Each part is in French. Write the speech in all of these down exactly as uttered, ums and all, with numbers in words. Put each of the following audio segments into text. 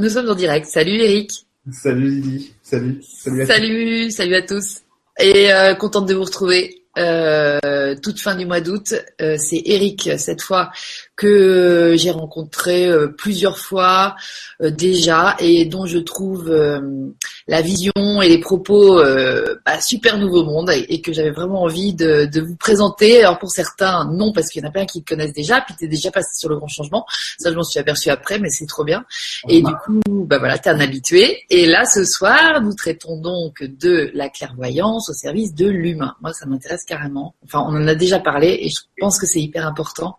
Nous sommes en direct. Salut Eric. Salut Lily. Salut. Salut à salut, tous. Salut à tous. Et euh, contente de vous retrouver. Euh, toute fin du mois d'août. Euh, c'est Eric cette fois que j'ai rencontré euh, plusieurs fois euh, déjà et dont je trouve euh, la vision et les propos euh, bah, super nouveau monde et, et que j'avais vraiment envie de, de vous présenter. Alors pour certains, non, parce qu'il y en a plein qui le connaissent déjà, puis t'es déjà passé sur le grand changement. Ça, je m'en suis aperçue après, mais c'est trop bien. Et ah. du coup, bah voilà, t'es un habitué. Et là, ce soir, nous traitons donc de la clairvoyance au service de l'humain. Moi, ça m'intéresse carrément. Enfin, on en a déjà parlé et je pense que c'est hyper important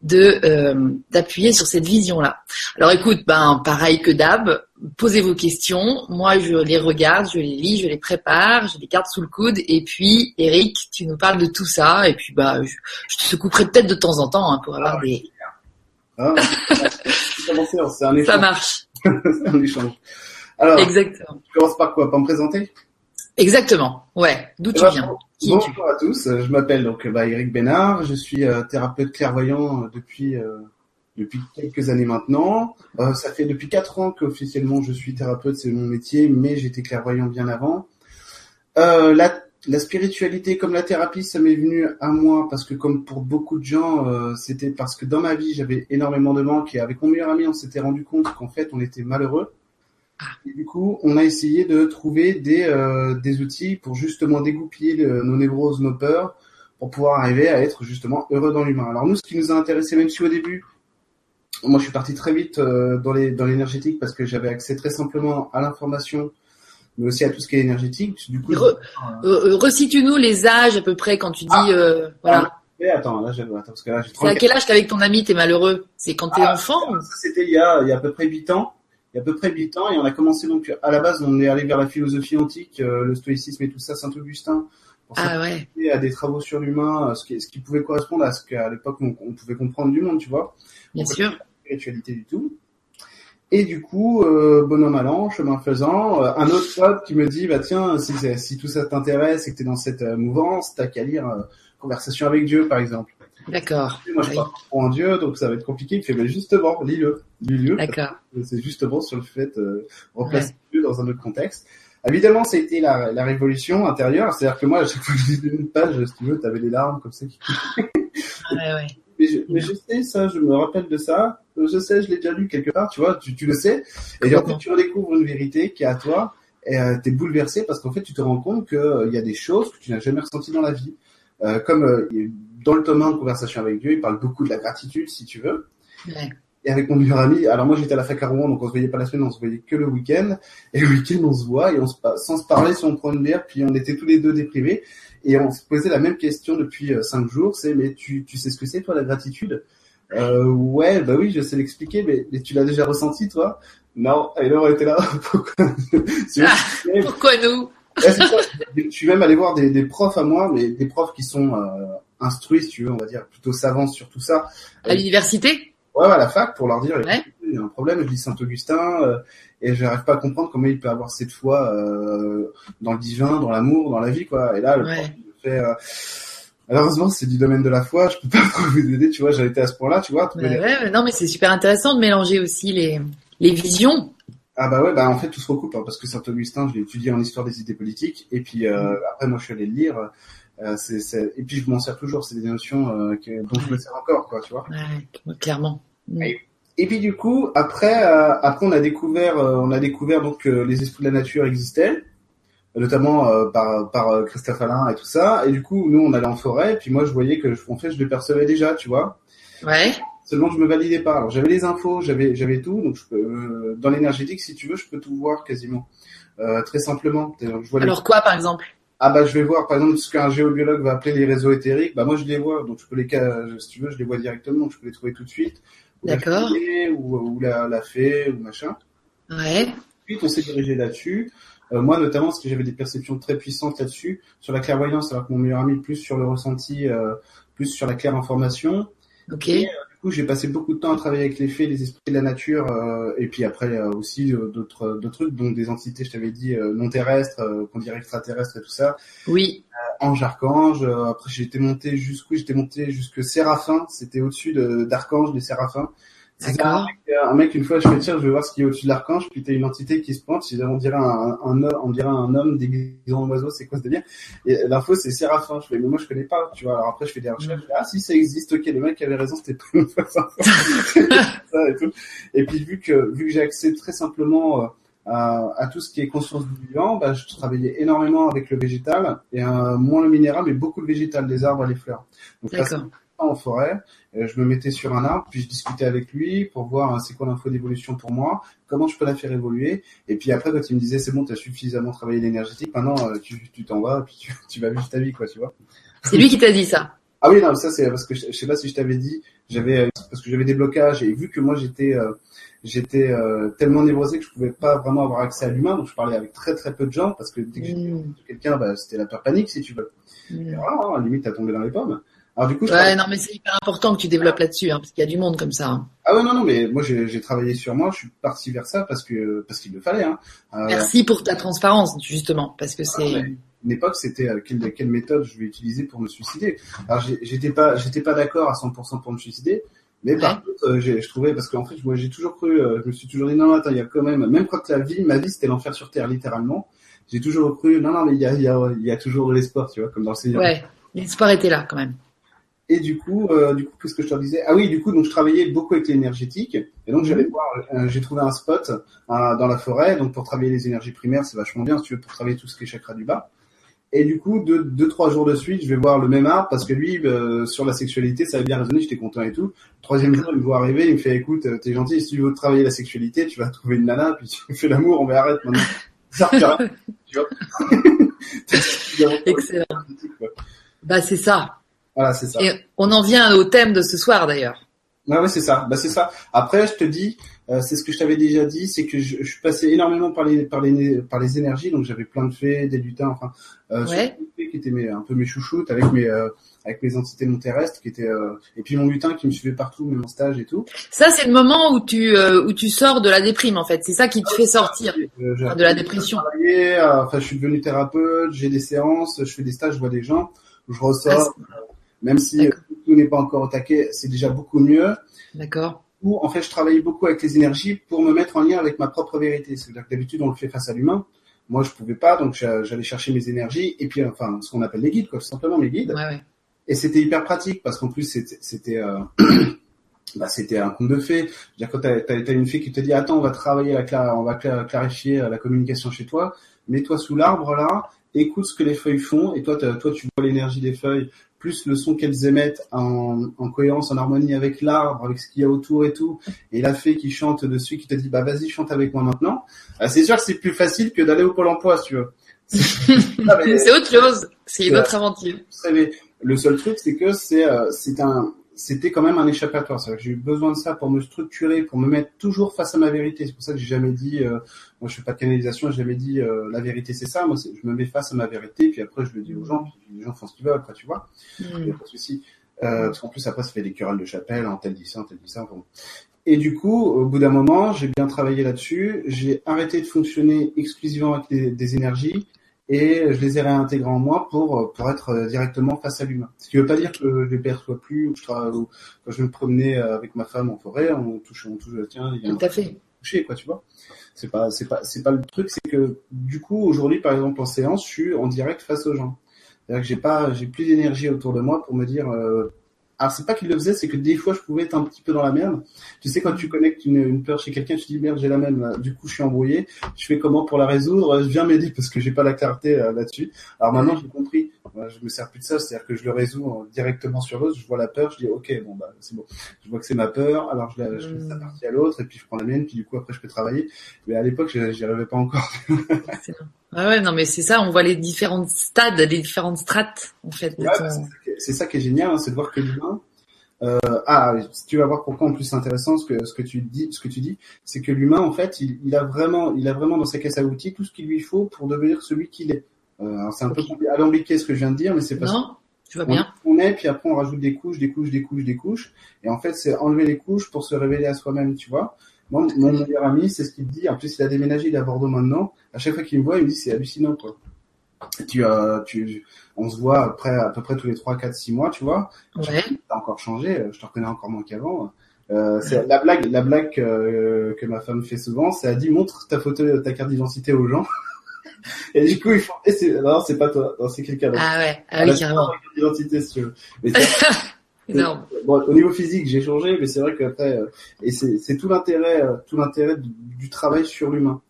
de euh, d'appuyer sur cette vision-là. Alors, écoute, ben pareil que d'hab, posez vos questions. Moi, je les regarde, je les lis, je les prépare, je les garde sous le coude. Et puis, Eric, tu nous parles de tout ça. Et puis, bah, je, je te secouperai peut-être de temps en temps hein, pour avoir ah, des. Ah, c'est un échange. Ça marche. C'est un échange. Alors, exactement. Tu commences par quoi ? Par me présenter ? Exactement. Ouais. D'où tu bah, viens ? Bonjour à tous, je m'appelle donc bah, Eric Bénard, je suis euh, thérapeute clairvoyant depuis euh, depuis quelques années maintenant. Euh, ça fait depuis quatre ans qu'officiellement je suis thérapeute, c'est mon métier, mais j'étais clairvoyant bien avant. Euh, la, la spiritualité comme la thérapie, ça m'est venu à moi parce que comme pour beaucoup de gens, euh, c'était parce que dans ma vie j'avais énormément de manques et avec mon meilleur ami on s'était rendu compte qu'en fait on était malheureux. Et du coup, on a essayé de trouver des, euh, des outils pour justement dégoupiller le, nos névroses, nos peurs, pour pouvoir arriver à être justement heureux dans l'humain. Alors nous, ce qui nous a intéressé, même si au début, moi je suis parti très vite euh, dans les dans l'énergétique parce que j'avais accès très simplement à l'information, mais aussi à tout ce qui est énergétique. Du coup, Re, euh, resitue-nous les âges à peu près quand tu dis ah, euh, voilà. Attends, là, je... Attends, parce que là j'ai trente-quatre. C'est à quel âge qu'avec ton ami t'es malheureux ? C'est quand t'es ah, enfant ou... Ça c'était il y a il y a à peu près huit ans. Il y a à peu près huit ans et on a commencé donc à la base on est allé vers la philosophie antique, euh, le stoïcisme et tout ça, Saint-Augustin, pour ah, s'appliquer ouais. à des travaux sur l'humain, ce qui, ce qui pouvait correspondre à ce qu'à l'époque on, on pouvait comprendre du monde, tu vois. Bien on sûr. Pas de spiritualité du tout. Et du coup, euh, bonhomme allant, chemin faisant, euh, un autre pote qui me dit bah tiens si, si tout ça t'intéresse et que t'es dans cette euh, mouvance, t'as qu'à lire euh, Conversation avec Dieu par exemple. D'accord. Et moi, je oui. parle pour un dieu, donc ça va être compliqué. Il fait, mais justement, lis-le, lis-le. D'accord. C'est justement sur le fait de remplacer Dieu ouais. dans un autre contexte. Évidemment, ça a été la, la révolution intérieure. C'est-à-dire que moi, à chaque fois que je lisais une page, si tu veux, t'avais les larmes comme ça qui coulaient. Ouais, ouais. Mais, je, mais je sais ça, je me rappelle de ça. Je sais, je l'ai déjà lu quelque part, tu vois, tu, tu le sais. Et en fait, tu redécouvres une vérité qui est à toi et euh, t'es bouleversé parce qu'en fait, tu te rends compte qu'il euh, y a des choses que tu n'as jamais ressenties dans la vie. Euh, comme euh, dans le tome un de Conversation avec Dieu, il parle beaucoup de la gratitude, si tu veux. Ouais. Et avec mon meilleur ami, alors moi j'étais à la fac à Rouen, donc on se voyait pas la semaine, on se voyait que le week-end. Et le week-end, on se voit, et on se, sans se parler, sans prendre l'air, puis on était tous les deux déprimés. Et on se posait la même question depuis euh, cinq jours, c'est, mais tu, tu sais ce que c'est, toi, la gratitude? Euh, ouais, bah oui, je sais l'expliquer, mais, mais tu l'as déjà ressenti, toi? Non. Et là, on était là. Pourquoi? Ah, pourquoi nous? Ouais, c'est ça. Je suis même allé voir des, des profs à moi, mais des profs qui sont euh, instruits, si tu veux, on va dire, plutôt savants sur tout ça. À l'université ? Ouais, à la fac, pour leur dire, ouais. il y a un problème, je lis Saint-Augustin, euh, et je n'arrive pas à comprendre comment il peut avoir cette foi euh, dans le divin, dans l'amour, dans la vie, quoi. Et là, le ouais. prof, il me fait... Euh, malheureusement, c'est du domaine de la foi, je peux pas trop vous aider, tu vois, j'en étais à ce point-là, tu vois. Bah, les... ouais, mais non, mais c'est super intéressant de mélanger aussi les, les visions. Ah bah ouais, bah en fait tout se recoupe hein, parce que Saint-Augustin, je l'ai étudié en histoire des idées politiques et puis euh, après moi je suis allé le lire euh, c'est, c'est... et puis je m'en sers toujours, c'est des notions euh, que... dont ouais. je me sers encore quoi, tu vois. Ouais, clairement. Et, et puis du coup après euh, après on a découvert euh, on a découvert donc euh, les esprits de la nature existaient notamment euh, par par euh, Christophe Alain et tout ça et du coup nous on allait en forêt et puis moi je voyais que en fait je les percevais déjà, tu vois. Ouais. Seulement, je me validais pas. Alors, j'avais les infos, j'avais, j'avais tout. Donc, je peux, euh, dans l'énergétique, si tu veux, je peux tout voir quasiment. Euh, très simplement. Je vois Alors les... quoi, par exemple ? Ah bah, je vais voir, par exemple, ce qu'un géobiologue va appeler les réseaux éthériques. Bah, moi, je les vois. Donc, je peux les, si tu veux, je les vois directement. Donc, je peux les trouver tout de suite. Ou D'accord. La fée, ou, ou la, la fée, ou machin. Ouais. Ensuite, on s'est dirigé là-dessus. Euh, moi, notamment, parce que j'avais des perceptions très puissantes là-dessus, sur la clairvoyance, alors que mon meilleur ami, plus sur le ressenti, euh, plus sur la claire information. Ok. Et, du coup, j'ai passé beaucoup de temps à travailler avec les fées, les esprits de la nature, euh, et puis après euh, aussi euh, d'autres, d'autres trucs, donc des entités, je t'avais dit, euh, non terrestres, euh, qu'on dirait extraterrestres et tout ça. Oui. Euh, ange, archange. Euh, après, j'étais monté jusqu'où ? J'étais monté jusque Séraphin. C'était au-dessus de, d'archange, des Séraphins. C'est ça. Un, un mec, une fois, je fais tiens, je vais voir ce qu'il y a au-dessus de l'archange, puis t'as une entité qui se pointe, on dirait un, un, on dirait un homme déguisé en oiseau, c'est quoi ce délire? Et l'info, c'est Séraphin. Je fais, mais moi, je connais pas, tu vois. Alors après, je fais des recherches, je fais, ah, si ça existe, ok, le mec avait raison, c'était pas une fois ça. Et, tout. Et puis, vu que, vu que j'ai accès très simplement, euh, à, à tout ce qui est conscience du vivant, bah, je travaillais énormément avec le végétal, et euh, moins le minéral, mais beaucoup le végétal, les arbres et les fleurs. Donc, d'accord. Là, en forêt, je me mettais sur un arbre, puis je discutais avec lui pour voir hein, c'est quoi l'info d'évolution pour moi, comment je peux la faire évoluer, et puis après quand il me disait c'est bon, t'as suffisamment travaillé l'énergétique, maintenant tu, tu t'en vas, puis tu, tu vas vivre ta vie, quoi, tu vois. C'est lui qui t'a dit ça? Ah oui, non, ça c'est parce que je, je sais pas si je t'avais dit, j'avais parce que j'avais des blocages, et vu que moi j'étais euh, j'étais euh, tellement névrosé que je pouvais pas vraiment avoir accès à l'humain, donc je parlais avec très très peu de gens, parce que dès que j'étais mmh. quelqu'un, bah, c'était la peur panique, si tu veux. Mmh. Et voilà, hein, limite t'as tombé dans les pommes. Alors du coup, je ouais, travaille... non, mais c'est hyper important que tu développes là-dessus, hein, parce qu'il y a du monde comme ça. Hein. Ah ouais, non, non, mais moi j'ai, j'ai travaillé sur moi, je suis parti vers ça parce que parce qu'il le fallait. Hein. Euh... Merci pour ta transparence, justement, parce que c'est. Ah, une époque, c'était euh, quelle, quelle méthode je vais utiliser pour me suicider. Alors j'ai, j'étais pas j'étais pas d'accord à cent pour cent pour me suicider, mais ouais. Par contre, euh, j'ai, je trouvais parce qu'en fait, moi j'ai toujours cru, euh, je me suis toujours dit non, non, attends, il y a quand même, même quand la vie, ma vie, c'était l'enfer sur terre, littéralement. J'ai toujours cru, non, non, mais il y a il y a il y a toujours de l'espoir, tu vois, comme dans le Seigneur. Ouais, l'espoir était là quand même. Et du coup, euh, du coup, qu'est-ce que je te disais ? Ah oui, du coup, donc je travaillais beaucoup avec l'énergétique, et donc j'allais voir, euh, j'ai trouvé un spot euh, dans la forêt, donc pour travailler les énergies primaires, c'est vachement bien, si tu veux, pour travailler tout ce qui est chakra du bas. Et du coup, deux, deux, trois jours de suite, je vais voir le même arbre parce que lui, euh, sur la sexualité, ça avait bien résonné, j'étais content et tout. Troisième jour, il me voit arriver, il me fait, écoute, euh, t'es gentil, si tu veux travailler la sexualité, tu vas trouver une nana, puis tu fais l'amour, on va arrête maintenant. Ça reviendra, tu vois. Excellent. Bah c'est ça. Voilà, c'est ça. Et on en vient au thème de ce soir, d'ailleurs. Ah ouais, c'est ça. Bah, c'est ça. Après, je te dis, euh, c'est ce que je t'avais déjà dit, c'est que je, je suis passé énormément par les, par les, par les énergies, donc j'avais plein de fées, des lutins, enfin, euh, ouais. qui étaient mes, un peu mes chouchoutes avec mes, euh, avec mes entités non terrestres qui étaient, euh, et puis mon lutin qui me suivait partout, même en stage et tout. Ça, c'est le moment où tu, euh, où tu sors de la déprime, en fait. C'est ça qui te ah, fait sortir euh, j'ai de la dépression. Euh, enfin, je suis devenu thérapeute, j'ai des séances, je fais des stages, je vois des gens, je ressors. Ah, Même si D'accord. tout n'est pas encore au taquet, c'est déjà beaucoup mieux. D'accord. Ou en fait, je travaillais beaucoup avec les énergies pour me mettre en lien avec ma propre vérité. C'est-à-dire que d'habitude, on le fait face à l'humain. Moi, je pouvais pas, donc j'allais chercher mes énergies et puis, enfin, ce qu'on appelle les guides, quoi, tout simplement mes guides. Ouais, ouais. Et c'était hyper pratique parce qu'en plus, c'était, c'était, euh, bah, c'était un conte de fées. C'est-à-dire quand t'as, t'as, t'as une fée qui te dit, attends, on va travailler, la cla- on va cla- clarifier la communication chez toi. Mets-toi sous l'arbre là, écoute ce que les feuilles font et toi, toi, tu vois l'énergie des feuilles. Plus le son qu'elles émettent en, en cohérence, en harmonie avec l'arbre, avec ce qu'il y a autour et tout, et la fée qui chante dessus, qui te dit bah vas-y chante avec moi maintenant. Ah, c'est sûr que c'est plus facile que d'aller au Pôle Emploi, si tu veux. C'est, ah, mais, c'est autre chose, c'est une autre aventure. Le seul truc, c'est que c'est, euh, c'est un, c'était quand même un échappatoire. C'est vrai que j'ai eu besoin de ça pour me structurer, pour me mettre toujours face à ma vérité. C'est pour ça que j'ai jamais dit, euh, moi je fais pas de canalisation, j'ai jamais dit euh, la vérité c'est ça. Moi c'est, je me mets face à ma vérité, puis après je le dis aux gens, puis les gens font ce qu'ils veulent après, tu vois. Mmh. Il n'y a pas de souci. Euh, parce qu'en plus après ça fait des querelles de chapelle, en tel dit ça, en tel dit ça. Bon. Et du coup, au bout d'un moment, j'ai bien travaillé là-dessus. J'ai arrêté de fonctionner exclusivement avec des, des énergies. Et je les ai réintégrés en moi pour pour être directement face à l'humain. Ce qui veut pas dire que je les perçois plus ou que je travaille, ou quand je me promenais avec ma femme en forêt, on touche on touche tiens, il y a Tout un fait. toucher quoi, tu vois. C'est pas c'est pas c'est pas le truc, c'est que du coup aujourd'hui par exemple en séance, je suis en direct face aux gens. C'est-à-dire que j'ai pas j'ai plus d'énergie autour de moi pour me dire euh... alors c'est pas qu'il le faisait, c'est que des fois je pouvais être un petit peu dans la merde. Tu sais quand tu connectes une, une peur chez quelqu'un, tu te dis merde j'ai la même, du coup je suis embrouillé, je fais comment pour la résoudre, je viens m'aider parce que j'ai pas la clarté euh, là-dessus. Alors maintenant j'ai compris, moi, je me sers plus de ça, c'est-à-dire que je le résous euh, directement sur l'autre, je vois la peur, je dis ok bon bah c'est bon, je vois que c'est ma peur, alors je, la, je fais ça partie à l'autre et puis je prends la mienne, puis du coup après je peux travailler. Mais à l'époque j'y arrivais pas encore. Ah ouais, non mais c'est ça, on voit les différents stades, les différentes strates en fait. Ouais, bah, c'est, c'est ça qui est génial, hein, c'est de voir que l'humain. Euh, ah, tu vas voir pourquoi en plus c'est intéressant ce que ce que tu dis, ce que tu dis, c'est que l'humain en fait, il, il a vraiment, il a vraiment dans sa caisse à outils tout ce qu'il lui faut pour devenir celui qu'il est. Euh, alors c'est un okay. peu alambiqué ce que je viens de dire, mais c'est pas. Non, tu vas bien. On est, puis après on rajoute des couches, des couches, des couches, des couches, et en fait c'est enlever les couches pour se révéler à soi-même, tu vois. Moi, mon meilleur ami, c'est ce qu'il dit. En plus, il a déménagé, il est à Bordeaux maintenant. À chaque fois qu'il me voit, il me dit c'est hallucinant, quoi. Tu, euh, tu, on se voit après, à peu près tous les trois, quatre, six mois, tu vois. Ouais. T'as encore changé. Je te reconnais encore moins qu'avant. Euh, c'est la blague, la blague que, que ma femme fait souvent, c'est elle dit montre ta photo, ta carte d'identité aux gens. Et du coup, ils font, et c'est, non, c'est pas toi, non, c'est quelqu'un d'autre. Ah ouais, ah oui, carrément. Ta carte d'identité, si tu veux. Mais c'est... Non. Bon, au niveau physique, j'ai changé, mais c'est vrai qu'après, euh, et c'est, c'est tout l'intérêt, euh, tout l'intérêt du, du travail sur l'humain.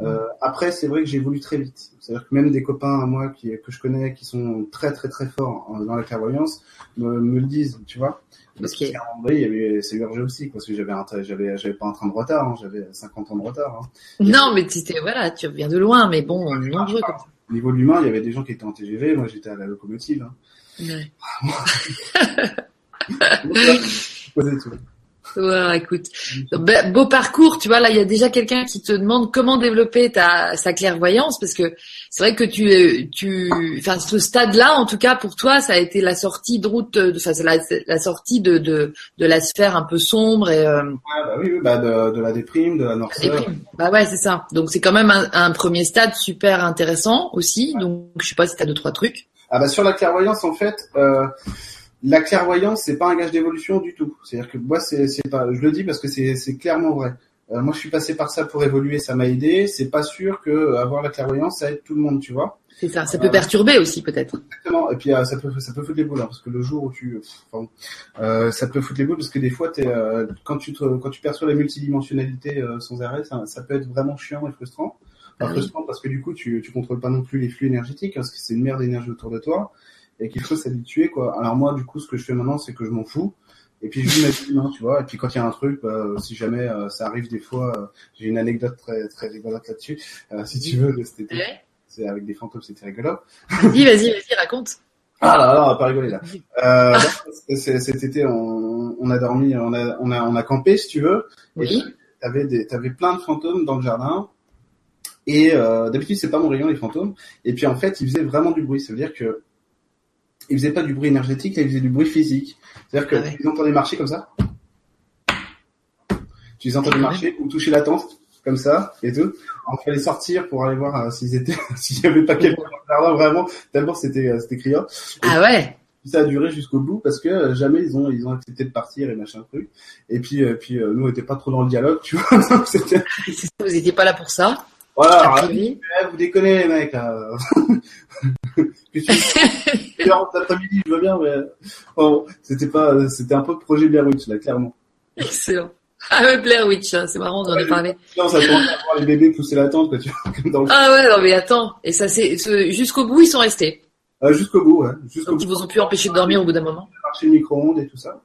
Euh, après, c'est vrai que j'évolue très vite. C'est-à-dire que même des copains à moi qui, que je connais, qui sont très très très forts dans la clairvoyance, me, me le disent, tu vois. Parce okay. qu'en vrai, il y avait, c'est urgé aussi, parce que j'avais un, j'avais, j'avais pas un train de retard, hein, j'avais cinquante ans de retard. Hein. Non, mais c'était, voilà, tu reviens de loin, mais bon, on est nombreux comme ça. Au niveau de l'humain, il y avait des gens qui étaient en T G V, moi j'étais à la locomotive. Hein. Ouais. Ouais, écoute, be- beau parcours, tu vois, là il y a déjà quelqu'un qui te demande comment développer ta sa clairvoyance, parce que c'est vrai que tu tu enfin ce stade-là, en tout cas pour toi, ça a été la sortie de route, enfin c'est la, la sortie de de de la sphère un peu sombre et euh... ouais, bah oui, oui bah de, de la déprime, de la noirceur. Bah ouais, c'est ça. Donc c'est quand même un, un premier stade super intéressant aussi. Ouais. Donc je sais pas si t'as deux trois trucs. Ah bah sur la clairvoyance en fait. Euh... La clairvoyance, c'est pas un gage d'évolution du tout. C'est-à-dire que moi, c'est, c'est pas. Je le dis parce que c'est, c'est clairement vrai. Euh, moi, je suis passé par ça pour évoluer, ça m'a aidé. C'est pas sûr que avoir la clairvoyance, ça aide tout le monde, tu vois. C'est ça. Ça peut euh, perturber aussi, peut-être. Exactement. Et puis euh, ça peut, ça peut foutre les boules, hein, parce que le jour où tu, pardon, euh, ça peut foutre les boules parce que des fois, t'es, euh, quand tu, te, quand tu perçois la multidimensionnalité euh, sans arrêt, ça, ça peut être vraiment chiant et frustrant. Enfin, ah, frustrant oui. Parce que du coup, tu, tu contrôles pas non plus les flux énergétiques, hein, parce que c'est une mer d'énergie autour de toi. Et qu'il faut s'habituer, quoi. Alors moi, du coup, ce que je fais maintenant, c'est que je m'en fous. Et puis, je vis ma vie, hein, tu vois. Et puis, quand il y a un truc, euh, si jamais euh, ça arrive des fois, euh, j'ai une anecdote très très rigolote là-dessus. Euh, si tu veux, c'était été, ouais. C'est avec des fantômes, c'était rigolo. Vas-y, vas-y, vas-y, raconte. Ah là là, on va pas rigoler là. Euh, ah. Là c'est, cet été, on, on a dormi, on a, on a, on a campé, si tu veux. Oui. Et t'avais des, t'avais plein de fantômes dans le jardin. Et euh, d'habitude, c'est pas mon rayon les fantômes. Et puis, en fait, ils faisaient vraiment du bruit. Ça veut dire que ils faisaient pas du bruit énergétique, là, ils faisaient du bruit physique. C'est-à-dire que ah ouais. Tu les entendais marcher comme ça. Tu les entendais marcher ou toucher la tente, comme ça, et tout. Alors, il fallait sortir pour aller voir euh, s'ils étaient, s'il y avait pas quelqu'un dans le jardin, vraiment. D'abord, c'était, euh, c'était criant. Et ah ouais. Ça a duré jusqu'au bout parce que euh, jamais ils ont, ils ont accepté de partir et machin truc. Et puis, euh, puis, euh, nous, on était pas trop dans le dialogue, tu vois. Donc, c'était... Vous étiez pas là pour ça. Voilà, alors, là, vous déconnez les mecs, là. L'après-midi, je veux bien, mais oh, c'était pas, c'était un peu projet Blair Witch, là, clairement. Excellent. Ah ouais, Blair Witch, hein, c'est marrant, on en a parlé. Non, ça commence à voir les bébés pousser la tente, quoi, tu vois, comme dans le... Ah ouais, non, mais attends. Et ça, c'est, ce... jusqu'au bout, ils sont restés. Euh, jusqu'au bout, ouais. Jusqu'au Donc, bout. Ils vous ont pu empêcher de dormir au bout d'un moment. Marcher le micro-ondes et tout ça.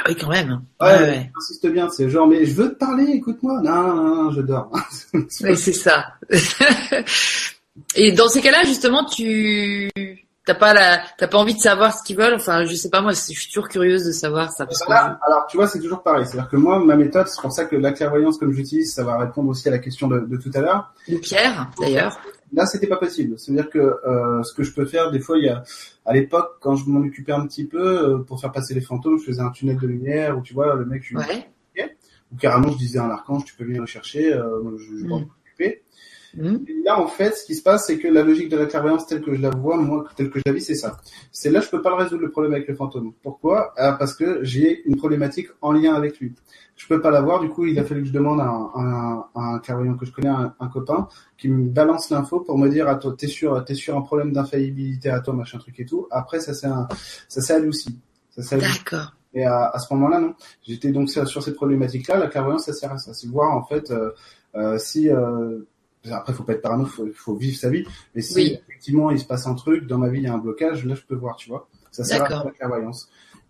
Ah oui, quand même. Ouais, ouais, ouais. J'insiste bien, c'est genre, mais je veux te parler, écoute-moi. Non, non, non, je dors. Mais c'est ça. Et dans ces cas-là, justement, tu, t'as pas la, t'as pas envie de savoir ce qu'ils veulent. Enfin, je sais pas, moi, je suis toujours curieuse de savoir ça. Parce voilà. que... Alors, tu vois, c'est toujours pareil. C'est-à-dire que moi, ma méthode, c'est pour ça que la clairvoyance, comme j'utilise, ça va répondre aussi à la question de, de tout à l'heure. De Pierre, d'ailleurs. Là, c'était pas possible. C'est-à-dire que euh, ce que je peux faire, des fois, il y a, à l'époque, quand je m'en occupais un petit peu, euh, pour faire passer les fantômes, je faisais un tunnel de lumière, où tu vois, le mec, je... Ouais. Ou carrément, je disais à un archange, tu peux venir le chercher, euh, je, je m'en occupais. Mm. Mm. Et là, en fait, ce qui se passe, c'est que la logique de la clairvoyance telle que je la vois, moi, telle que je la vis, c'est ça. C'est là, je peux pas le résoudre le problème avec le fantôme. Pourquoi ? euh, Parce que j'ai une problématique en lien avec lui. Je peux pas l'avoir, du coup, il a fallu que je demande à un, à un clairvoyant que je connais, un, un copain, qui me balance l'info pour me dire, ah, toi, t'es sûr, t'es sûr un problème d'infaillibilité à toi, machin truc et tout. Après, ça s'est, un, ça s'est adouci. Ça s'est adouci. D'accord. Et à, à ce moment-là, non. J'étais donc sur ces problématiques-là, la clairvoyance, ça sert à ça. C'est voir, en fait, euh, euh, si, euh, après, faut pas être parano, faut, faut vivre sa vie, mais si, oui. effectivement, il se passe un truc, dans ma vie, il y a un blocage, là, je peux voir, tu vois. Ça sert D'accord. à la clairvoyance.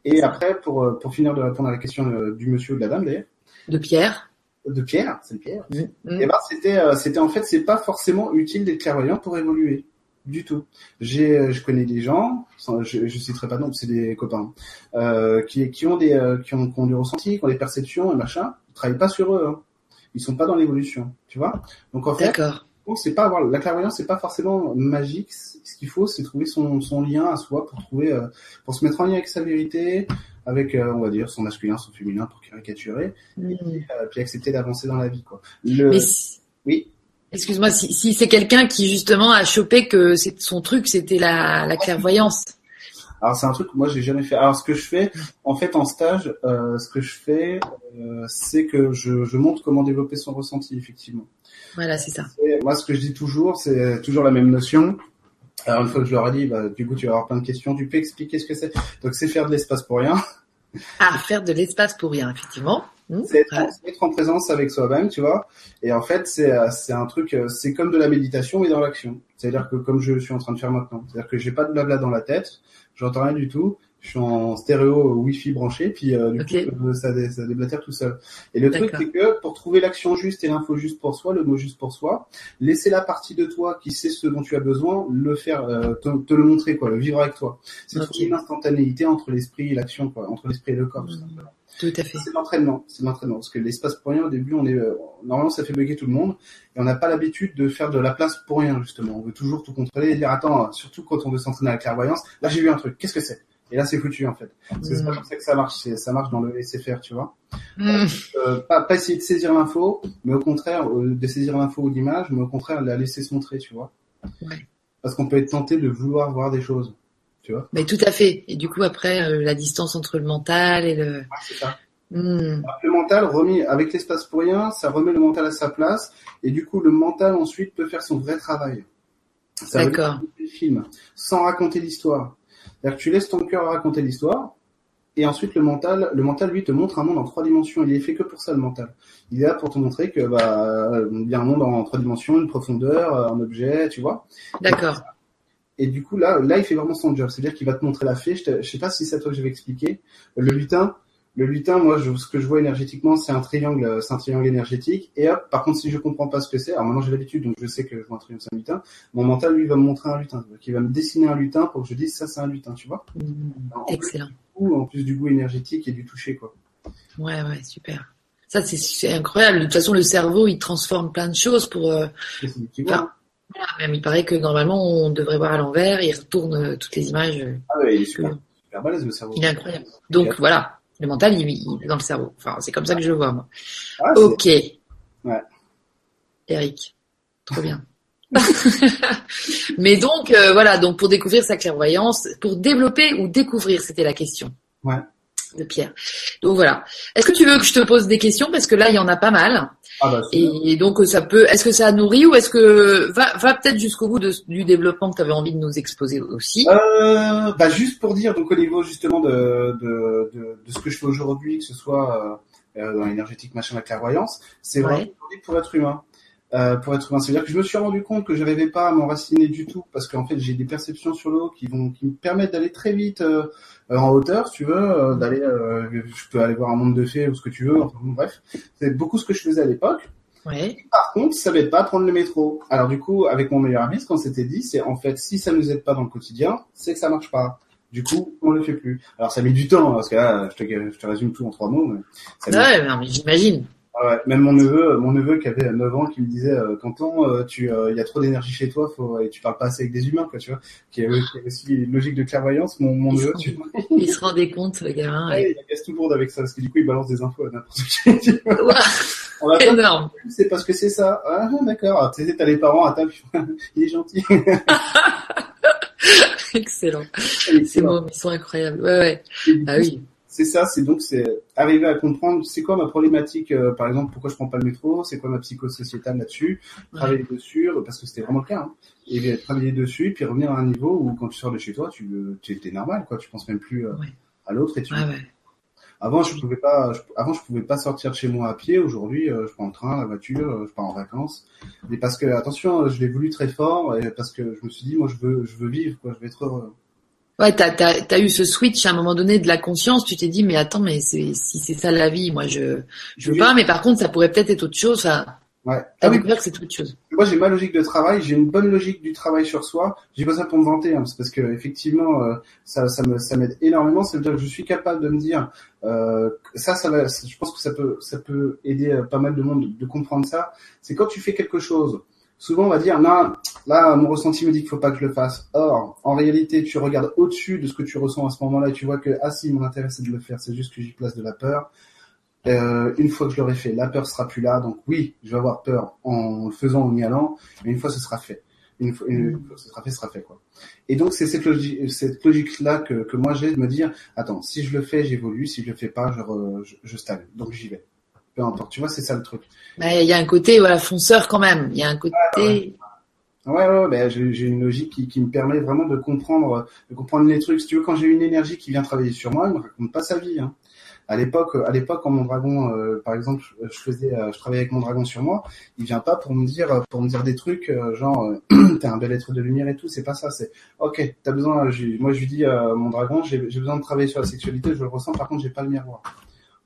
Et après, pour, pour finir de répondre à la question du monsieur ou de la dame, d'ailleurs. De Pierre. De Pierre, c'est Pierre. Mmh. Et ben, c'était, c'était, en fait, c'est pas forcément utile d'être clairvoyant pour évoluer. Du tout. J'ai, je connais des gens, je, je citerai pas de nom, c'est des copains, euh, qui, qui ont des, qui ont, qui ont du ressenti, qui ont des perceptions et machin. Ils travaillent pas sur eux, hein. Ils sont pas dans l'évolution. Tu vois? Donc, en fait. D'accord. Donc, c'est pas avoir, la clairvoyance, c'est pas forcément magique. Ce qu'il faut, c'est trouver son, son lien à soi pour trouver, euh, pour se mettre en lien avec sa vérité, avec, euh, on va dire, son masculin, son féminin pour caricaturer, mmh. et puis, euh, puis accepter d'avancer dans la vie, quoi. Le... Mais si... Oui. Excuse-moi, si, si c'est quelqu'un qui, justement, a chopé que c'est, son truc, c'était la, la clairvoyance. Alors c'est un truc que moi j'ai jamais fait. Alors ce que je fais, en fait en stage, euh, ce que je fais, euh, c'est que je, je montre comment développer son ressenti, effectivement. Voilà, c'est ça. Et moi ce que je dis toujours, c'est toujours la même notion. Alors une fois que je leur ai dit, bah, du coup tu vas avoir plein de questions, tu peux expliquer ce que c'est. Donc c'est faire de l'espace pour rien. Ah, faire de l'espace pour rien, effectivement. Mmh, c'est être, ouais. être en présence avec soi-même, tu vois. Et en fait, c'est, c'est un truc, c'est comme de la méditation mais dans l'action. C'est-à-dire que comme je suis en train de faire maintenant, c'est-à-dire que j'ai pas de blabla dans la tête, j'entends rien du tout, je suis en stéréo Wi-Fi branché, puis euh, du okay. coup, ça, dé, ça déblatère tout seul. Et le D'accord. truc, c'est que pour trouver l'action juste et l'info juste pour soi, le mot juste pour soi, laisser la partie de toi qui sait ce dont tu as besoin, le faire, euh, te, te le montrer, quoi, le vivre avec toi. C'est okay. trouver une instantanéité entre l'esprit et l'action, quoi, entre l'esprit et le corps, mmh. tout simplement. Tout à fait. C'est l'entraînement, c'est l'entraînement. Parce que l'espace pour rien, au début, on est, euh, normalement, ça fait bugger tout le monde. Et on n'a pas l'habitude de faire de la place pour rien, justement. On veut toujours tout contrôler et dire, attends, surtout quand on veut s'entraîner à la clairvoyance, là, j'ai vu un truc, qu'est-ce que c'est? Et là, c'est foutu, en fait. Parce que mmh. c'est pas comme ça que ça marche, c'est, ça marche dans le laisser faire, tu vois. Mmh. Euh, pas, pas essayer de saisir l'info, mais au contraire, euh, de saisir l'info ou l'image, mais au contraire, la laisser se montrer, tu vois. Ouais. Parce qu'on peut être tenté de vouloir voir des choses. Tu vois. Mais tout à fait. Et du coup, après, euh, la distance entre le mental et le... Ah, c'est ça. Mm. Le mental remis avec l'espace pour rien, ça remet le mental à sa place. Et du coup, le mental, ensuite, peut faire son vrai travail. Ça D'accord. le film, sans raconter l'histoire. C'est-à-dire que tu laisses ton cœur raconter l'histoire. Et ensuite, le mental, le mental, lui, te montre un monde en trois dimensions. Il est fait que pour ça, le mental. Il est là pour te montrer que, bah, il y a un monde en trois dimensions, une profondeur, un objet, tu vois. D'accord. Et Et du coup, là, là, il fait vraiment son job. C'est-à-dire qu'il va te montrer la fée. Je, te, je sais pas si c'est à toi que je vais expliquer. Le lutin, le lutin, moi, je, ce que je vois énergétiquement, c'est un triangle, c'est un triangle énergétique. Et hop, par contre, si je comprends pas ce que c'est, alors maintenant j'ai l'habitude, donc je sais que je vois un triangle, c'est un lutin. Mon mental, lui, va me montrer un lutin. Donc, il va me dessiner un lutin pour que je dise ça, c'est un lutin, tu vois. Mmh, alors, en excellent. Plus, en plus du goût énergétique et du toucher, quoi. Ouais, ouais, super. Ça, c'est, c'est incroyable. De toute façon, le cerveau, il transforme plein de choses pour. Euh... C'est ce que tu vois. Voilà, même il paraît que normalement on devrait voir à l'envers, il retourne toutes les images. Ah oui, il est super, que... super balèze le cerveau. Il est incroyable. Donc c'est voilà, bien. Le mental il, il est dans le cerveau. Enfin, c'est comme ça que je le vois moi. Ah, ok. C'est... Ouais. Eric, trop bien. Mais donc euh, voilà, donc pour découvrir sa clairvoyance, pour développer ou découvrir, c'était la question. Ouais. De Pierre. Donc voilà. Est-ce que tu veux que je te pose des questions parce que là il y en a pas mal. Ah bah, c'est et bien. Donc ça peut. Est-ce que ça nourrit ou est-ce que va va peut-être jusqu'au bout de, du développement que tu avais envie de nous exposer aussi. Euh, bah juste pour dire donc au niveau justement de de de, de ce que je fais aujourd'hui que ce soit euh, dans l'énergétique machin la clairvoyance c'est vraiment ouais. pour être humain. Euh, pour être humain, c'est-à-dire que je me suis rendu compte que j'arrivais pas à m'enraciner du tout parce qu'en fait j'ai des perceptions sur l'eau qui vont qui me permettent d'aller très vite euh, en hauteur, si tu veux, euh, d'aller, euh, je peux aller voir un monde de fées ou ce que tu veux. Enfin, bref, c'est beaucoup ce que je faisais à l'époque. Ouais. Par contre, ça ne savait pas prendre le métro. Alors du coup, avec mon meilleur ami, ce qu'on s'était dit, c'est en fait si ça nous aide pas dans le quotidien, c'est que ça marche pas. Du coup, on le fait plus. Alors ça met du temps parce que là, je te, je te résume tout en trois mots. Mais ça ouais, met... non, mais j'imagine. Ouais, même mon neveu, mon neveu qui avait neuf ans, qui me disait euh, Quentin, euh, tu, il euh, y a trop d'énergie chez toi, faut, et tu parles pas assez avec des humains, quoi, tu vois. Qui avait aussi une logique de clairvoyance. Mon, mon neveu, tu vois. Il se rendait compte, le gamin. Ouais, ouais. Il casse tout le monde avec ça, parce que du coup, il balance des infos à n'importe qui. Tu vois. Wow. On l'a énorme. Pas, c'est parce que c'est ça. Ah, d'accord. Alors, t'as les parents à table. Il est gentil. Excellent. Excellent. C'est bon, ils sont incroyables. Ouais, ouais. Et ah coup, oui. C'est ça, c'est donc c'est arriver à comprendre c'est quoi ma problématique, euh, par exemple pourquoi je prends pas le métro, c'est quoi ma psychosociétale là-dessus, travailler ouais. dessus, parce que c'était vraiment le cas, hein, et travailler dessus, puis revenir à un niveau où quand tu sors de chez toi, tu es normal, quoi, tu penses même plus euh, ouais. à l'autre et tu. Ah, ouais. Avant je pouvais pas, je, avant je pouvais pas sortir de chez moi à pied. Aujourd'hui, euh, je prends le train, la voiture, je pars en vacances. Mais parce que attention, je l'ai voulu très fort, et parce que je me suis dit moi je veux, je veux vivre, quoi, je veux être heureux. Ouais, t'as, t'as, t'as eu ce switch à un moment donné de la conscience. Tu t'es dit, mais attends, mais c'est, si c'est ça la vie, moi je, je veux pas. Mais par contre, ça pourrait peut-être être autre chose. Ça. Ouais. T'as ah découvert oui. que c'est autre chose. Moi, j'ai ma logique de travail. J'ai une bonne logique du travail sur soi. J'ai pas ça pour me vanter, hein, parce que effectivement, euh, ça, ça me, ça m'aide énormément. Ça veut dire que je suis capable de me dire, euh, ça, ça va. Je pense que ça peut, ça peut aider pas mal de monde de comprendre ça. C'est quand tu fais quelque chose. Souvent, on va dire, non, là, mon ressenti me dit qu'il faut pas que je le fasse. Or, en réalité, tu regardes au-dessus de ce que tu ressens à ce moment-là et tu vois que, ah si, mon intérêt, c'est de le faire, c'est juste que j'y place de la peur. Euh, une fois que je l'aurai fait, la peur sera plus là. Donc oui, je vais avoir peur en le faisant, en y allant, mais une fois, ce sera fait. une fois, une fois que ce sera fait, ce sera fait, quoi. Et donc, c'est cette logique, cette logique-là que, que moi j'ai de me dire, attends, si je le fais, j'évolue, si je le fais pas, je, re, je, je stagne. Donc, j'y vais. Peu importe. Tu vois, c'est ça le truc. Mais il y a un côté, voilà, fonceur quand même. Il y a un côté. Ah, ouais. Ouais, ouais, ben, j'ai, j'ai une logique qui, qui me permet vraiment de comprendre, de comprendre les trucs. Si tu veux, quand j'ai une énergie qui vient travailler sur moi, elle me raconte pas sa vie, hein. À l'époque, à l'époque, quand mon dragon, euh, par exemple, je faisais, je travaillais avec mon dragon sur moi, il vient pas pour me dire, pour me dire des trucs, euh, genre, euh, t'es un bel être de lumière et tout, c'est pas ça, c'est, ok, t'as besoin, je, moi je lui dis, euh, mon dragon, j'ai, j'ai besoin de travailler sur la sexualité, je le ressens, par contre, j'ai pas le miroir.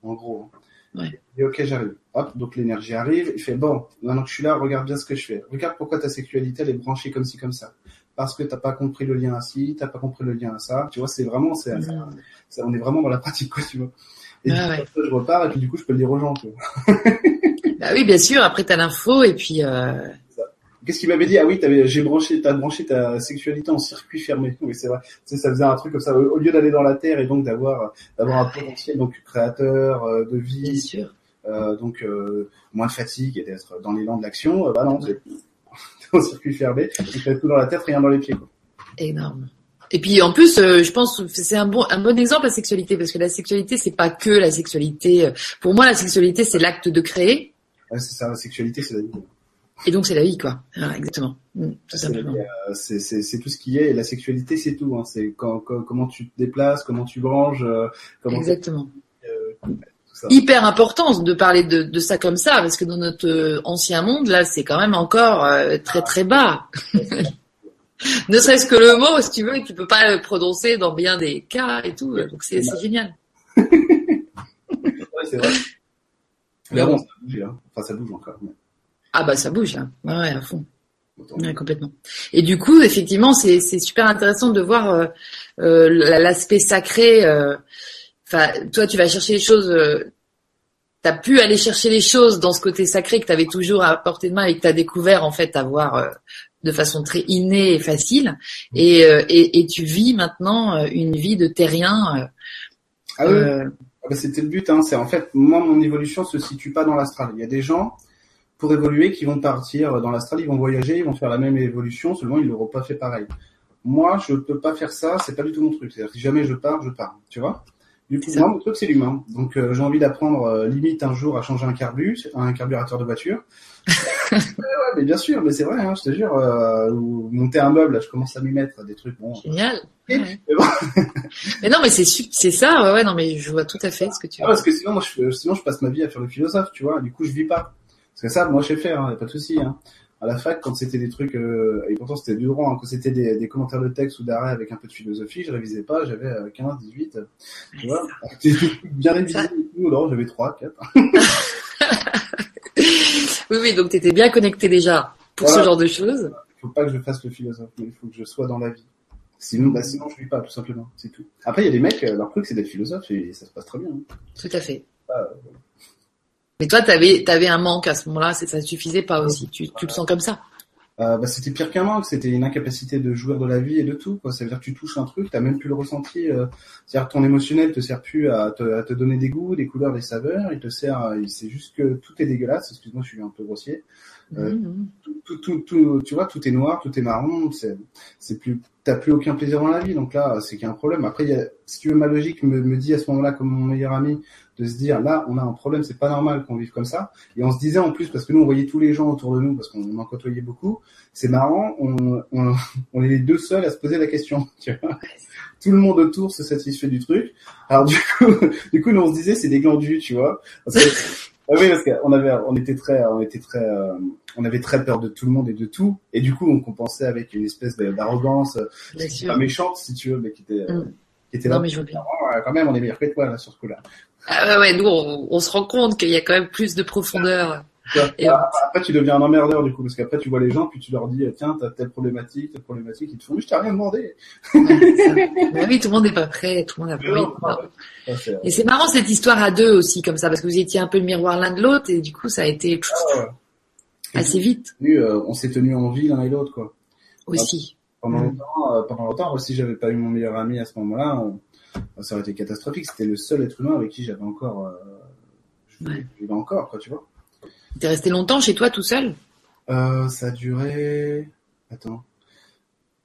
En gros. Hein. Ouais. Et ok, j'arrive. Hop, donc l'énergie arrive. Il fait bon. Maintenant que je suis là, regarde bien ce que je fais. Regarde pourquoi ta sexualité elle est branchée comme ci comme ça. Parce que t'as pas compris le lien à ci, t'as pas compris le lien à ça. Tu vois, c'est vraiment, c'est, mmh. ça, ça, on est vraiment dans la pratique, quoi, tu vois. Et ah, du coup, ouais. je repars et puis du coup je peux le dire aux gens. Tu vois. Bah oui, bien sûr. Après t'as l'info et puis. Euh... Qu'est-ce qu'il m'avait dit? Ah oui, t'avais, j'ai branché, t'as branché ta sexualité en circuit fermé. Oui, c'est vrai. Tu sais, ça faisait un truc comme ça. Au lieu d'aller dans la terre et donc d'avoir, d'avoir ah, un ouais. potentiel, donc créateur, euh, de vie. Bien sûr. Euh, donc, euh, moins de fatigue et d'être dans l'élan de l'action. Euh, bah non, ouais. t'es en circuit fermé. Tu fais tout dans la tête, rien dans les pieds, quoi. Énorme. Et puis, en plus, euh, je pense que c'est un bon, un bon exemple, la sexualité. Parce que la sexualité, c'est pas que la sexualité. Pour moi, la sexualité, c'est l'acte de créer. Ouais, c'est ça. La sexualité, c'est la vie. Et donc c'est la vie, quoi. Ah, exactement. Tout c'est simplement. Vie, euh, c'est, c'est, c'est tout ce qui est. Et la sexualité, c'est tout. Hein. C'est quand, quand, comment tu te déplaces, comment tu branches. Euh, comment exactement. Euh, Hyper important de parler de, de ça comme ça, parce que dans notre ancien monde, là, c'est quand même encore euh, très très bas. Ne serait-ce que le mot, si tu veux, tu peux pas le prononcer dans bien des cas et tout. Donc c'est, c'est génial. Ouais, c'est vrai. Mais bon, ça bouge. Hein. Enfin, ça bouge encore. Mais... Ah bah ça bouge là, ouais, ouais à fond, ouais, complètement. Et du coup effectivement c'est c'est super intéressant de voir euh, euh, l'aspect sacré. Enfin euh, toi tu vas chercher les choses, euh, t'as pu aller chercher les choses dans ce côté sacré que t'avais toujours à portée de main et que t'as découvert en fait avoir euh, de façon très innée et facile. Et euh, et, et tu vis maintenant euh, une vie de terrien. Euh, ah oui. Euh, ah bah, c'était le but. Hein. C'est en fait moi mon évolution se situe pas dans l'astral. Il y a des gens pour évoluer, qui vont partir dans l'astral, ils vont voyager, ils vont faire la même évolution, seulement ils l'auront pas fait pareil. Moi, je peux pas faire ça, c'est pas du tout mon truc. C'est-à-dire que si jamais je pars, je pars, tu vois. Du coup, moi, mon truc, c'est l'humain. Donc, euh, j'ai envie d'apprendre euh, limite un jour à changer un carbu, un carburateur de voiture. ouais, ouais, mais bien sûr, mais c'est vrai, hein, je te jure. Euh, ou monter un meuble, là, je commence à m'y mettre, des trucs bon. Génial. Euh, ouais. Mais, bon. Mais non, mais c'est c'est ça. Ouais, ouais, non, mais je vois tout à fait ce que tu. Ah, parce que sinon, moi, je, sinon, je passe ma vie à faire le philosophe, tu vois. Du coup, je vis pas. Parce que ça, moi, je sais faire, hein, pas de souci. Hein. À la fac, quand c'était des trucs, euh, et pourtant c'était du droit, hein, quand c'était des, des commentaires de texte ou d'arrêt avec un peu de philosophie, je révisais pas, j'avais euh, quinze, dix-huit, tu vois, bien révisé, ou alors j'avais trois, quatre. Oui, oui, donc t'étais bien connecté déjà pour voilà. Ce genre de choses. Il faut pas que je fasse le philosophe, mais il faut que je sois dans la vie. Sinon, bah, sinon je vis pas, tout simplement, c'est tout. Après, il y a des mecs, leur truc, c'est d'être philosophe, et ça se passe très bien. Hein. Tout à fait. Euh, Mais toi, t'avais, t'avais un manque à ce moment-là, ça ne suffisait pas aussi. Tu, tu le sens comme ça? Euh, bah, c'était pire qu'un manque, c'était une incapacité de jouir de la vie et de tout, quoi. Ça veut dire que tu touches un truc, t'as même plus le ressenti, euh, c'est-à-dire ton émotionnel te sert plus à te, à te donner des goûts, des couleurs, des saveurs, il te sert, c'est juste que tout est dégueulasse, excuse-moi, je suis un peu grossier. Euh, mmh. tout, tout, tout, tout, tu vois, tout est noir, tout est marron, c'est, c'est plus, t'as plus aucun plaisir dans la vie, donc là, c'est qu'il y a un problème. Après, il y a, si tu veux, ma logique me, me dit à ce moment-là, comme mon meilleur ami, de se dire, là, on a un problème, c'est pas normal qu'on vive comme ça. Et on se disait en plus, parce que nous, on voyait tous les gens autour de nous, parce qu'on en côtoyait beaucoup, c'est marrant, on, on, on est les deux seuls à se poser la question, tu vois. Tout le monde autour se satisfait du truc. Alors, du coup, du coup, nous, on se disait, c'est des glandus, tu vois. Parce que, ah oui, parce qu'on avait, on était très, on était très, euh, on avait très peur de tout le monde et de tout, et du coup on compensait avec une espèce d'arrogance, euh, pas méchante si tu veux, mais qui était, euh, mmh. qui était non, là. Mais je veux bien. Quand même, on est meilleur que toi là sur ce coup-là. Ah ouais, ouais, nous on, on se rend compte qu'il y a quand même plus de profondeur. Et après, on... après tu deviens un emmerdeur du coup, parce qu'après tu vois les gens puis tu leur dis tiens t'as telle problématique, telle problématique, ils te font oui je t'ai rien demandé. Ouais, oui tout le monde n'est pas prêt, tout le monde a pris. Non, non. Ouais, c'est... Et c'est marrant cette histoire à deux aussi comme ça, parce que vous étiez un peu le miroir l'un de l'autre et du coup ça a été ah, ouais. assez vite. On s'est tenus en vie l'un et l'autre quoi. Aussi. Alors, pendant, mmh. longtemps, pendant longtemps, si j'avais pas eu mon meilleur ami à ce moment-là, ça aurait été catastrophique. C'était le seul être humain avec qui j'avais encore, euh... je ouais. vivais encore quoi tu vois. T'es resté longtemps chez toi tout seul? Euh, ça a duré Attends.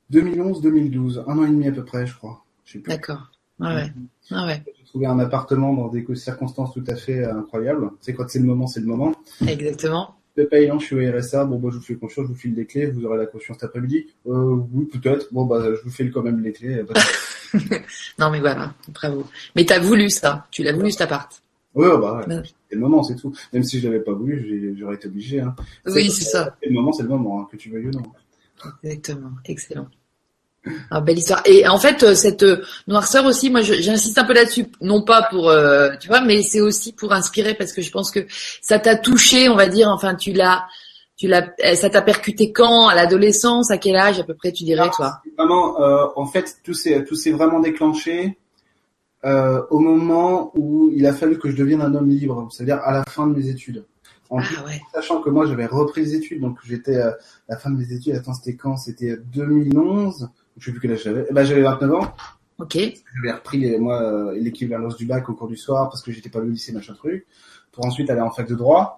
deux mille onze deux mille douze, un an et demi à peu près, je crois. Je sais plus. D'accord. Ah ouais. Ah ouais. J'ai trouvé un appartement dans des circonstances tout à fait incroyables. Tu sais, quand c'est le moment, c'est le moment. Exactement. Je suis payant, je suis au R S A. Bon, bah, je vous fais confiance, je vous file les clés, vous aurez la confiance cet après-midi. Euh, oui, peut-être. Bon, bah, je vous file quand même les clés. Non, mais voilà. Bravo. Mais t'as voulu ça. Tu l'as voulu, cet appart. Ouais, bah, ouais. C'est le moment, c'est tout. Même si je l'avais pas voulu, j'aurais été obligé, hein. Oui, c'est ça. Le moment, c'est le moment, hein, que tu veuilles ou non. Exactement. Excellent. Ah, belle histoire. Et en fait, cette noirceur aussi, moi, j'insiste un peu là-dessus, non pas pour, euh, tu vois, mais c'est aussi pour inspirer, parce que je pense que ça t'a touché, on va dire. Enfin, tu l'as, tu l'as, ça t'a percuté quand, à l'adolescence, à quel âge à peu près, tu dirais, toi? Vraiment, euh, en fait, tout s'est, tout s'est vraiment déclenché euh, au moment où il a fallu que je devienne un homme libre, c'est-à-dire à la fin de mes études. En plus, ah ouais. Sachant que moi, j'avais repris les études, donc j'étais à la fin de mes études. Attends, c'était quand? C'était deux mille onze. Je sais plus quel âge j'avais. Eh ben, j'avais vingt-neuf ans. Ok. J'avais repris, moi, l'équivalence du bac au cours du soir parce que j'étais pas allé au lycée, machin truc, pour ensuite aller en fac de droit.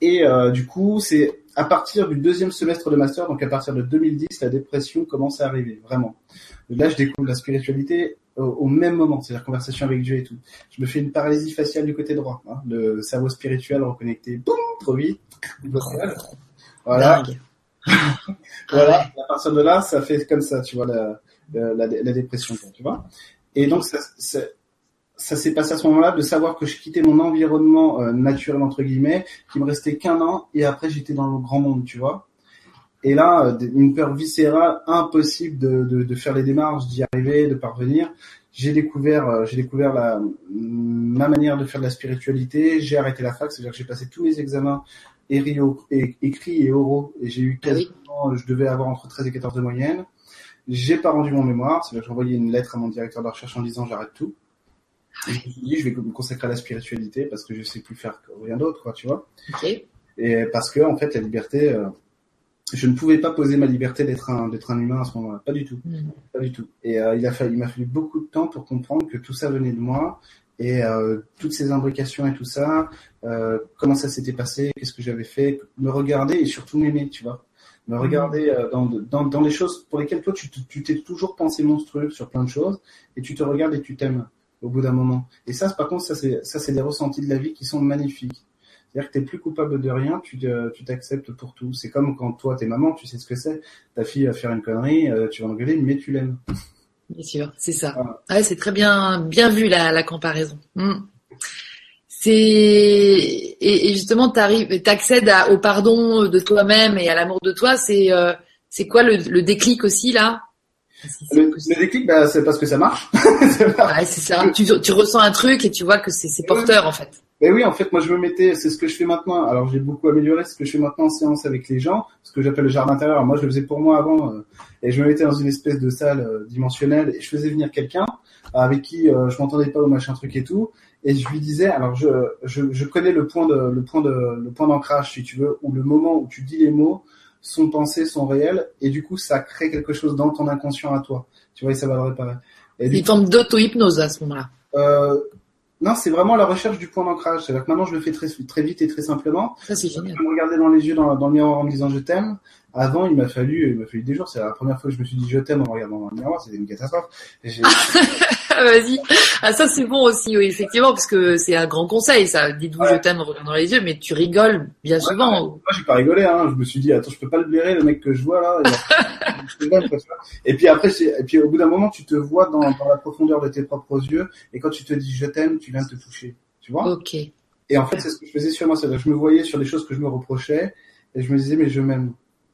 Et euh, du coup, c'est à partir du deuxième semestre de master, donc à partir de deux mille dix, la dépression commence à arriver, vraiment. Là, je découvre la spiritualité au, au même moment, c'est-à-dire conversation avec Dieu et tout. Je me fais une paralysie faciale du côté droit, hein, le cerveau spirituel reconnecté, boum, trop vite. Voilà. Dingue. Voilà, à partir de là, ça fait comme ça, tu vois, la, la, la dépression, tu vois. Et donc, ça, ça, ça s'est passé à ce moment-là, de savoir que je quittais mon environnement euh, naturel, entre guillemets, qui me restait qu'un an, et après, j'étais dans le grand monde, tu vois. Et là, une peur viscérale, impossible de, de, de faire les démarches, d'y arriver, de parvenir. J'ai découvert, euh, j'ai découvert la, ma manière de faire de la spiritualité, j'ai arrêté la fac, c'est-à-dire que j'ai passé tous mes examens, Et Rio, et, écrit et oraux, et j'ai eu quasiment, oui. Je devais avoir entre treize et quatorze de moyenne. J'ai pas rendu mon mémoire, c'est-à-dire que j'ai envoyé une lettre à mon directeur de recherche en disant j'arrête tout. Et je me suis dit, je vais me consacrer à la spiritualité parce que je sais plus faire rien d'autre, quoi, tu vois. Okay. Et parce que, en fait, la liberté, euh, je ne pouvais pas poser ma liberté d'être un, d'être un humain à ce moment-là. Pas du tout. Mmh. Pas du tout. Et, euh, il a fallu, il m'a fallu beaucoup de temps pour comprendre que tout ça venait de moi. Et euh, toutes ces imbrications et tout ça, euh, comment ça s'était passé, qu'est-ce que j'avais fait, me regarder et surtout m'aimer, tu vois, me regarder euh, dans, dans dans les choses pour lesquelles toi tu tu t'es toujours pensé monstrueux sur plein de choses, et tu te regardes et tu t'aimes au bout d'un moment. Et ça, par contre, ça c'est ça c'est des ressentis de la vie qui sont magnifiques. C'est-à-dire que t'es plus coupable de rien, tu euh, tu t'acceptes pour tout. C'est comme quand toi t'es maman, tu sais ce que c'est, ta fille va faire une connerie, euh, tu vas engueuler, mais tu l'aimes. Bien sûr, c'est ça. Voilà. Ouais, c'est très bien, bien vu la, la comparaison. Mm. C'est et, et justement, t'arrives, t'accèdes à, au pardon de toi-même et à l'amour de toi. C'est euh, c'est quoi le, le déclic aussi là? Le, le déclic, bah, c'est parce que ça marche. c'est ouais, c'est ça. Que... Tu, tu ressens un truc et tu vois que c'est, c'est porteur, oui. En fait. Ben oui, en fait, moi, je me mettais, c'est ce que je fais maintenant. Alors, j'ai beaucoup amélioré ce que je fais maintenant en séance avec les gens, ce que j'appelle le jardin intérieur. Moi, je le faisais pour moi avant, euh, et je me mettais dans une espèce de salle euh, dimensionnelle, et je faisais venir quelqu'un avec qui euh, je m'entendais pas au machin truc et tout, et je lui disais, alors, je, je, je connais le point de, le point de, le point d'ancrage, si tu veux, ou le moment où tu dis les mots, sont pensés, sont réels, et du coup, ça crée quelque chose dans ton inconscient à toi. Tu vois, et ça va le réparer. Et une forme d'auto-hypnose à ce moment-là. Euh, Non, c'est vraiment la recherche du point d'ancrage. C'est-à-dire que maintenant, je le fais très, très vite et très simplement. Ça, c'est génial. Je me regardais dans les yeux, dans, dans le miroir en me disant je t'aime. Avant, il m'a fallu, il m'a fallu des jours. C'est la première fois que je me suis dit je t'aime en me regardant dans le miroir. C'était une catastrophe. J'ai... Vas-y. Ah, ça, c'est bon aussi, oui, effectivement, parce que c'est un grand conseil, ça. Dites-vous ouais. Je t'aime en regardant dans les yeux, mais tu rigoles bien ouais, souvent. Ouais. Moi, j'ai pas rigolé, hein. Je me suis dit, attends, je peux pas le blairer, le mec que je vois, là. Et, là, et puis après, et puis au bout d'un moment, tu te vois dans, dans la profondeur de tes propres yeux, et quand tu te dis je t'aime, tu viens de te toucher. Tu vois? Ok. Et en fait, c'est ce que je faisais sur moi. C'est-à-dire, je me voyais sur les choses que je me reprochais, et je me disais, mais je m'aime.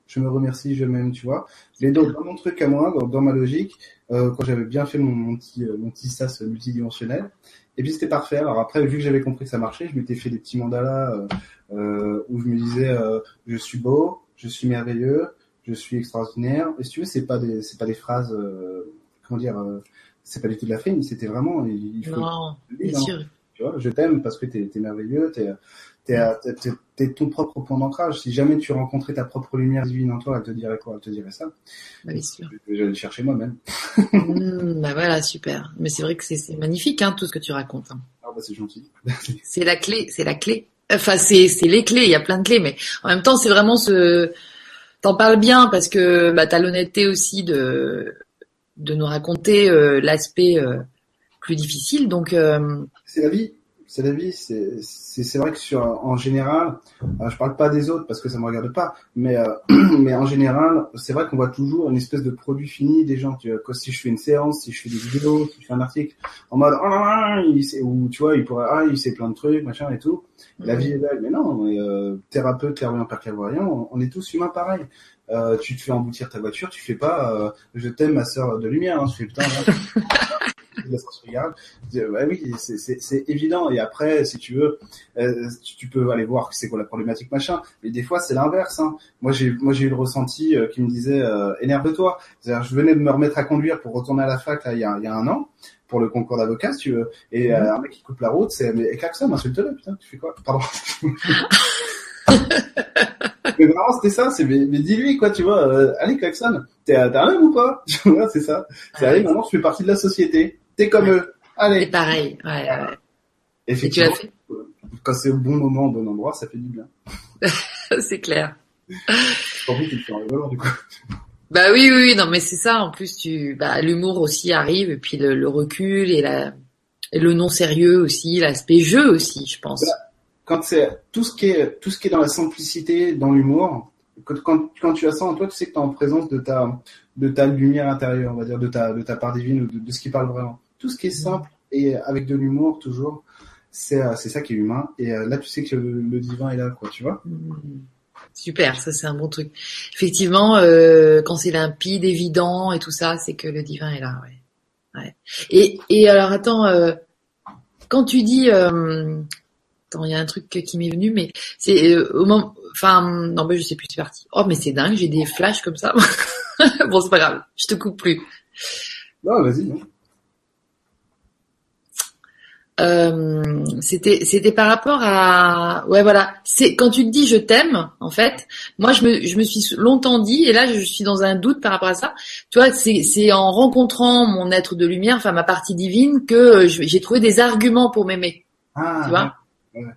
Je me remercie, je m'aime, tu vois. Mais donc, dans mon truc à moi, dans, dans ma logique, euh, quand j'avais bien fait mon, mon petit, mon petit sas multidimensionnel, et puis c'était parfait. Alors après, vu que j'avais compris que ça marchait, je m'étais fait des petits mandalas euh, euh, où je me disais, euh, je suis beau, je suis merveilleux, je suis extraordinaire. Et si tu veux, c'est pas des, c'est pas des phrases, euh, comment dire, euh, c'est pas du tout de la frime, c'était vraiment. Il faut non, lire, bien hein. Sûr. Tu vois, je t'aime parce que t'es, t'es merveilleux, t'es. T'es, à, t'es, t'es ton propre point d'ancrage. Si jamais tu rencontrais ta propre lumière divine en toi, elle te dirait quoi? Elle te dirait ça. Bah, bien sûr. Je vais le chercher moi-même. mmh, bah voilà, super. Mais c'est vrai que c'est, c'est magnifique, hein, tout ce que tu racontes. Hein. Ah bah c'est gentil. c'est la clé, c'est la clé. Enfin c'est, c'est les clés. Il y a plein de clés, mais en même temps c'est vraiment ce t'en parles bien parce que bah, t'as l'honnêteté aussi de, de nous raconter euh, l'aspect euh, plus difficile. Donc, euh... c'est la vie. C'est la vie. C'est, c'est, c'est vrai que sur, en général, euh, je parle pas des autres parce que ça me regarde pas, mais, euh, mais en général, c'est vrai qu'on voit toujours une espèce de produit fini des gens. Tu vois, si je fais une séance, si je fais des vidéos, si je fais un article, en mode, ah, il sait, ou tu vois, il pourrait, ah, il sait plein de trucs, machin et tout. La vie est belle, mais non, est, euh, thérapeute, clairvoyant, perclairvoyant, on, on est tous humains pareils. Euh, tu te fais emboutir ta voiture, tu fais pas, euh, je t'aime ma sœur de lumière, hein, je fais putain, là, bah oui, c'est, c'est, c'est évident. Et après, si tu veux, tu peux aller voir c'est quoi la problématique machin. Mais des fois, c'est l'inverse. Hein. Moi, j'ai, moi, j'ai eu le ressenti euh, qui me disait euh, énerve-toi. C'est-à-dire, je venais de me remettre à conduire pour retourner à la fac là, il y a, il y a un an pour le concours d'avocat, si tu veux. Et mmh. euh, un mec qui coupe la route, c'est mais klaxon, insulte-le, putain, tu fais quoi ? Pardon. Mais vraiment c'était ça, c'est mais, mais dis-lui quoi, tu vois, euh, allez klaxon, t'es, t'es un homme ou pas ? Tu vois, c'est ça. C'est allez, maintenant je fais partie de la société. T'es comme ouais. eux. Allez. C'est pareil. Ouais, ouais. Effectivement, et tu as fait... quand c'est au bon moment, au bon endroit, ça fait du bien. C'est clair. En plus, tu te fais rigoler, du coup. Bah oui, oui, oui, non, mais c'est ça. En plus, tu, bah, l'humour aussi arrive, et puis le, le recul et la, et le non sérieux aussi, l'aspect jeu aussi, je pense. Bah, quand c'est tout ce qui est, tout ce qui est dans la simplicité, dans l'humour. Quand, quand, quand tu as ça en toi, tu sais que t'es en présence de ta, de ta lumière intérieure, on va dire, de ta, de ta part divine, ou de, de ce qui parle vraiment. Tout ce qui est simple et avec de l'humour toujours, c'est, c'est ça qui est humain. Et là, tu sais que le, le divin est là, quoi, tu vois. Super, ça c'est un bon truc. Effectivement, euh, quand c'est limpide, évident et tout ça, c'est que le divin est là, ouais. Ouais. Et, et alors attends, euh, quand tu dis, euh, attends, il y a un truc qui m'est venu, mais c'est euh, au moment. Enfin, non, mais je sais plus, c'est parti. Oh, mais c'est dingue, j'ai des flashs comme ça. Bon, c'est pas grave, je te coupe plus. Non, vas-y. Non. Euh, c'était, c'était par rapport à, ouais, voilà. C'est quand tu te dis je t'aime, en fait. Moi, je me, je me suis longtemps dit, et là, je suis dans un doute par rapport à ça. Tu vois, c'est, c'est en rencontrant mon être de lumière, enfin ma partie divine, que j'ai trouvé des arguments pour m'aimer. Ah, tu vois. Ouais. Ouais.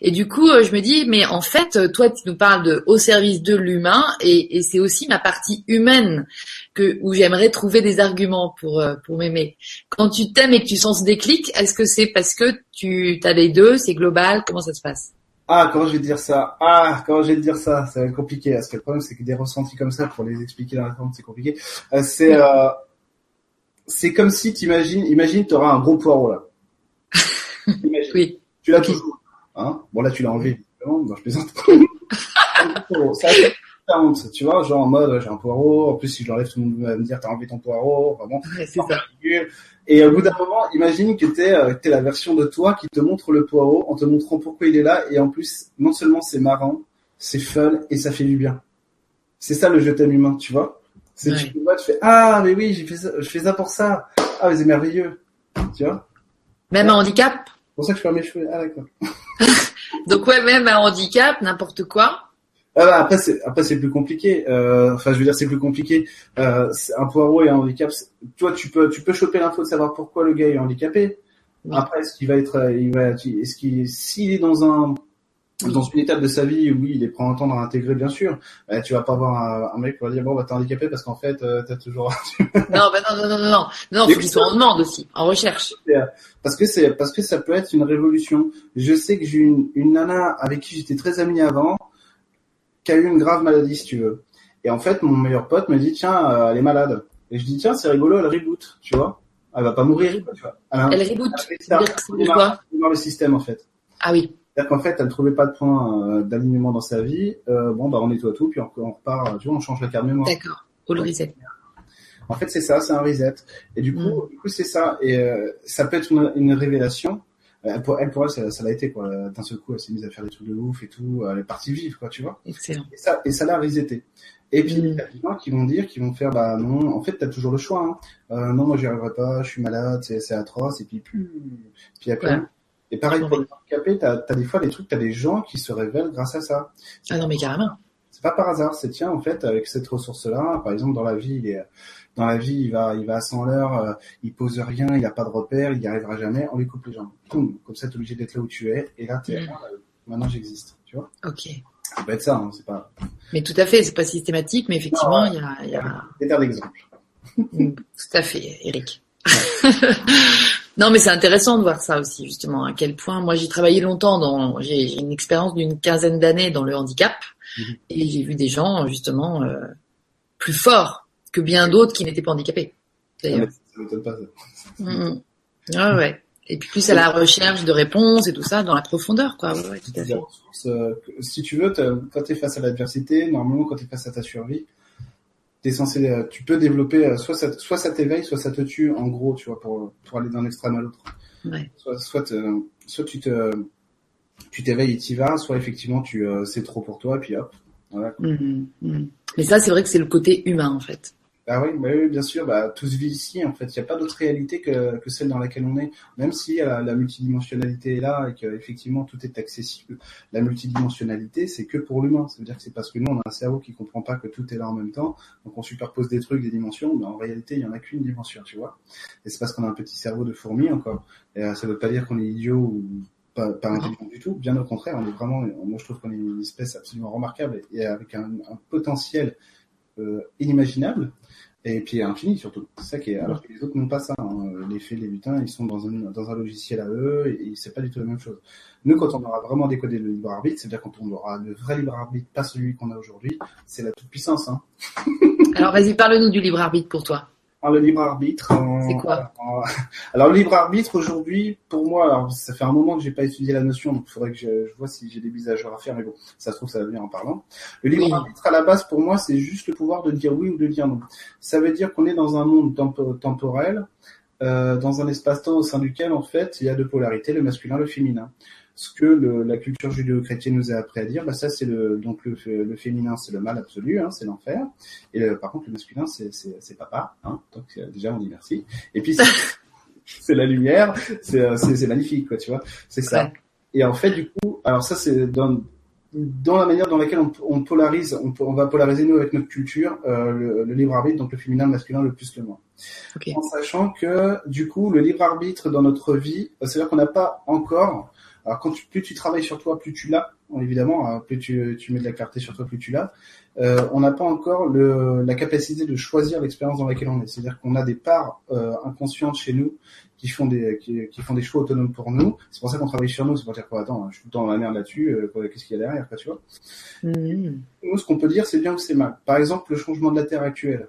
Et du coup, je me dis, mais en fait, toi, tu nous parles de au service de l'humain, et, et c'est aussi ma partie humaine que où j'aimerais trouver des arguments pour pour m'aimer. Quand tu t'aimes et que tu sens ce déclic, est-ce que c'est parce que tu as les deux, c'est global, comment ça se passe ? Ah, comment je vais te dire ça ? Ah, comment je vais te dire ça ? Ça va être compliqué, parce que le problème, c'est que des ressentis comme ça, pour les expliquer dans la forme, c'est compliqué. Euh, c'est euh, c'est comme si t'imagines, imagine, t'auras un gros poireau là. Imagine. Oui. Tu l'as okay. toujours. Hein bon là tu l'as enlevé évidemment, bon, je plaisante. Ça fait la honte, tu vois, genre en mode j'ai un poireau, en plus si je l'enlève tout le monde va me dire t'as enlevé ton poireau, vraiment. Ouais, c'est ça. Et au bout d'un moment, imagine que t'es, euh, t'es la version de toi qui te montre le poireau en te montrant pourquoi il est là, et en plus non seulement c'est marrant, c'est fun et ça fait du bien. C'est ça le je t'aime humain, tu vois. C'est ouais. Tu vois, tu fais ah mais oui j'ai fait ça, je fais ça pour ça. Ah mais c'est merveilleux, tu vois. Même ouais. Un handicap. C'est pour ça que je fais mes cheveux. Ah d'accord. Donc ouais, même un handicap, n'importe quoi. Ah bah après c'est après c'est plus compliqué. Euh, enfin je veux dire c'est plus compliqué. Euh, c'est un poireau et un handicap. C'est... Toi tu peux tu peux choper l'info de savoir pourquoi le gars est handicapé. Oui. Après est-ce qu'il va être il va est-ce qu'il s'il est dans un oui. dans une étape de sa vie où il est prêt à entendre à intégrer bien sûr. Bah, tu vas pas avoir un, un mec qui va dire bon bah t'es handicapé parce qu'en fait euh, t'as toujours. non bah non non non non non non faut qu'il soit en demande aussi en recherche. C'est, euh, Parce que c'est parce que ça peut être une révolution. Je sais que j'ai une, une nana avec qui j'étais très amie avant, qui a eu une grave maladie, si tu veux. Et en fait, mon meilleur pote me dit tiens, euh, elle est malade. Et je dis tiens, c'est rigolo, elle reboot, tu vois. Elle va pas mourir, quoi, tu vois. Elle, elle reboot. Elle démarre le système en fait. Ah oui. C'est-à-dire qu'en fait, elle ne trouvait pas de point euh, d'alignement dans sa vie. Euh, bon, bah on nettoie tout, puis on, on repart. Tu vois, on change la carte mémoire. D'accord. All reset. En fait, c'est ça, c'est un reset. Et du coup, mmh. du coup, c'est ça. Et euh, ça peut être une, une révélation. Euh, pour elle, pour elle, ça, ça l'a été quoi. D'un seul coup, elle s'est mise à faire des trucs de ouf et tout. Elle est partie vivre, quoi, tu vois. Excellent. Et ça, et ça l'a reseté. Et puis, il y a des gens qui vont dire, qui vont faire, bah non, en fait, t'as toujours le choix. Hein. Euh, non, moi, j'y arriverai pas. Je suis malade, c'est, c'est atroce. Et puis, plus. Puis après. Ouais. Et pareil pour les handicapés, t'as, t'as des fois des trucs, t'as des gens qui se révèlent grâce à ça. C'est ah non, mais carrément. C'est pas par hasard. C'est tiens, en fait, avec cette ressource-là, par exemple, dans la vie, il est. Dans la vie, il va, il va à cent l'heure, euh, il pose rien, il a pas de repère, il n'y arrivera jamais. On lui coupe les jambes. Boum, comme ça, t'es obligé d'être là où tu es. Et là, t'es, mmh. là, maintenant, j'existe. Tu vois ? Ok. Ça peut être ça. Hein, c'est pas. Mais tout à fait, c'est pas systématique, mais effectivement, il y a, il y a... C'est un exemple. Tout à fait, Eric. Non, mais c'est intéressant de voir ça aussi, justement, à quel point. Moi, j'ai travaillé longtemps dans, j'ai une expérience d'une quinzaine d'années dans le handicap, mmh. et j'ai vu des gens, justement, euh, plus forts que bien d'autres qui n'étaient pas handicapés. D'ailleurs. Ah, ça m'étonne pas, ça. Mmh. Ah, ouais. Et puis plus à la recherche de réponses et tout ça, dans la profondeur, quoi. Ouais, tout à fait. Euh, si tu veux, quand t'es face à l'adversité, normalement, quand t'es face à ta survie, t'es censé, euh, tu peux développer, euh, soit ça, soit ça t'éveille, soit ça te tue, en gros, tu vois, pour, pour aller d'un extrême à l'autre. Ouais. Soit, soit, euh, soit tu te, tu t'éveilles et t'y vas, soit effectivement tu, euh, c'est trop pour toi, et puis hop, voilà. Mmh, mmh. Mais ça, c'est vrai que c'est le côté humain, en fait. Ah oui, bah oui, bien sûr, bah, tout se vit ici, en fait. Il n'y a pas d'autre réalité que, que celle dans laquelle on est. Même si euh, la multidimensionnalité est là et qu'effectivement tout est accessible, la multidimensionnalité, c'est que pour l'humain. Ça veut dire que c'est parce que nous, on a un cerveau qui comprend pas que tout est là en même temps. Donc, on superpose des trucs, des dimensions, mais en réalité, il n'y en a qu'une dimension, tu vois. Et c'est parce qu'on a un petit cerveau de fourmi, encore. Et euh, ça veut pas dire qu'on est idiot ou pas, pas intelligent du tout. Bien au contraire, on est vraiment, moi, je trouve qu'on est une espèce absolument remarquable et avec un, un potentiel euh, inimaginable. Et puis infini surtout. C'est ça qui est. Alors que les autres n'ont pas ça. Hein. Les fées, les lutins, ils sont dans un dans un logiciel à eux et, et c'est pas du tout la même chose. Nous, quand on aura vraiment décodé le libre arbitre, c'est-à-dire quand on aura le vrai libre arbitre, pas celui qu'on a aujourd'hui, c'est la toute puissance. Hein. Alors vas-y, parle-nous du libre arbitre pour toi. Alors, le libre arbitre. Euh, c'est quoi euh, alors le libre arbitre aujourd'hui, pour moi, alors ça fait un moment que j'ai pas étudié la notion, donc il faudrait que je, je vois si j'ai des mises à jour à faire, mais bon, ça se trouve ça va venir en parlant. Le libre oui. arbitre à la base pour moi, c'est juste le pouvoir de dire oui ou de dire non. Ça veut dire qu'on est dans un monde temp- temporel, euh, dans un espace-temps au sein duquel en fait il y a deux polarités, le masculin, le féminin. Ce que le, la culture judéo-chrétienne nous a appris à dire, bah ça c'est le donc le, le féminin c'est le mal absolu, hein, c'est l'enfer. Et le, par contre le masculin c'est c'est, c'est papa, hein, donc déjà on dit merci. Et puis c'est, c'est la lumière, c'est, c'est c'est magnifique quoi, tu vois, c'est ça. Ouais. Et en fait du coup, alors ça c'est dans dans la manière dans laquelle on, on polarise, on, on va polariser nous avec notre culture euh, le, le libre arbitre, donc le féminin, le masculin, le plus le moins. Okay. En sachant que du coup le libre arbitre dans notre vie, c'est-à-dire qu'on n'a pas encore. Alors, quand tu, plus tu travailles sur toi, plus tu l'as, évidemment, hein, plus tu, tu mets de la clarté sur toi, plus tu l'as. Euh, on n'a pas encore le, la capacité de choisir l'expérience dans laquelle on est. C'est-à-dire qu'on a des parts euh, inconscientes chez nous qui font des qui, qui font des choix autonomes pour nous. C'est pour ça qu'on travaille sur nous. C'est pour dire quoi, attends, je suis tout le temps dans la merde là-dessus. Euh, qu'est-ce qu'il y a derrière, quoi, tu vois ? Mmh. Nous, ce qu'on peut dire, c'est bien ou c'est mal. Par exemple, le changement de la Terre actuelle.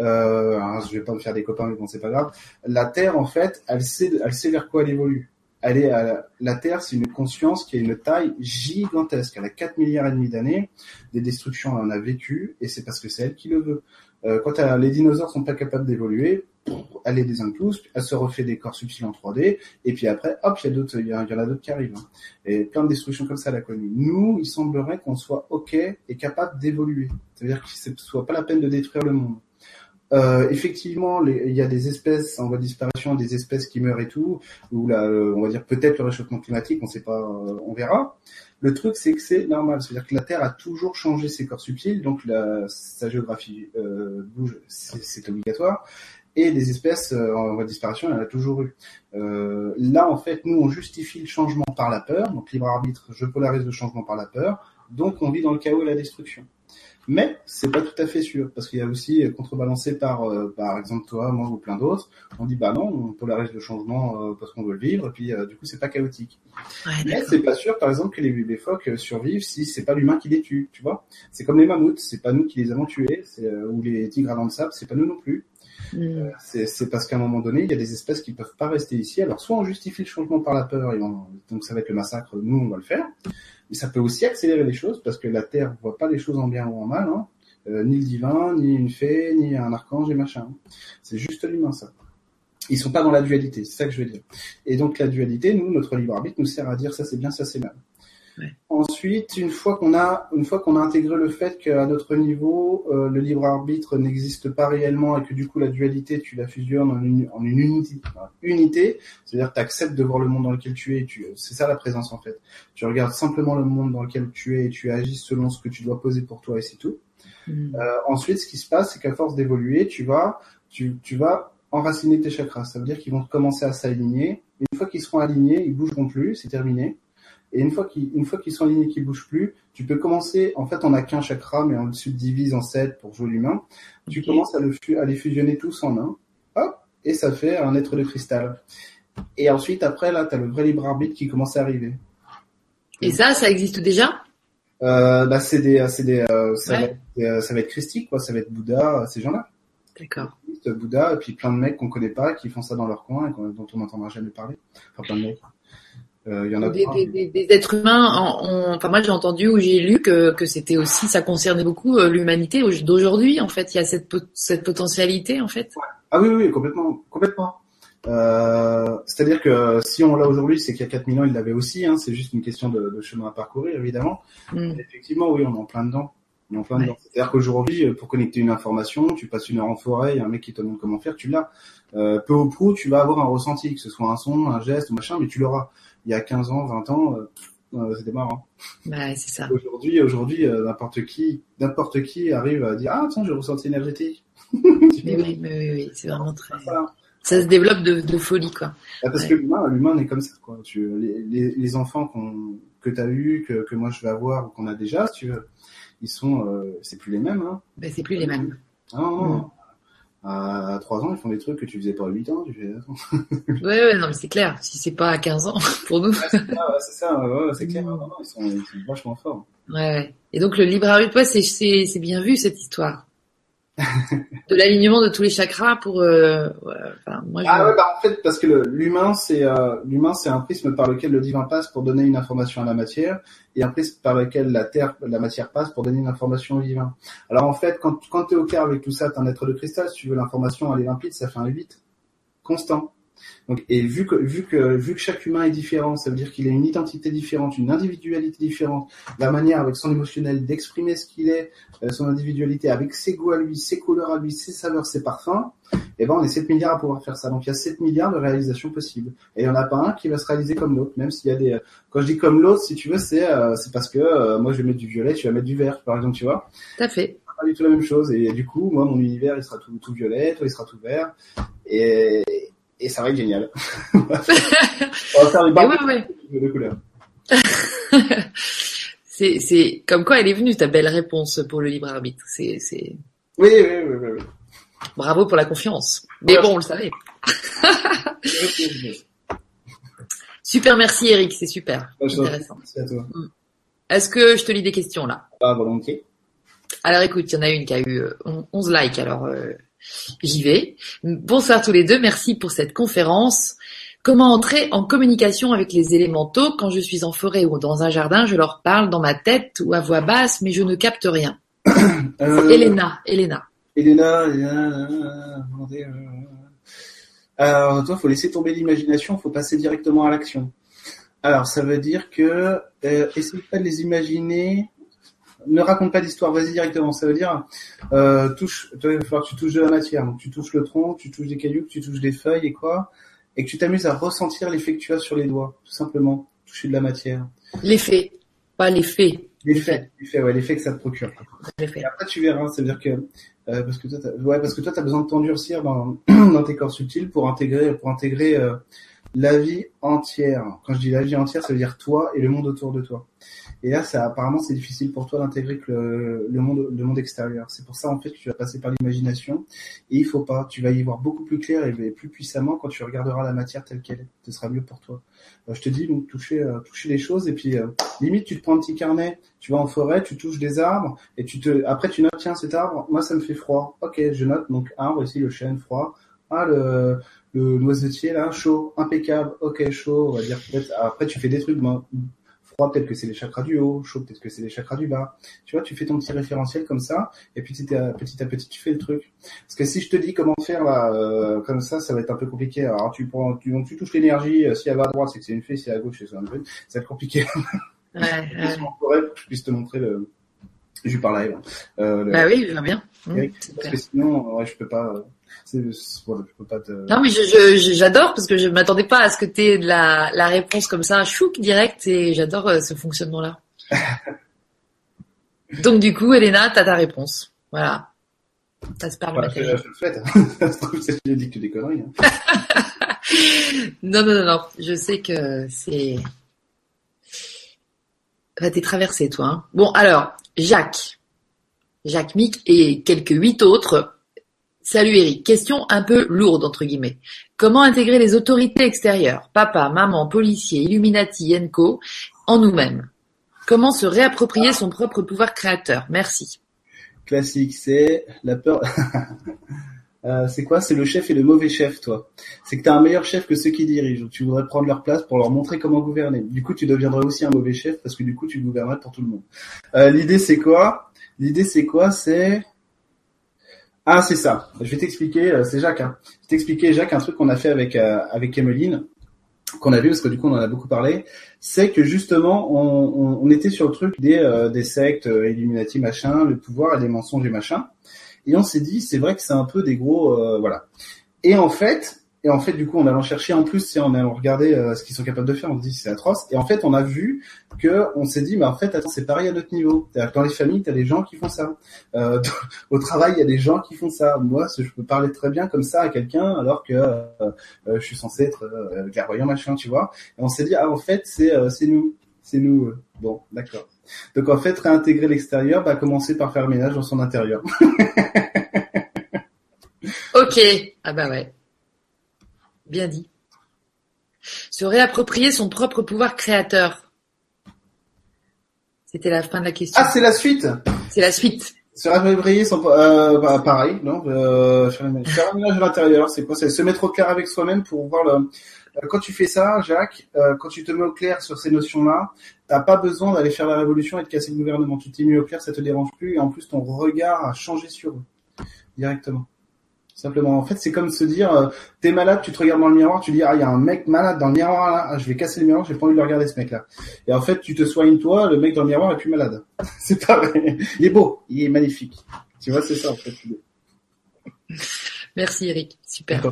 Euh, alors, je vais pas me faire des copains, mais bon, c'est pas grave. La Terre, en fait, elle sait, elle sait vers quoi elle évolue. Elle est à la, la Terre, c'est une conscience qui a une taille gigantesque. Elle a quatre milliards et demi d'années, des destructions elle en a vécu, et c'est parce que c'est elle qui le veut. Euh, quand elle, les dinosaures sont pas capables d'évoluer, elle les désincluse, elle se refait des corps subtils en trois D, et puis après, hop, il y a d'autres, il y, y en a d'autres qui arrivent. Hein. Et plein de destructions comme ça, elle a connu. Nous, il semblerait qu'on soit ok et capable d'évoluer. C'est-à-dire que ce soit pas la peine de détruire le monde. Euh, effectivement, il y a des espèces en voie de disparition, des espèces qui meurent et tout, ou là, euh, on va dire peut-être le réchauffement climatique, on sait pas, euh, on verra. Le truc, c'est que c'est normal, c'est-à-dire que la Terre a toujours changé ses corps subtils, donc la, sa géographie euh, bouge, c'est, c'est obligatoire. Et des espèces euh, en voie de disparition, il y en a toujours eu. Euh, là, en fait, nous, on justifie le changement par la peur, donc libre arbitre, je polarise le changement par la peur, donc on vit dans le chaos et la destruction. Mais c'est pas tout à fait sûr parce qu'il y a aussi euh, contrebalancé par euh, par exemple toi, moi ou plein d'autres, on dit bah non, on polarise le changement euh, parce qu'on veut le vivre et puis euh, du coup c'est pas chaotique. Ouais, mais c'est pas sûr par exemple que les bébés phoques euh, survivent si c'est pas l'humain qui les tue, tu vois. C'est comme les mammouths, c'est pas nous qui les avons tués, c'est, euh, ou les tigres à dents de sable, c'est pas nous non plus. Mmh. Euh, c'est, c'est parce qu'à un moment donné, il y a des espèces qui peuvent pas rester ici. Alors soit on justifie le changement par la peur et on, donc ça va être le massacre, nous on va le faire. Mais ça peut aussi accélérer les choses, parce que la Terre ne voit pas les choses en bien ou en mal, hein. Euh, ni le divin, ni une fée, ni un archange, et machin. C'est juste l'humain, ça. Ils sont pas dans la dualité, c'est ça que je veux dire. Et donc la dualité, nous, notre libre arbitre, nous sert à dire ça c'est bien, ça c'est mal. Ouais. Ensuite, une fois qu'on a, une fois qu'on a intégré le fait qu'à notre niveau, euh, le libre arbitre n'existe pas réellement et que du coup la dualité, tu la fusionnes en une, en une unité, enfin, unité, c'est-à-dire tu acceptes de voir le monde dans lequel tu es, tu, c'est ça la présence en fait. Tu regardes simplement le monde dans lequel tu es et tu agis selon ce que tu dois poser pour toi et c'est tout. Mmh. Euh, ensuite, ce qui se passe, c'est qu'à force d'évoluer, tu vas, tu, tu vas enraciner tes chakras. Ça veut dire qu'ils vont commencer à s'aligner. Une fois qu'ils seront alignés, ils bougeront plus, c'est terminé. Et une fois qu'ils, une fois qu'ils sont en ligne et qu'ils bougent plus, tu peux commencer, en fait, on n'a qu'un chakra, mais on le subdivise en sept pour jouer l'humain. Tu okay. commences à, le, à les fusionner tous en un. Hop, et ça fait un être de cristal. Et ensuite, après, là, t'as le vrai libre arbitre qui commence à arriver. Et ça, ça existe déjà? Euh, bah, c'est des, c'est des, euh, ça, ouais. va être, euh, ça va être christique, quoi. Ça va être Bouddha, ces gens-là. D'accord. Bouddha, et puis plein de mecs qu'on connaît pas, qui font ça dans leur coin, et dont on n'entendra jamais parler. Enfin, plein de mecs. Euh, il y en a des, plein, des, mais... des êtres humains, en, en, enfin, moi, j'ai entendu ou j'ai lu que, que c'était aussi, ça concernait beaucoup l'humanité d'aujourd'hui, en fait. Il y a cette, cette potentialité, en fait. Ouais. Ah oui, oui, oui, complètement, complètement. Euh, c'est-à-dire que si on l'a aujourd'hui, c'est qu'il y a quatre mille ans, il l'avait aussi, hein, c'est juste une question de, de chemin à parcourir, évidemment. Mm. Effectivement, oui, on est en plein dedans. On est en plein ouais. dedans. C'est-à-dire qu'aujourd'hui, pour connecter une information, tu passes une heure en forêt, il y a un mec qui te demande comment faire, tu l'as. Euh, peu ou prou, tu vas avoir un ressenti, que ce soit un son, un geste, machin, mais tu l'auras. Il y a quinze ans, vingt ans, euh, c'était marrant. Ouais, c'est ça. Aujourd'hui, aujourd'hui, euh, n'importe qui, n'importe qui arrive à dire, ah, tiens, j'ai ressenti énergétique. Mais oui, mais oui, oui, c'est vraiment très... Voilà. Ça se développe de, de folie, quoi. Ah, parce ouais. que l'humain, l'humain est comme ça, quoi. Tu, les, les, les enfants qu'on, que t'as eu, que, que moi je vais avoir, ou qu'on a déjà, si tu veux, ils sont, euh, c'est plus les mêmes, hein. Ben, c'est plus euh, les mêmes. Ah, non, non. À trois ans, ils font des trucs que tu faisais pas à huit ans, tu fais, attends. Ouais, ouais, non, mais c'est clair. Si c'est pas à quinze ans, pour nous. Ouais, c'est ça, ouais, c'est, ça, ouais, c'est clair. Non, non, ils sont, ils sont vachement forts. Ouais, ouais. Et donc, le libre arbitre, ouais, c'est, c'est, c'est bien vu, cette histoire. De l'alignement de tous les chakras pour euh, ouais, enfin, moi je... ah ouais bah en fait parce que le, l'humain c'est euh, l'humain c'est un prisme par lequel le divin passe pour donner une information à la matière et un prisme par lequel la terre la matière passe pour donner une information au divin. Alors en fait quand quand t'es au clair avec tout ça, t'es un être de cristal, si tu veux l'information elle est limpide, ça fait un huit constant. Donc et vu que vu que vu que chaque humain est différent, ça veut dire qu'il a une identité différente, une individualité différente, la manière avec son émotionnel d'exprimer ce qu'il est, euh, son individualité avec ses goûts à lui, ses couleurs à lui, ses saveurs, ses parfums, et ben on est sept milliards à pouvoir faire ça. Donc il y a sept milliards de réalisations possibles. Et il y en a pas un qui va se réaliser comme l'autre, même s'il y a des quand je dis comme l'autre, si tu veux, c'est euh, c'est parce que euh, moi je vais mettre du violet, tu vas mettre du vert par exemple, tu vois. Tout à fait. Pas du tout la même chose et du coup, moi mon univers, il sera tout tout violet, toi il sera tout vert et Et ça va être génial. On va faire des barres ouais, ouais. de couleurs. c'est, c'est comme quoi elle est venue, ta belle réponse pour le libre arbitre. C'est, c'est... Oui, oui, oui, oui, oui. Bravo pour la confiance. Mais ouais, bon, on le savait. Super, merci Eric, c'est super. Bah, intéressant. Merci à toi. Est-ce que je te lis des questions là ? Ah, volontiers. Alors écoute, il y en a une qui a eu onze likes, alors... Euh... J'y vais. Bonsoir tous les deux, merci pour cette conférence. Comment entrer en communication avec les élémentaux quand je suis en forêt ou dans un jardin, je leur parle dans ma tête ou à voix basse, mais je ne capte rien. euh... Elena, Elena. Elena, Elena. Alors toi, faut laisser tomber l'imagination, faut passer directement à l'action. Alors ça veut dire que euh, essaye pas de les imaginer. Ne raconte pas d'histoire, vas-y directement. Ça veut dire, euh, touche, toi, il va falloir que tu touches de la matière. Donc, tu touches le tronc, tu touches des cailloux, tu touches des feuilles et quoi. Et que tu t'amuses à ressentir l'effet que tu as sur les doigts. Tout simplement. Toucher de la matière. L'effet. Pas l'effet. L'effet. L'effet, ouais, l'effet que ça te procure. L'effet. Et après, tu verras. Ça veut dire que, euh, parce que toi, t'as, ouais, parce que toi, t'as besoin de t'endurcir dans, dans tes corps subtils pour intégrer, pour intégrer, euh, la vie entière. Quand je dis la vie entière, ça veut dire toi et le monde autour de toi. Et là, ça, apparemment, c'est difficile pour toi d'intégrer que le, le monde, le monde extérieur. C'est pour ça, en fait, que tu vas passer par l'imagination. Et il faut pas. Tu vas y voir beaucoup plus clair et plus puissamment quand tu regarderas la matière telle qu'elle est. Ce sera mieux pour toi. Euh, je te dis, donc, toucher, euh, toucher les choses. Et puis, euh, limite, tu te prends un petit carnet. Tu vas en forêt, tu touches des arbres. Et tu te, après, tu notes, tiens, cet arbre, moi, ça me fait froid. Ok, je note. Donc, arbre ici, le chêne, froid. Ah, le, le noisetier, là, chaud, impeccable. Ok, chaud. On va dire peut-être, après, tu fais des trucs, moi. Froid, peut-être que c'est les chakras du haut, chaud, peut-être que c'est les chakras du bas. Tu vois, tu fais ton petit référentiel comme ça, et petit à petit, à petit tu fais le truc. Parce que si je te dis comment faire là, euh, comme ça, ça va être un peu compliqué. Alors tu prends, tu, donc tu touches l'énergie, euh, si elle va à droite, c'est que c'est une fée, si elle va à gauche, c'est un peu, ça va être compliqué. Ouais, ouais. Pour que je puisse te montrer le, je parle live. Euh, le... Bah oui, je vois bien. Mmh, parce que sinon, ouais, je peux pas. C'est, voilà, je peux pas te... Non mais je, je, j'adore parce que je m'attendais pas à ce que t'aies de la, la réponse comme ça, chouc direct et j'adore euh, ce fonctionnement-là. Donc du coup, Elena, t'as ta réponse. Voilà. Ça se parle. Bah, je, je le fais. Ça se trouve, j'ai dit que tu des conneries. Hein. non non non non. Je sais que c'est. Ça t'est traversé, toi. Hein. Bon, alors, Jacques. Jacques Mick et quelques huit autres. Salut Eric, question un peu lourde entre guillemets. Comment intégrer les autorités extérieures, papa, maman, policier, Illuminati, Yenko, en nous-mêmes? Comment se réapproprier son propre pouvoir créateur? Merci. Classique, c'est la peur. euh, c'est quoi? C'est le chef et le mauvais chef, toi. C'est que tu as un meilleur chef que ceux qui dirigent. Tu voudrais prendre leur place pour leur montrer comment gouverner. Du coup, tu deviendrais aussi un mauvais chef parce que du coup, tu gouvernerais pour tout le monde. Euh, l'idée, c'est quoi? L'idée, c'est quoi? C'est... Ah, c'est ça. Je vais t'expliquer, c'est Jacques. Hein. Je vais t'expliquer, Jacques, un truc qu'on a fait avec euh, avec Emeline, qu'on a vu, parce que du coup, on en a beaucoup parlé. C'est que justement, on, on, on était sur le truc des euh, des sectes, euh, Illuminati, machin, le pouvoir et des mensonges et machin. Et on s'est dit, c'est vrai que c'est un peu des gros... Euh, voilà. Et en fait, et en fait, du coup, en allant chercher, en plus, c'est en allant regarder euh, ce qu'ils sont capables de faire, on se dit, c'est atroce. Et en fait, on a vu que on s'est dit, mais en fait, attends, c'est pareil à notre niveau. C'est-à-dire que dans les familles, t'as des gens qui font ça. Euh, au travail, il y a des gens qui font ça. Moi, je peux parler très bien comme ça à quelqu'un, alors que euh, euh, je suis censé être euh, clairvoyant, machin, tu vois. Et on s'est dit, ah, en fait, c'est euh, c'est nous. C'est nous. Euh. Bon, d'accord. Donc, en fait, réintégrer l'extérieur, bah, commencer par faire le ménage dans son intérieur. Ok. Ah bah ouais. Bien dit. Se réapproprier son propre pouvoir créateur. C'était la fin de la question. Ah, c'est la suite. C'est la suite. Se réapproprier son... Euh, bah, pareil, non euh, Faire un ménage à l'intérieur, c'est quoi? C'est se mettre au clair avec soi-même pour voir le... Quand tu fais ça, Jacques, euh, quand tu te mets au clair sur ces notions-là, t'as pas besoin d'aller faire la révolution et de casser le gouvernement. Tu t'es mis au clair, ça te dérange plus. Et en plus, ton regard a changé sur eux. Directement. Simplement, en fait, c'est comme se dire, euh, t'es malade, tu te regardes dans le miroir, tu dis, ah, il y a un mec malade dans le miroir, là, ah, je vais casser le miroir, j'ai pas envie de le regarder, ce mec-là. Et en fait, tu te soignes, toi, le mec dans le miroir est plus malade. C'est pas vrai. Il est beau, il est magnifique. Tu vois, c'est ça, en fait. Merci, Eric. Super.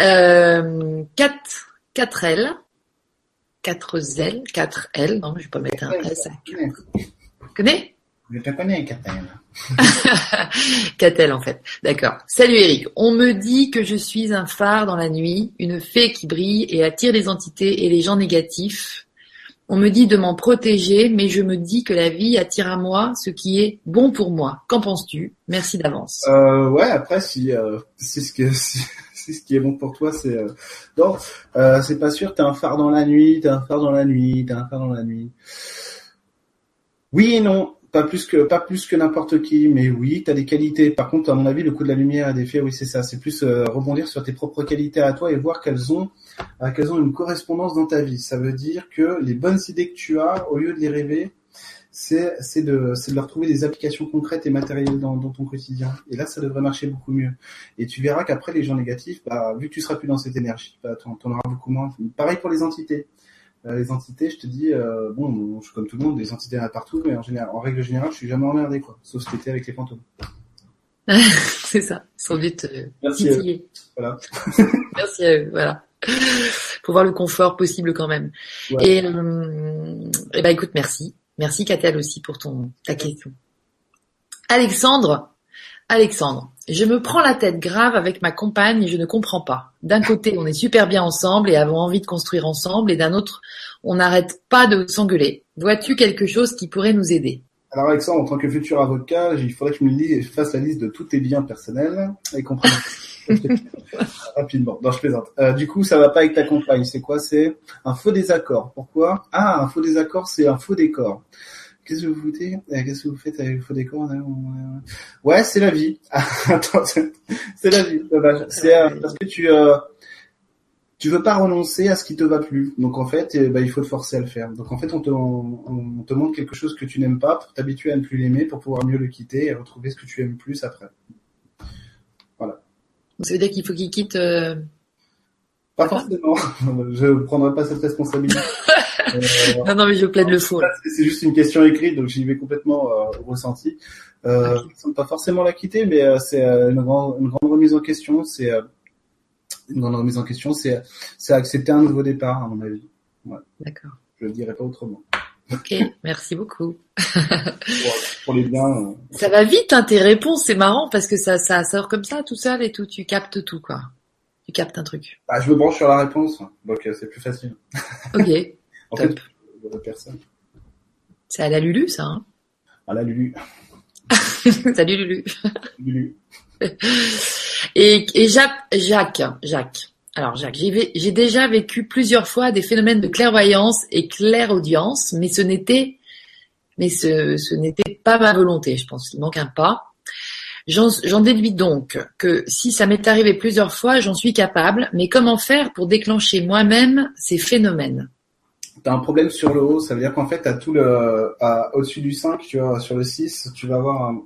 Euh, quatre L. quatre L. quatre L. Non, je vais pas mettre un S. Connais? Je te connais, Catel. Catel, en fait. D'accord. Salut Eric. On me dit que je suis un phare dans la nuit, une fée qui brille et attire les entités et les gens négatifs. On me dit de m'en protéger, mais je me dis que la vie attire à moi ce qui est bon pour moi. Qu'en penses-tu? Merci d'avance. Euh, ouais, après, si, euh, si ce que... Si... C'est ce qui est bon pour toi, c'est euh... non, euh, c'est pas sûr. T'es un phare dans la nuit, t'es un phare dans la nuit, t'es un phare dans la nuit. Oui et non, pas plus que pas plus que n'importe qui, mais oui, t'as des qualités. Par contre, à mon avis, le coup de la lumière et des faits, oui, c'est ça. C'est plus euh, rebondir sur tes propres qualités à toi et voir qu'elles ont euh, qu'elles ont une correspondance dans ta vie. Ça veut dire que les bonnes idées que tu as, au lieu de les rêver, c'est c'est de c'est de leur trouver des applications concrètes et matérielles dans, dans ton quotidien, et là ça devrait marcher beaucoup mieux, et tu verras qu'après les gens négatifs, bah vu que tu seras plus dans cette énergie, bah t'en, t'en auras beaucoup moins. Pareil pour les entités. Euh, les entités, je te dis, euh, bon, je suis comme tout le monde, des entités là partout, mais en général, en règle générale, je suis jamais emmerdé, quoi, sauf ce qui était avec les fantômes. C'est ça, sans but euh, merci titiller. Voilà. Merci à eux, voilà. Pour voir le confort possible quand même. Ouais. Et euh, et bah écoute, merci. Merci Catel aussi pour ton ta question. Alexandre, Alexandre, je me prends la tête grave avec ma compagne et je ne comprends pas. D'un côté, on est super bien ensemble et avons envie de construire ensemble, et d'un autre, on n'arrête pas de s'engueuler. Vois-tu quelque chose qui pourrait nous aider? Alors Alexandre, en tant que futur avocat, il faudrait que je me lise, je fasse la liste de tous tes biens personnels et comprendre. Rapidement. Non, je plaisante. Euh, du coup, ça va pas avec ta compagne. C'est quoi? C'est un faux désaccord. Pourquoi? Ah, un faux désaccord, c'est un faux décor. Qu'est-ce que vous foutez? Qu'est-ce que vous faites avec le faux décor? Ouais, c'est la vie. Ah, attends, c'est la vie. C'est euh, parce que tu euh, tu veux pas renoncer à ce qui te va plus. Donc en fait, eh, bah, il faut te forcer à le faire. Donc en fait, on te on, on te montre quelque chose que tu n'aimes pas pour t'habituer à ne plus l'aimer, pour pouvoir mieux le quitter et retrouver ce que tu aimes plus après. Voilà. Ça veut dire qu'il faut qu'il quitte... Euh... Pas forcément. Je ne prendrai pas cette responsabilité. euh, non, non, mais je plaide le faux. C'est juste une question écrite, donc j'y vais complètement euh, ressenti. Euh, okay. Ça ne pas forcément la quitter, mais euh, c'est euh, une, grand, une grande remise en question. C'est euh, une grande remise en question, c'est, c'est accepter un nouveau départ, à mon avis. Ouais. D'accord. Je ne le dirai pas autrement. Ok, merci beaucoup. pour, pour les biens, euh... Ça va vite, hein, tes réponses, c'est marrant parce que ça, ça sort comme ça, tout seul et tout, tu captes tout, quoi. Tu captes un truc. Bah, je me branche sur la réponse, donc euh, c'est plus facile. Ok, en top. Fait, personne. C'est à la Lulu, ça, hein? À la Lulu. Salut Lulu. Lulu. Et, et Jacques, Jacques, Jacques. Alors Jacques, j'ai, j'ai déjà vécu plusieurs fois des phénomènes de clairvoyance et clairaudience, mais ce n'était, mais ce, ce n'était pas ma volonté. Je pense qu'il manque un pas. J'en, j'en déduis donc que si ça m'est arrivé plusieurs fois, j'en suis capable, mais comment faire pour déclencher moi-même ces phénomènes? T'as un problème sur le haut, ça veut dire qu'en fait, t'as tout le, à, au-dessus du cinq, tu vois, sur le six, tu vas avoir un,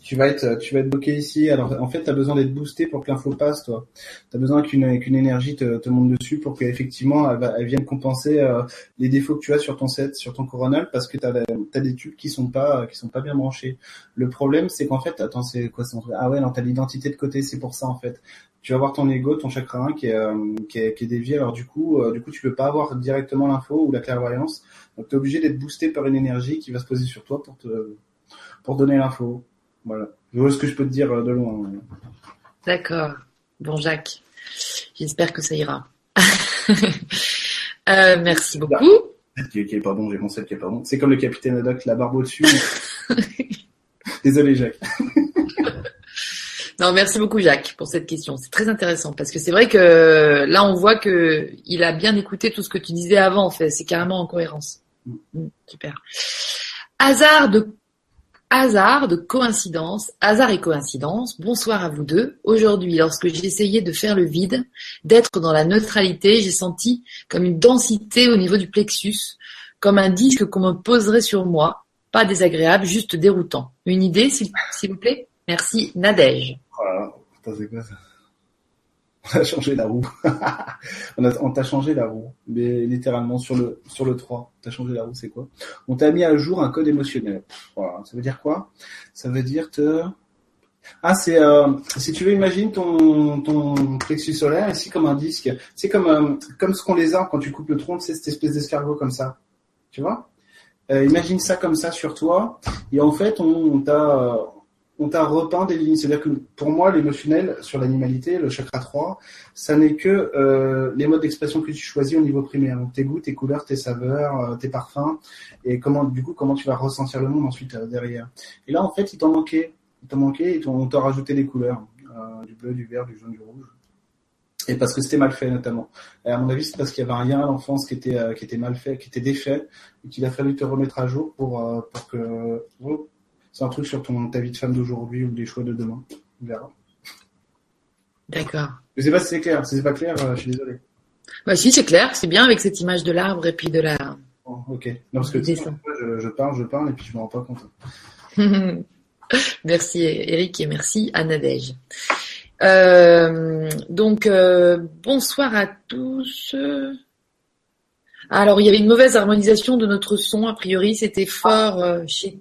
tu vas être, tu vas être bloqué ici. Alors, en fait, t'as besoin d'être boosté pour que l'info passe, toi. T'as besoin qu'une, qu'une énergie te, te monte dessus pour qu'effectivement, elle, elle vienne compenser, euh, les défauts que tu as sur ton set, sur ton coronal, parce que t'as, t'as des tubes qui sont pas, qui sont pas bien branchés. Le problème, c'est qu'en fait, attends, c'est quoi, c'est, ah ouais, non, t'as l'identité de côté, c'est pour ça, en fait. Tu vas voir ton ego, ton chakra un qui est, euh, qui est, qui est dévié. Alors du coup, euh, du coup, tu peux pas avoir directement l'info ou la clairvoyance. Donc t'es obligé d'être boosté par une énergie qui va se poser sur toi pour te, pour donner l'info. Voilà. Je vois ce que je peux te dire de loin. D'accord. Bon Jacques, j'espère que ça ira. euh, merci beaucoup. Là, qui est pas bon, j'ai mon set qui est pas bon. C'est comme le capitaine Haddock, la barbe au-dessus. Mais... Désolé Jacques. Non, merci beaucoup Jacques pour cette question. C'est très intéressant parce que c'est vrai que là on voit que il a bien écouté tout ce que tu disais avant. En fait, c'est carrément en cohérence. Mmh. Mmh, super. Hasard de hasard de coïncidence, hasard et coïncidence. Bonsoir à vous deux. Aujourd'hui, lorsque j'essayais de faire le vide, d'être dans la neutralité, j'ai senti comme une densité au niveau du plexus, comme un disque qu'on me poserait sur moi. Pas désagréable, juste déroutant. Une idée, s'il, s'il vous plaît. Merci Nadège. Voilà, putain, c'est quoi ça? On a changé la roue. on, a, on t'a changé la roue, mais littéralement sur le sur le trois. T'as changé la roue, c'est quoi? On t'a mis à jour un code émotionnel. Voilà, ça veut dire quoi? Ça veut dire te. Ah, c'est euh, si tu veux, imagine ton ton plexus solaire ici comme un disque. C'est comme euh, comme ce qu'on les a quand tu coupes le tronc, c'est cette espèce d'escargot comme ça. Tu vois? Euh, imagine ça comme ça sur toi. Et en fait, on, on t'a euh, on t'a repeint des lignes. C'est-à-dire que pour moi, l'émotionnel sur l'animalité, le chakra trois, ça n'est que euh, les modes d'expression que tu choisis au niveau primaire. Donc tes goûts, tes couleurs, tes saveurs, euh, tes parfums, et comment du coup comment tu vas ressentir le monde ensuite euh, derrière. Et là, en fait, il t'en manquait. Il t'en manquait et on t'a rajouté des couleurs. Euh, du bleu, du vert, du jaune, du rouge. Et parce que c'était mal fait notamment. Et à mon avis, c'est parce qu'il y avait un lien à l'enfance qui était, euh, qui était mal fait, qui était défait, et qu'il a fallu te remettre à jour pour, euh, pour que... Oh, c'est un truc sur ton, ta vie de femme d'aujourd'hui ou les choix de demain. On verra. D'accord. Je ne sais pas si c'est clair. Si c'est pas clair, euh, je suis désolé. Bah si, c'est clair. C'est bien avec cette image de l'arbre et puis de la... Oh, ok. Non, parce que tu sais, je, je parle, je parle et puis je ne me rends pas compte. Merci Eric et merci à Nadège. Euh, donc, euh, bonsoir à tous. Alors, il y avait une mauvaise harmonisation de notre son. A priori, c'était fort euh, chez...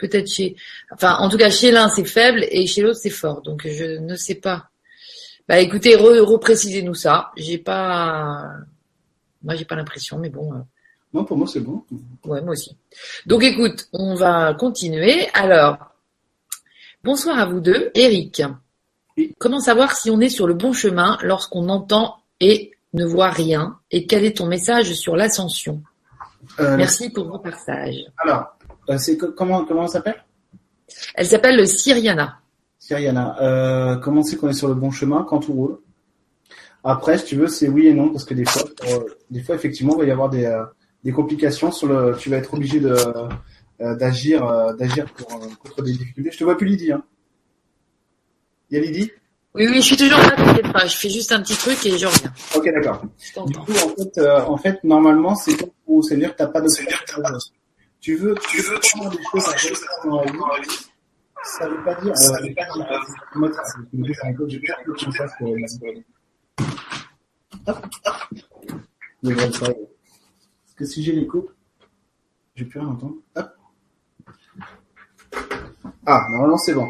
Peut-être chez, enfin, en tout cas, chez l'un, c'est faible et chez l'autre, c'est fort. Donc, je ne sais pas. Bah, écoutez, re, reprécisez-nous ça. J'ai pas, moi, j'ai pas l'impression, mais bon. Non, pour moi, c'est bon. Ouais, moi aussi. Donc, écoute, on va continuer. Alors, bonsoir à vous deux. Eric. Oui. Comment savoir si on est sur le bon chemin lorsqu'on entend et ne voit rien? Et quel est ton message sur l'ascension? Euh... Merci pour vos partages. Alors. C'est, comment, comment elle s'appelle? Elle s'appelle le Syriana. Syriana. Euh, comment c'est qu'on est sur le bon chemin quand tout roule? Après, si tu veux, c'est oui et non, parce que des fois, euh, des fois effectivement, il va y avoir des, euh, des complications sur le. Tu vas être obligé de, euh, d'agir, euh, d'agir pour, euh, contre des difficultés. Je te vois plus, Lydie. Hein. Il y a Lydie? Oui, oui, je suis toujours là, t'inquiète pas. Je fais juste un petit truc et je reviens. Ok, d'accord. Du coup, en fait, euh, en fait, normalement, c'est pour ça veut dire que t'as pas de. Tu veux, tu veux prendre des choses à faire dans la vie, ça veut pas dire, ça veut pas dire, moi, c'est un coach, j'ai perdu le contact pour la soirée. Mais bon, ça, parce que si j'ai les coupes, j'ai plus rien à entendre. Hop. Ah, normalement, c'est bon.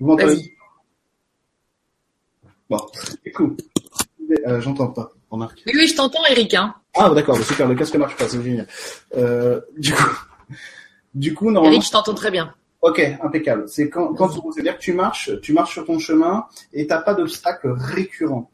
Vous m'entendez? Bon, c'est cool. Euh, j'entends pas. Remarque. Oui, oui, je t'entends, Eric. Hein. Ah, d'accord, super, le casque marche pas, c'est génial. Euh, du coup, du coup, normalement. Eric, je t'entends très bien. Ok, impeccable. C'est quand, quand, c'est-à-dire que tu marches, tu marches sur ton chemin et t'as pas d'obstacle récurrent.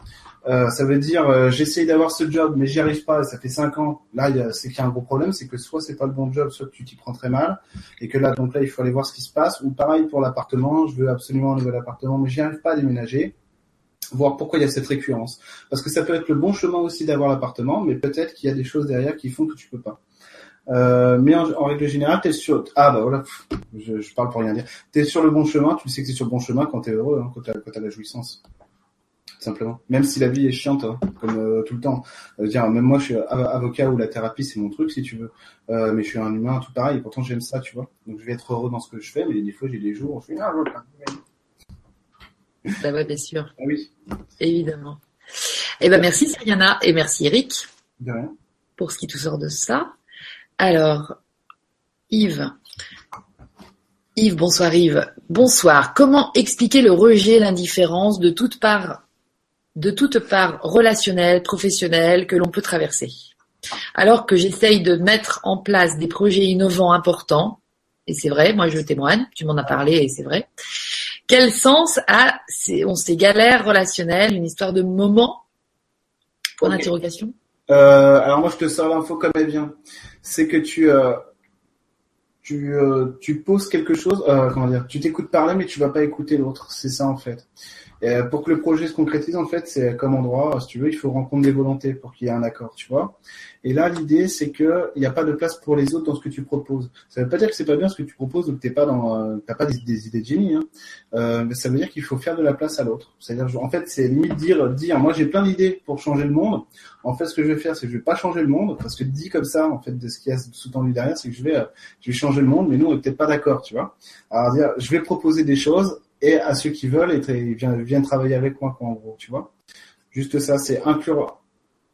Euh, ça veut dire euh, j'essaye d'avoir ce job mais j'y arrive pas, ça fait cinq ans. Là, y a, c'est qu'il y a un gros problème, c'est que soit c'est pas le bon job, soit tu t'y prends très mal et que là donc là il faut aller voir ce qui se passe. Ou pareil pour l'appartement, je veux absolument un nouvel appartement mais j'y arrive pas à déménager. Voir pourquoi il y a cette récurrence, parce que ça peut être le bon chemin aussi d'avoir l'appartement, mais peut-être qu'il y a des choses derrière qui font que tu peux pas. Euh, mais en, en règle générale, t'es sur ah bah voilà, pff, je, je parle pour rien dire. T'es sur le bon chemin, tu sais que t'es sur le bon chemin quand t'es heureux, hein, quand t'as, quand t'as la jouissance. Simplement. Même si la vie est chiante, hein, comme euh, tout le temps. Euh, dire, même moi, je suis avocat ou la thérapie, c'est mon truc, si tu veux. Euh, mais je suis un humain, tout pareil. Et pourtant, j'aime ça, tu vois. Donc, je vais être heureux dans ce que je fais, mais des fois, j'ai des jours où je suis ah, je bah ouais, bien sûr. Ah, oui. Évidemment. Eh ben, merci Sariana et merci Eric. De rien. Pour ce qui tout sort de ça. Alors, Yves. Yves, bonsoir Yves. Bonsoir. Comment expliquer le rejet, l'indifférence de toute part de toute part relationnelle, professionnelle, que l'on peut traverser. Alors que j'essaye de mettre en place des projets innovants importants, et c'est vrai, moi je témoigne, tu m'en as parlé et c'est vrai, quel sens a ces, on ces galères relationnelles, une histoire de moment, point okay. d'interrogation euh, Alors moi je te sors l'info comme elle vient, c'est que tu... Euh... Tu, euh, tu poses quelque chose, euh, comment dire, tu t'écoutes parler, mais tu vas pas écouter l'autre. C'est ça, en fait. Et pour que le projet se concrétise, en fait, c'est comme endroit, si tu veux, il faut rencontrer des volontés pour qu'il y ait un accord, tu vois. Et là, l'idée, c'est que il n'y a pas de place pour les autres dans ce que tu proposes. Ça veut pas dire que c'est pas bien ce que tu proposes ou que t'es pas dans, euh, t'as pas des, des idées de génie, hein. Euh, mais ça veut dire qu'il faut faire de la place à l'autre. C'est-à-dire, en fait, c'est limite dire, dire, moi, j'ai plein d'idées pour changer le monde. En fait, ce que je vais faire, c'est que je vais pas changer le monde, parce que dit comme ça, en fait, de ce qu'il y a sous-tendu derrière, c'est que je vais, euh, je vais changer le monde, mais nous, on est peut-être pas d'accord, tu vois. Alors, dire, je vais proposer des choses, et à ceux qui veulent, et viennent, viennent travailler avec moi, quoi, en gros, tu vois. Juste ça, c'est inclure,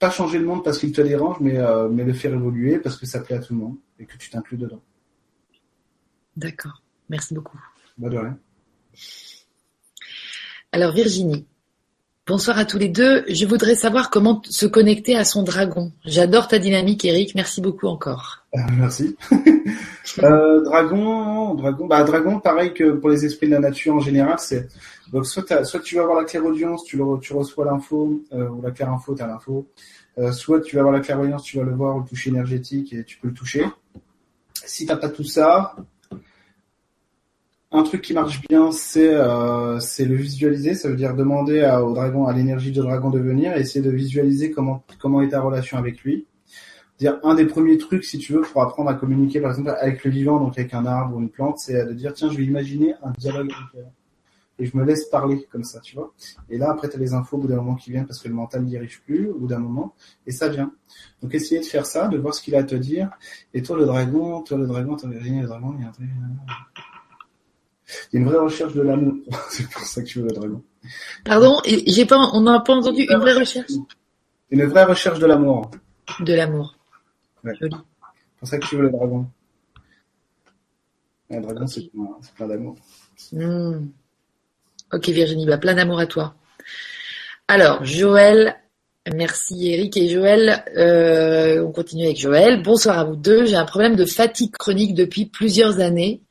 pas changer le monde parce qu'il te dérange, mais, euh, mais le faire évoluer parce que ça plaît à tout le monde et que tu t'inclus dedans. D'accord. Merci beaucoup. Bah, de rien. Alors, Virginie. Bonsoir à tous les deux. Je voudrais savoir comment t- se connecter à son dragon. J'adore ta dynamique, Eric. Merci beaucoup encore. Euh, merci. euh, dragon, dragon, bah dragon, pareil que pour les esprits de la nature en général, c'est donc soit, soit tu vas avoir la clairaudience, tu, le, tu reçois l'info euh, ou la claire info, t'as l'info. Euh, soit tu vas avoir la clairaudience, tu vas le voir, le toucher énergétique et tu peux le toucher. Si t'as pas tout ça. Un truc qui marche bien, c'est euh, c'est le visualiser. Ça veut dire demander à, au dragon, à l'énergie du dragon de venir, et essayer de visualiser comment comment est ta relation avec lui. Dire un des premiers trucs, si tu veux, pour apprendre à communiquer, par exemple avec le vivant, donc avec un arbre ou une plante, c'est de dire tiens, je vais imaginer un dialogue avec elle, et je me laisse parler comme ça, tu vois. Et là, après, t'as les infos au bout d'un moment qui viennent parce que le mental n'y arrive plus au bout d'un moment, et ça vient. Donc, essayez de faire ça, de voir ce qu'il a à te dire. Et toi, le dragon, toi le dragon, toi le dragon, il y a un truc. Il y a une vraie recherche de l'amour. C'est pour ça que tu veux le dragon. Pardon, j'ai pas, on n'a pas entendu une vraie recherche. Une vraie recherche de l'amour. De l'amour. Ouais. Joli. C'est pour ça que tu veux le dragon. Le dragon, okay. c'est, c'est plein d'amour. Mmh. Ok Virginie, bah, plein d'amour à toi. Alors, Joël, merci Eric et Joël. Euh, on continue avec Joël. Bonsoir à vous deux. J'ai un problème de fatigue chronique depuis plusieurs années.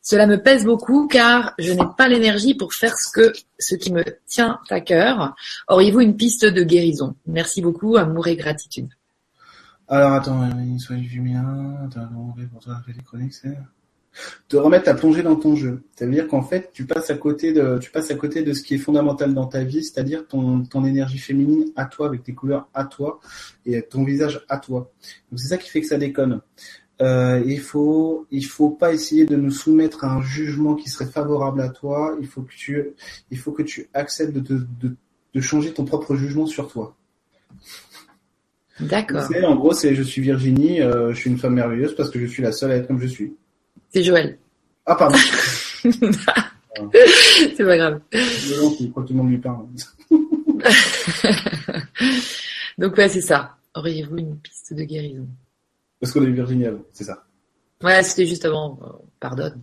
Cela me pèse beaucoup car je n'ai pas l'énergie pour faire ce que, ce qui me tient à cœur. Auriez-vous une piste de guérison? Merci beaucoup, amour et gratitude. Alors, attends, soyez lumineux, attends, pour toi, la chronique, c'est... Te remettre à plonger dans ton jeu. Ça veut dire qu'en fait, tu passes à côté de, tu passes à côté de ce qui est fondamental dans ta vie, c'est-à-dire ton, ton énergie féminine à toi, avec tes couleurs à toi, et ton visage à toi. Donc, c'est ça qui fait que ça déconne. Euh, il faut, il faut pas essayer de nous soumettre à un jugement qui serait favorable à toi. Il faut que tu, il faut que tu acceptes de, de, de, de changer ton propre jugement sur toi. D'accord. C'est, en gros, c'est je suis Virginie, euh, je suis une femme merveilleuse parce que je suis la seule à être comme je suis. C'est Joël. Ah pardon. C'est pas grave. Je lance, je crois que tout le monde lui parle. Donc ouais, c'est ça. Auriez-vous une piste de guérison? Parce qu'on est Virginie avant, c'est ça. Ouais, c'était juste avant. Euh, pardonne.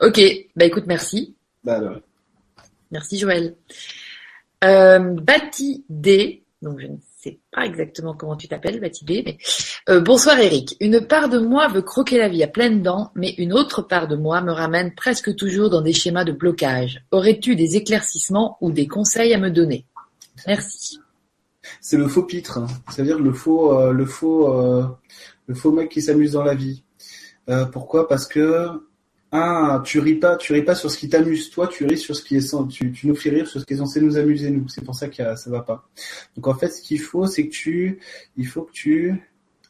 Ok, bah écoute, merci. Bah, alors. Merci Joël. Euh, Bati D, donc je ne sais pas exactement comment tu t'appelles, Mathilde, mais euh, bonsoir Eric. Une part de moi veut croquer la vie à pleines dents, mais une autre part de moi me ramène presque toujours dans des schémas de blocage. Aurais-tu des éclaircissements ou des conseils à me donner? Merci. C'est le faux pitre, hein. C'est-à-dire le faux, euh, le faux, euh, le faux mec qui s'amuse dans la vie. Euh, pourquoi? Parce que un, tu ris pas, tu ris pas sur ce qui t'amuse toi, tu ris sur ce qui est sans, tu, tu nous fais rire sur ce qui est censé nous amuser nous. C'est pour ça que ça va pas. Donc en fait, ce qu'il faut, c'est que tu, il faut que tu,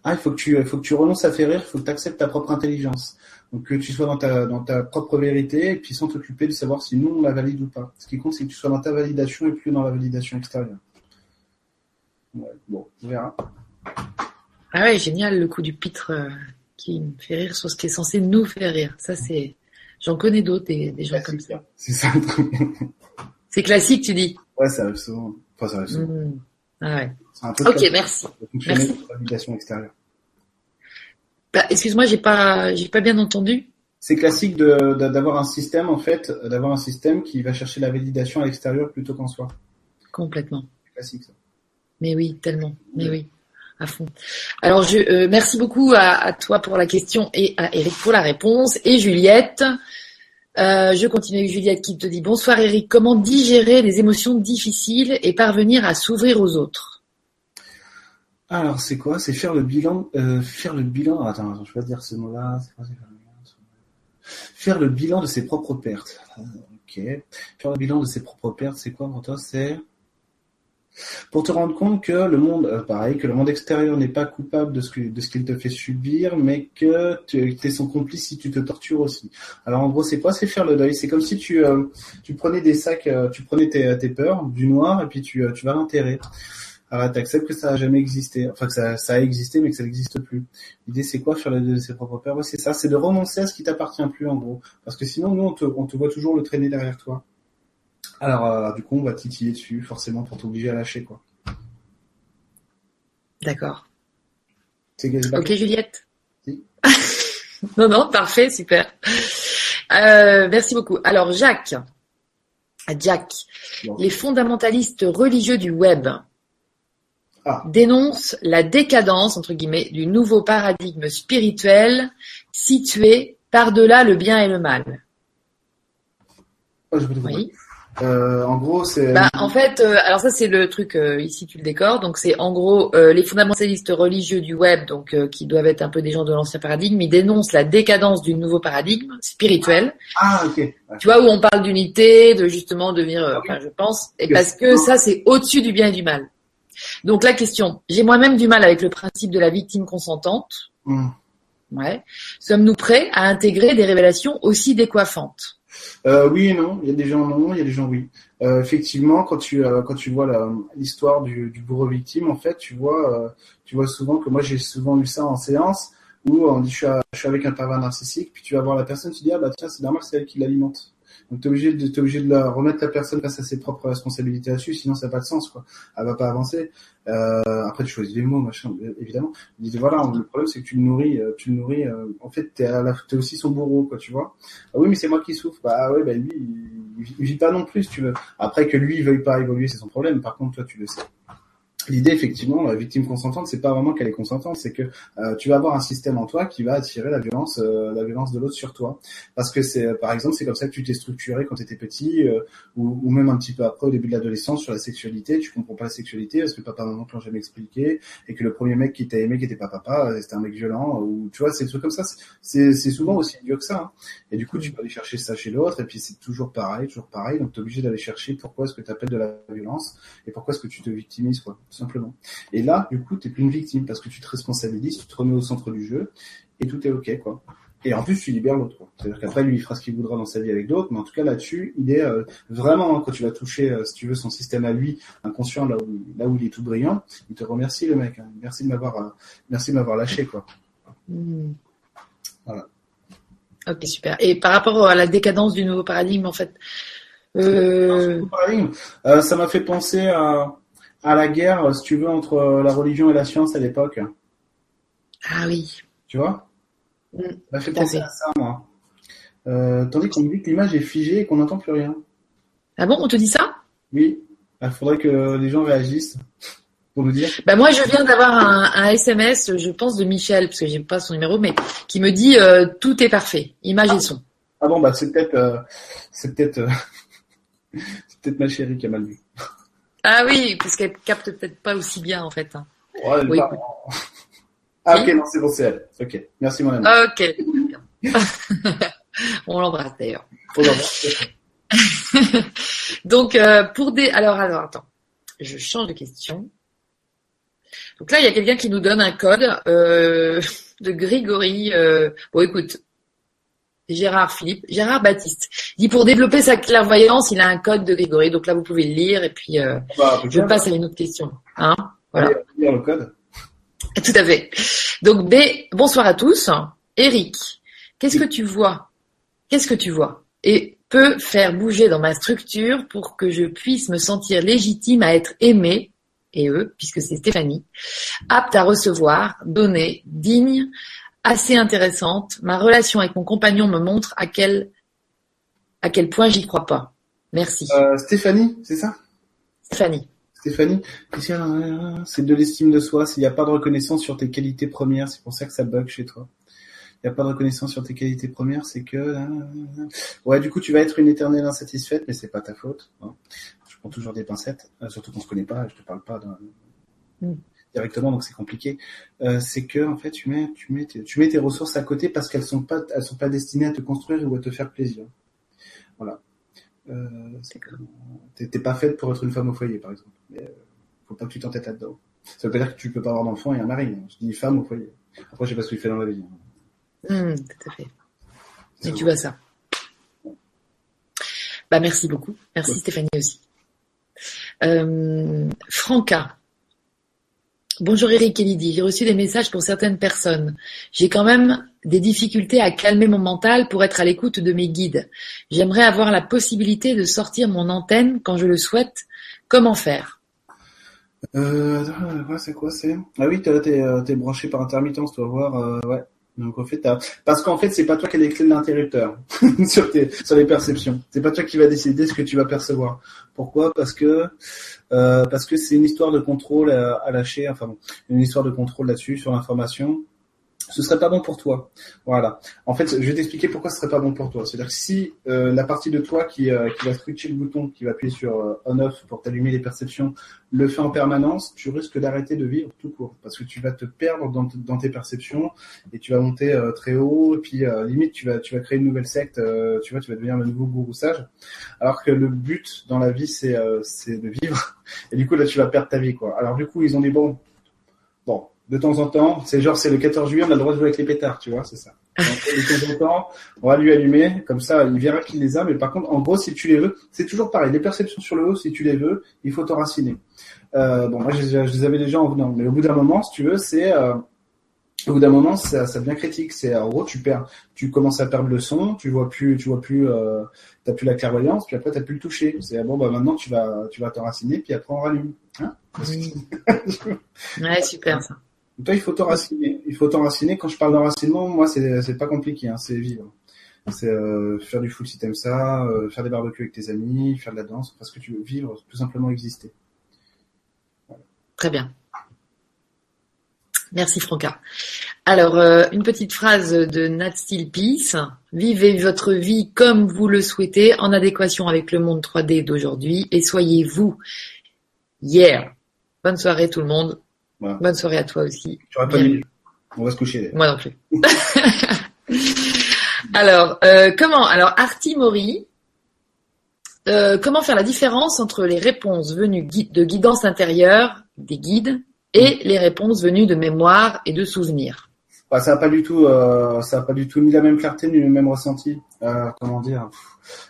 ah, il faut que tu, il faut que tu renonces à faire rire, il faut que tu acceptes ta propre intelligence. Donc que tu sois dans ta, dans ta propre vérité et puis sans t'occuper de savoir si nous on la valide ou pas. Ce qui compte, c'est que tu sois dans ta validation et plus dans la validation extérieure. Ouais, bon, on verra. Ah ouais, génial le coup du pitre euh, qui me fait rire sur ce qui est censé nous faire rire. Ça, c'est. J'en connais d'autres, des, des gens comme ça. C'est ça le truc. C'est classique, tu dis. Ouais, ça arrive souvent. Enfin, ça arrive souvent. Mmh. Ah ouais. C'est un peu ok, merci. Merci. Validation extérieure. Bah, excuse-moi, j'ai pas, j'ai pas bien entendu. C'est classique de, de, d'avoir un système, en fait, d'avoir un système qui va chercher la validation à l'extérieur plutôt qu'en soi. Complètement. C'est classique, ça. Mais oui, tellement. Mais oui, à fond. Alors, je euh, merci beaucoup à, à toi pour la question et à Eric pour la réponse. Et Juliette, euh, je continue avec Juliette qui te dit « Bonsoir Eric, comment digérer les émotions difficiles et parvenir à s'ouvrir aux autres ?» Alors, c'est quoi? C'est faire le bilan. Euh, faire le bilan. Attends, attends je ne vais pas dire ce mot-là. C'est quoi, c'est pas... Faire le bilan de ses propres pertes. Ok. Faire le bilan de ses propres pertes, c'est quoi pour toi? C'est... Pour te rendre compte que le monde, euh, pareil, que le monde extérieur n'est pas coupable de ce que, de ce qu'il te fait subir, mais que tu es son complice si tu te tortures aussi. Alors en gros, c'est quoi? C'est faire le deuil. C'est comme si tu, euh, tu prenais des sacs, euh, tu prenais tes, tes peurs, du noir, et puis tu, euh, tu vas l'enterrer. Alors t'acceptes que ça a jamais existé, enfin que ça, ça a existé, mais que ça n'existe plus. L'idée, c'est quoi? Faire le deuil de ses propres peurs. Ouais, c'est ça. C'est de renoncer à ce qui t'appartient plus, en gros. Parce que sinon, nous, on te, on te voit toujours le traîner derrière toi. Alors, euh, du coup, on va titiller dessus, forcément, pour t'obliger à lâcher, quoi. D'accord. C'est ok, Juliette. Si. Non, non, parfait, super. Euh, merci beaucoup. Alors, Jacques, Jack, bon. Les fondamentalistes religieux du web ah. dénoncent la décadence, entre guillemets, du nouveau paradigme spirituel situé par-delà le bien et le mal. Oh, je peux te voir. Oui. Euh, en gros, c'est. Bah, en fait, euh, alors ça c'est le truc euh, ici tu le décores. Donc c'est en gros euh, les fondamentalistes religieux du web, donc euh, qui doivent être un peu des gens de l'ancien paradigme, ils dénoncent la décadence du nouveau paradigme spirituel. Ah ok. Ouais. Tu vois où on parle d'unité, de justement devenir, euh, enfin je pense, et parce que ça c'est au-dessus du bien et du mal. Donc la question, j'ai moi-même du mal avec le principe de la victime consentante. Mmh. Ouais. Sommes-nous prêts à intégrer des révélations aussi décoiffantes? Euh, oui et non, il y a des gens non, il y a des gens oui. Euh, effectivement, quand tu euh, quand tu vois la, l'histoire du, du bourreau victime, en fait, tu vois euh, tu vois souvent que moi j'ai souvent eu ça en séance où on dit je suis, à, je suis avec un pervers narcissique, puis tu vas voir la personne, tu dis ah bah tiens c'est normal c'est elle qui l'alimente. Donc t'es obligé de t'es obligé de la, remettre la personne face à ses propres responsabilités là-dessus, sinon ça n'a pas de sens quoi. Elle va pas avancer. Euh, après tu choisis des mots machin évidemment. Tu dis voilà le problème c'est que tu le nourris, tu le nourris. Euh, en fait t'es, à la, t'es aussi son bourreau quoi tu vois. Ah oui mais c'est moi qui souffre. Bah ouais bah lui il, il vit pas non plus si tu veux. Après que lui il veuille pas évoluer c'est son problème. Par contre toi tu le sais. L'idée effectivement la victime consentante c'est pas vraiment qu'elle est consentante c'est que euh, tu vas avoir un système en toi qui va attirer la violence euh, la violence de l'autre sur toi parce que c'est par exemple c'est comme ça que tu t'es structuré quand t'étais petit euh, ou, ou même un petit peu après au début de l'adolescence sur la sexualité tu comprends pas la sexualité parce que papa maman te l'ont jamais expliqué et que le premier mec qui t'a aimé qui était pas papa c'était un mec violent ou tu vois c'est des trucs comme ça c'est c'est souvent aussi vieux que ça hein. Et du coup tu peux aller chercher ça chez l'autre et puis c'est toujours pareil toujours pareil donc t'es obligé d'aller chercher pourquoi est-ce que t'appelles de la violence et pourquoi est-ce que tu te victimises quoi tout simplement. Et là, du coup, t'es plus une victime parce que tu te responsabilises, tu te remets au centre du jeu et tout est ok, quoi. Et en plus, tu libères l'autre, quoi. C'est-à-dire qu'après, lui, il fera ce qu'il voudra dans sa vie avec d'autres, mais en tout cas, là-dessus, il est euh, vraiment, hein, quand tu vas toucher, euh, si tu veux, son système à lui, inconscient, là où, là où il est tout brillant, il te remercie, le mec. Hein. Merci de m'avoir, euh, merci de m'avoir lâché, quoi. Mmh. Voilà. Ok, super. Et par rapport à la décadence du nouveau paradigme, en fait, euh... le nouveau paradigme, euh, ça m'a fait penser à à la guerre, si tu veux, entre la religion et la science à l'époque. Ah oui. Tu vois ? Mmh, ça fait penser à ça, moi. Euh, tandis qu'on me dit que l'image est figée et qu'on n'entend plus rien. Ah bon, on te dit ça ? Oui. Il faudrait que les gens réagissent. pour nous dire ? Bah moi, je viens d'avoir un, un S M S, je pense, de Michel, parce que j'ai pas son numéro, mais qui me dit euh, « Tout est parfait, image ah. et son ». Ah bon, bah c'est peut-être, euh, c'est peut-être, euh, c'est peut-être ma chérie qui a mal vu. Ah oui, parce qu'elle capte peut-être pas aussi bien en fait. Hein. Oh, oui, pas... Ah ok, non, c'est bon, c'est elle. Ok, merci mon ami. Ok. On l'embrasse d'ailleurs. On l'embrasse. Donc euh, pour des, alors alors attends, je change de question. Donc là, il y a quelqu'un qui nous donne un code euh, de Grégory. Euh... Bon, écoute, Gérard Philippe, Gérard Baptiste. Il dit pour développer sa clairvoyance, il a un code de Grégory. Donc là, vous pouvez le lire et puis euh, bah, je bien passe bien. à une autre question. Hein voilà. Lire le code. Tout à fait. Donc B. Bonsoir à tous. Eric, qu'est-ce oui. que tu vois? Qu'est-ce que tu vois? Et peut faire bouger dans ma structure pour que je puisse me sentir légitime à être aimée, et eux, puisque c'est Stéphanie, apte à recevoir, donnée, digne, assez intéressante. Ma relation avec mon compagnon me montre à quel, à quel point j'y crois pas. Merci. Euh, Stéphanie, c'est ça? Stéphanie. Stéphanie, c'est de l'estime de soi. S'il n'y a pas de reconnaissance sur tes qualités premières, c'est pour ça que ça bug chez toi. Il n'y a pas de reconnaissance sur tes qualités premières, c'est que... Ouais, du coup, tu vas être une éternelle insatisfaite, mais c'est pas ta faute. Hein. Je prends toujours des pincettes, euh, surtout qu'on se connaît pas, je te parle pas mm. directement, donc c'est compliqué. Euh, c'est que, en fait, tu mets, tu mets, tes, tu mets tes ressources à côté parce qu'elles sont pas, elles sont pas destinées à te construire ou à te faire plaisir. Voilà. Euh, c'est que t'es, t'es pas faite pour être une femme au foyer, par exemple. Mais, euh, faut pas que tu t'entêtes là-dedans. Ça veut pas dire que tu peux pas avoir d'enfant et un mari. Hein. Je dis femme au foyer. Après, je sais pas ce qu'il fait dans la vie. Hein. Mmh, tout à fait. Et bon. Tu vois ça. Bah, merci beaucoup. Merci ouais. Stéphanie aussi. Euh, Franca. Bonjour Eric et Lydie. J'ai reçu des messages pour certaines personnes. J'ai quand même des difficultés à calmer mon mental pour être à l'écoute de mes guides. J'aimerais avoir la possibilité de sortir mon antenne quand je le souhaite. Comment faire ? Euh, ouais, c'est quoi, c'est ? Ah oui, t'es, t'es, t'es branché par intermittence, tu vas voir, euh, ouais. Donc en fait, t'as... parce qu'en fait, c'est pas toi qui as les clés de l'interrupteur sur, tes... sur les perceptions. C'est pas toi qui va décider ce que tu vas percevoir. Pourquoi ? Parce que euh, parce que c'est une histoire de contrôle à, à lâcher. Enfin bon, une histoire de contrôle là-dessus sur l'information. Ce serait pas bon pour toi. Voilà. En fait, je vais t'expliquer pourquoi ce serait pas bon pour toi. C'est-à-dire que si euh, la partie de toi qui euh, qui va switcher le bouton, qui va appuyer sur euh, on/off pour t'allumer les perceptions, le fait en permanence, tu risques d'arrêter de vivre tout court parce que tu vas te perdre dans, t- dans tes perceptions et tu vas monter euh, très haut et puis euh, limite tu vas tu vas créer une nouvelle secte. Euh, tu vois, tu vas devenir le nouveau gourou sage. Alors que le but dans la vie c'est euh, c'est de vivre et du coup là tu vas perdre ta vie quoi. Alors du coup ils ont des bons bon. De temps en temps, c'est genre, c'est le quatorze juillet, on a le droit de jouer avec les pétards, tu vois, c'est ça. Donc, de temps en temps, on va lui allumer, comme ça, il verra qu'il les a, mais par contre, en gros, si tu les veux, c'est toujours pareil, les perceptions sur le haut, si tu les veux, il faut t'enraciner. Euh, bon, moi, je, je les avais déjà en venant, mais au bout d'un moment, si tu veux, c'est, euh, au bout d'un moment, ça, ça devient critique, c'est, en gros, tu perds, tu commences à perdre le son, tu vois plus, tu vois plus, euh, t'as plus la clairvoyance, puis après, t'as plus le toucher. C'est, bon, bah, maintenant, tu vas, tu vas t'enraciner, puis après, on rallume. Hein? Oui. Ouais, super, ça. Toi, il faut t'enraciner. Il faut t'enraciner. Quand je parle d'enracinement, moi, c'est, c'est pas compliqué, hein. C'est vivre. C'est euh, faire du foot si t'aimes ça, euh, faire des barbecues avec tes amis, faire de la danse, parce que tu veux vivre, tout simplement exister. Voilà. Très bien. Merci, Franca. Alors, euh, une petite phrase de Nat Steel Peace. Vivez votre vie comme vous le souhaitez, en adéquation avec le monde trois D d'aujourd'hui, et soyez vous. Yeah. Bonne soirée, tout le monde. Voilà. Bonne soirée à toi aussi. J'aurais pas dit. On va se coucher. Moi non plus. Alors, euh, comment Alors, Artie Mori, euh, comment faire la différence entre les réponses venues gui- de guidance intérieure des guides et mmh. les réponses venues de mémoire et de souvenirs? Bah, ça n'a pas du tout, euh, ça n'a pas du tout ni la même clarté ni le même ressenti. Euh, comment dire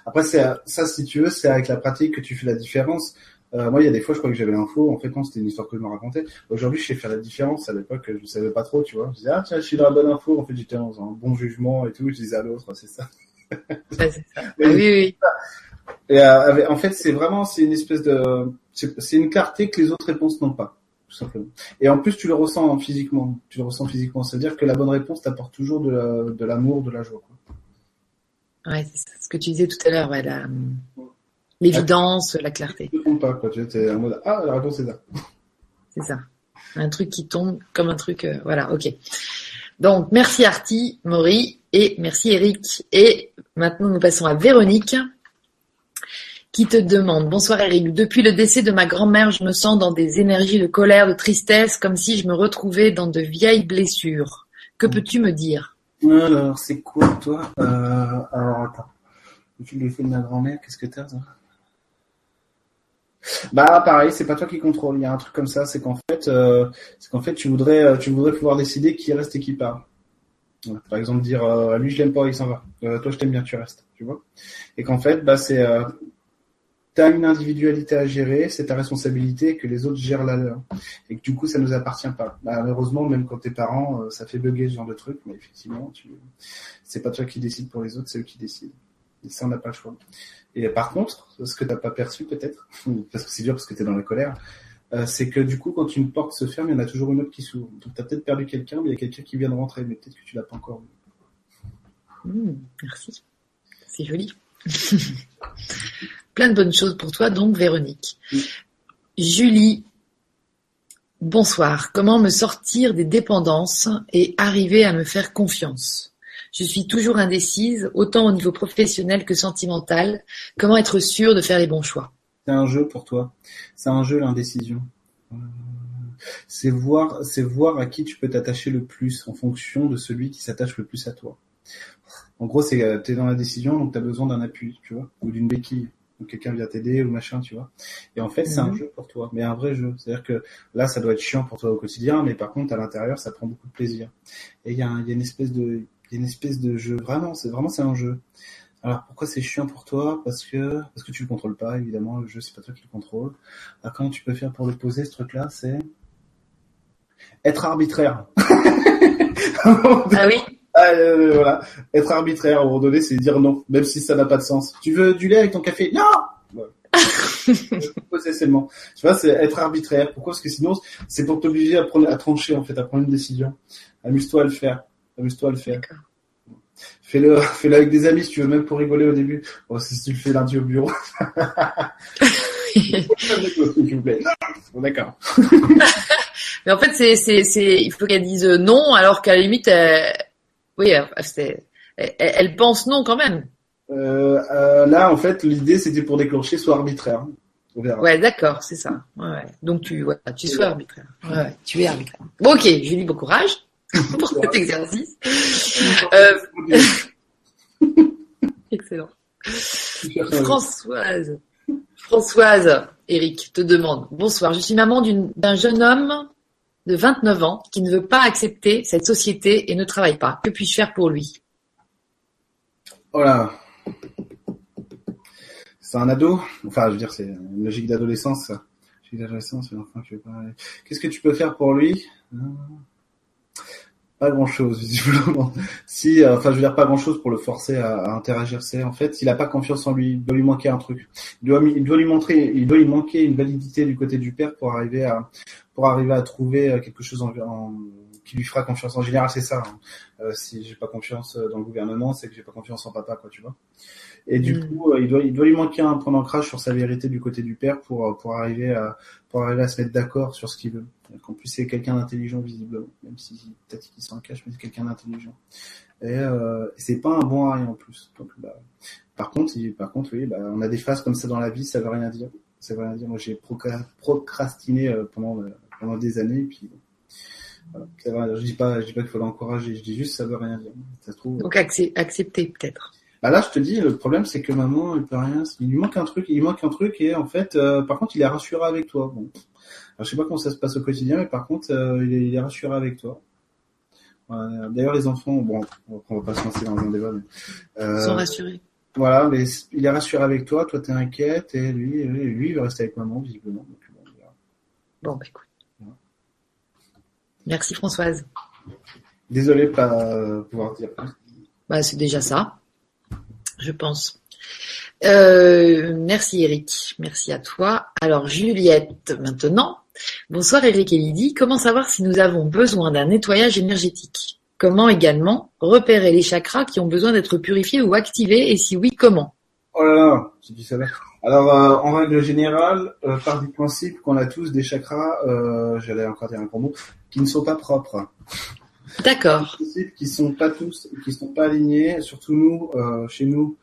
Après, c'est ça, si tu veux, c'est avec la pratique que tu fais la différence. Euh, moi, il y a des fois, je crois que j'avais l'info. En fait, non, c'était une histoire que je me racontais. Aujourd'hui, je sais faire la différence. À l'époque, je ne savais pas trop, tu vois. Je disais, ah, tiens, je suis dans la bonne info. En fait, j'étais dans un bon jugement et tout. Je disais à l'autre, c'est ça. Ah, c'est ça. Mais, ah, oui, oui. Et, euh, en fait, c'est vraiment, c'est une espèce de, c'est, c'est une clarté que les autres réponses n'ont pas, tout simplement. Et en plus, tu le ressens physiquement. Tu le ressens physiquement. C'est-à-dire que la bonne réponse t'apporte toujours de, la, de l'amour, de la joie, quoi. Ouais, c'est ce que tu disais tout à l'heure, ouais, la... L'évidence, la clarté. Tu ne te trompes pas, quoi. Tu es en mode, ah, la réponse est là. c'est ça. Un truc qui tombe comme un truc... Euh, voilà, ok. Donc, merci Artie, Maury et merci Eric. Et maintenant, nous passons à Véronique qui te demande « Bonsoir Eric, depuis le décès de ma grand-mère, je me sens dans des énergies de colère, de tristesse, comme si je me retrouvais dans de vieilles blessures. Que peux-tu me dire ?» Alors, c'est quoi toi euh, Alors, attends. Depuis le décès de ma grand-mère, qu'est-ce que t'as ça ? Bah pareil, c'est pas toi qui contrôle. Il y a un truc comme ça, c'est qu'en fait, euh, c'est qu'en fait, tu voudrais, tu voudrais pouvoir décider qui reste et qui part. Ouais, par exemple, dire euh, lui je l'aime pas, il s'en va. Euh, toi je t'aime bien, tu restes. Tu vois. Et qu'en fait, bah c'est, euh, t'as une individualité à gérer, c'est ta responsabilité que les autres gèrent la leur. Et que du coup, ça nous appartient pas. Malheureusement, même quand t'es parents, euh, ça fait bugger ce genre de truc. Mais effectivement, tu, c'est pas toi qui décides pour les autres, c'est eux qui décident. Et ça, on n'a pas le choix. Et par contre, ce que tu n'as pas perçu peut-être, parce que c'est dur parce que tu es dans la colère, euh, c'est que du coup, quand une porte se ferme, il y en a toujours une autre qui s'ouvre. Donc, tu as peut-être perdu quelqu'un, mais il y a quelqu'un qui vient de rentrer, mais peut-être que tu l'as pas encore vu. Mmh, merci. C'est joli. Plein de bonnes choses pour toi, donc, Véronique. Oui. Julie, bonsoir. Comment me sortir des dépendances et arriver à me faire confiance ? Je suis toujours indécise, autant au niveau professionnel que sentimental. Comment être sûre de faire les bons choix ? C'est un jeu pour toi. C'est un jeu, l'indécision. C'est voir, c'est voir à qui tu peux t'attacher le plus en fonction de celui qui s'attache le plus à toi. En gros, c'est, t'es dans l'indécision, donc t'as besoin d'un appui, tu vois, ou d'une béquille. Ou quelqu'un vient t'aider ou machin, tu vois. Et en fait, c'est mmh. un jeu pour toi, mais un vrai jeu. C'est-à-dire que là, ça doit être chiant pour toi au quotidien, mais par contre, à l'intérieur, ça prend beaucoup de plaisir. Et il y a, il y a une espèce de... Il y a une espèce de jeu, vraiment, c'est vraiment c'est un jeu. Alors pourquoi c'est chiant pour toi ? Parce que parce que tu le contrôles pas, évidemment, le jeu c'est pas toi qui le contrôle. Alors, comment tu peux faire pour le poser ce truc-là ? C'est être arbitraire. Ah oui. Euh, voilà, être arbitraire à un moment donné, c'est dire non, même si ça n'a pas de sens. Tu veux du lait avec ton café ? Non. Ouais. Possessivement. Tu vois, c'est être arbitraire. Pourquoi ? Parce que sinon, c'est pour t'obliger à prendre, à trancher en fait, à prendre une décision. Amuse-toi à le faire. Amuse-toi à le faire. D'accord. Fais-le, fais-le avec des amis si tu veux, même pour rigoler au début. Bon, si tu le fais lundi au bureau. S'il vous plaît. Bon, d'accord. Mais en fait, c'est, c'est, c'est, il faut qu'elle dise non, alors qu'à la limite, elle... oui, c'est... elle pense non quand même. Euh, euh, là, en fait, l'idée c'était pour déclencher soit arbitraire. On verra. Ouais, d'accord, c'est ça. Ouais. Donc tu, ouais, tu sois arbitraire. Ouais, tu es arbitraire. Bon, ok, Julie, bon courage. Pour cet exercice. Euh... Excellent. Françoise. Françoise, Eric, te demande. Bonsoir, je suis maman d'une, d'un jeune homme de vingt-neuf ans qui ne veut pas accepter cette société et ne travaille pas. Que puis-je faire pour lui ? Oh là. C'est un ado ? Enfin, je veux dire, c'est une logique d'adolescence, ça. Logique d'adolescence, mais enfin, je vais pas... Qu'est-ce que tu peux faire pour lui ? Pas grand chose visiblement. Si, euh, enfin, je veux dire pas grand chose pour le forcer à, à interagir. C'est en fait, il a pas confiance en lui. Il doit lui manquer un truc. Il doit, il doit lui montrer, il doit lui manquer une validité du côté du père pour arriver à, pour arriver à trouver quelque chose en, en qui lui fera confiance. En général, c'est ça. Hein. Euh, si j'ai pas confiance dans le gouvernement, c'est que j'ai pas confiance en papa, quoi, tu vois. Et du mmh. coup, euh, il doit, il doit lui manquer un point d'ancrage sur sa vérité du côté du père pour, pour arriver à, pour arriver à se mettre d'accord sur ce qu'il veut. En plus, c'est quelqu'un d'intelligent, visiblement, même si peut-être qu'il s'en cache, mais c'est quelqu'un d'intelligent. Et euh, c'est pas un bon à rien en plus. Donc, bah, par contre, il, par contre, oui, bah, on a des phases comme ça dans la vie, ça veut rien dire. Ça veut rien dire. Moi, j'ai procrastiné pendant pendant des années, et puis voilà. Ça veut, je dis pas, je dis pas qu'il faut l'encourager. Je dis juste, ça veut rien dire. Ça se trouve. Donc, accepter peut-être. Bah là, je te dis, le problème, c'est que maman, elle peut rien. Il lui manque un truc, il lui manque un truc, et en fait, euh, par contre, il est rassuré avec toi. Bon. Alors, je sais pas comment ça se passe au quotidien, mais par contre, euh, il, est, il est rassuré avec toi. Euh, d'ailleurs, les enfants, bon, on va pas se lancer dans un débat, mais, euh, ils sont rassurés. Voilà, mais il est rassuré avec toi, toi t'es inquiète, et lui, lui, lui il va rester avec maman, visiblement. Donc, bon, bon, bah écoute. Voilà. Merci Françoise. Désolé de pas pouvoir dire plus. Bah, c'est déjà ça, je pense. Euh, merci Eric, merci à toi. Alors Juliette, maintenant. Bonsoir Eric et Lydie. Comment savoir si nous avons besoin d'un nettoyage énergétique ? Comment également repérer les chakras qui ont besoin d'être purifiés ou activés et si oui, comment ? Oh là là, j'ai dit ça là. Alors, euh, en règle générale, euh, part du principe qu'on a tous des chakras, euh, j'allais encore dire un gros mot, qui ne sont pas propres. D'accord. Des principes qui sont pas tous, qui sont pas alignés. Surtout nous, euh, chez nous,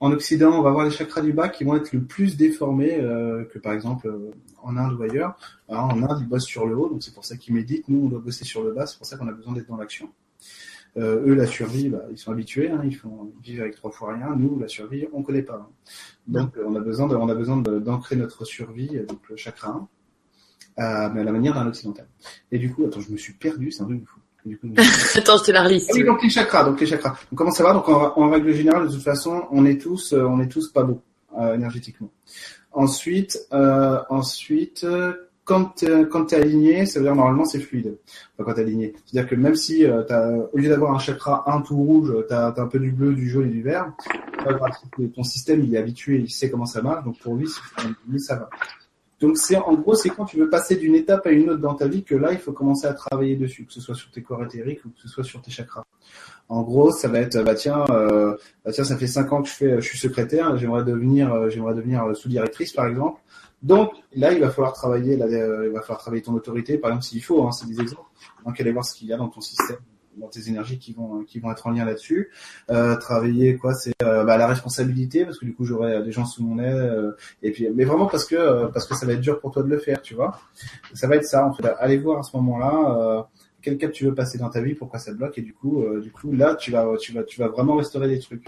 en Occident, on va avoir les chakras du bas qui vont être le plus déformés euh, que par exemple euh, en Inde ou ailleurs. Alors, en Inde, ils bossent sur le haut, donc c'est pour ça qu'ils méditent. Nous, on doit bosser sur le bas, c'est pour ça qu'on a besoin d'être dans l'action. Euh, eux, la survie, bah, ils sont habitués, hein, ils font ils vivent avec trois fois rien. Nous, la survie, on connaît pas. Hein. Donc, euh, on a besoin, de, on a besoin de, d'ancrer notre survie, euh, donc le chakra un, euh, mais à la manière d'un occidental. Et du coup, attends, je me suis perdu, c'est un truc de fou. Du coup, je... attends, je te la relise. Ah, oui, donc les chakras, donc les chakras. Donc comment ça va? Donc en, en règle générale, de toute façon, on est tous, euh, on est tous pas beaux euh, énergétiquement. Ensuite, euh, ensuite. Euh, Quand t'es, quand t'es aligné, ça veut dire normalement c'est fluide. Enfin, quand t'es aligné, c'est-à-dire que même si euh, t'as, au lieu d'avoir un chakra un tout rouge, t'as, t'as un peu du bleu, du jaune et du vert. Ton système il est habitué, il sait comment ça marche, donc pour lui ça va. Donc c'est en gros c'est quand tu veux passer d'une étape à une autre dans ta vie que là il faut commencer à travailler dessus, que ce soit sur tes corps éthériques ou que ce soit sur tes chakras. En gros ça va être bah tiens euh, bah tiens ça fait cinq ans que je fais, je suis secrétaire, j'aimerais devenir euh, j'aimerais devenir sous-directrice par exemple. Donc là, il va falloir travailler, là, il va falloir travailler ton autorité, par exemple s'il faut, hein, c'est des exemples. Donc aller voir ce qu'il y a dans ton système, dans tes énergies qui vont qui vont être en lien là-dessus. Euh, travailler quoi, c'est euh, bah, la responsabilité parce que du coup j'aurai des gens sous mon nez. Euh, et puis, mais vraiment parce que euh, parce que ça va être dur pour toi de le faire, tu vois. Ça va être ça. En fait, aller voir à ce moment-là euh, quel cap tu veux passer dans ta vie, pourquoi ça te bloque et du coup euh, du coup là tu vas tu vas tu vas vraiment restaurer des trucs.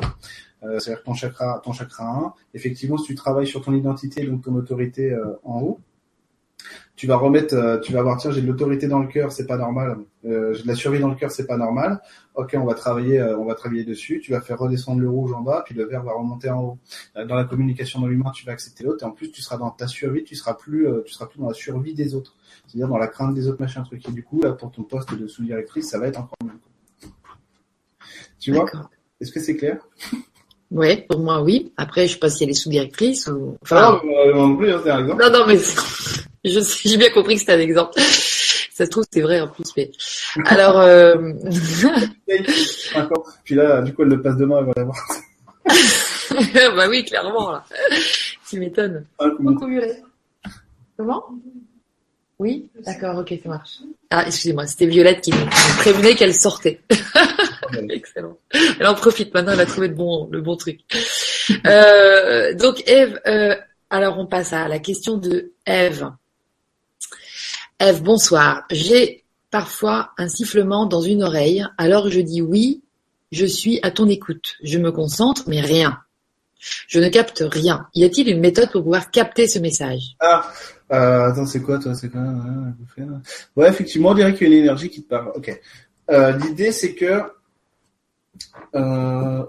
Euh, c'est-à-dire ton chakra, ton chakra un, effectivement, si tu travailles sur ton identité, donc ton autorité euh, en haut, tu vas remettre, euh, tu vas voir, tiens, j'ai de l'autorité dans le cœur, c'est pas normal, euh, j'ai de la survie dans le cœur, c'est pas normal. Ok, on va travailler, euh, on va travailler dessus. Tu vas faire redescendre le rouge en bas, puis le vert va remonter en haut. Dans la communication dans l'humain, tu vas accepter l'autre, et en plus, tu seras dans ta survie, tu seras plus, euh, tu seras plus dans la survie des autres, c'est-à-dire dans la crainte des autres, machin, truc. Et du coup, là, pour ton poste de sous-directrice, ça va être encore mieux. Tu vois ? D'accord. Est-ce que c'est clair ? Oui, pour moi, oui. Après, je sais pas si elle est sous-directrice ou... Enfin... Ah non, non plus, c'est un exemple. Non, non, mais je sais, j'ai bien compris que c'était un exemple. Ça se trouve, c'est vrai en plus, mais... Alors... Euh... Puis là, du coup, elle le passe demain, elle va l'avoir. Bah oui, clairement, là. Tu m'étonnes. Ah, beaucoup mieux. Comment ? Oui ? D'accord, ok, ça marche. Ah, excusez-moi, c'était Violette qui me prévenait qu'elle sortait. Excellent. Elle en profite maintenant, elle a trouvé le bon, le bon truc. Euh, donc Ève, euh, alors on passe à la question de Ève. Ève, bonsoir. J'ai parfois un sifflement dans une oreille, alors je dis oui, je suis à ton écoute. Je me concentre, mais rien. Je ne capte rien. Y a-t-il une méthode pour pouvoir capter ce message ? Ah, euh, attends, c'est quoi toi ? C'est quoi ? Ouais, effectivement, on dirait qu'il y a une énergie qui te parle. Ok. Euh, l'idée, c'est que Euh,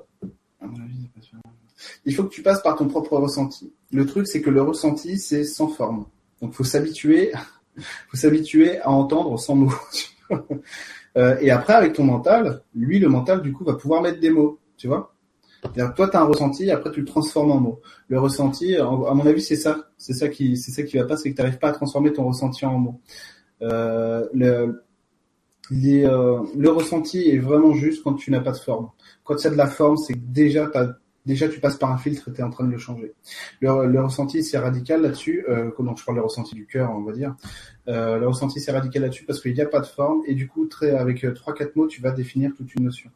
il faut que tu passes par ton propre ressenti. Le truc, c'est que le ressenti, c'est sans forme. Donc, faut s'habituer, faut s'habituer à entendre sans mots. euh, et après, avec ton mental, lui, le mental, du coup, va pouvoir mettre des mots. Tu vois ? C'est-à-dire que toi, t'as un ressenti, après, tu le transformes en mots. Le ressenti, à mon avis, c'est ça. C'est ça qui, c'est ça qui va pas, c'est que t'arrives pas à transformer ton ressenti en mots. Euh, le, Les, euh, le ressenti est vraiment juste quand tu n'as pas de forme. Quand tu as de la forme, c'est que déjà, t'as, déjà tu passes par un filtre et tu es en train de le changer. Le, le ressenti, c'est radical là-dessus. Euh, donc, je parle du ressenti du cœur, on va dire. Euh, le ressenti, c'est radical là-dessus parce qu'il n'y a pas de forme. Et du coup, très, avec trois quatre euh, mots, tu vas définir toute une notion.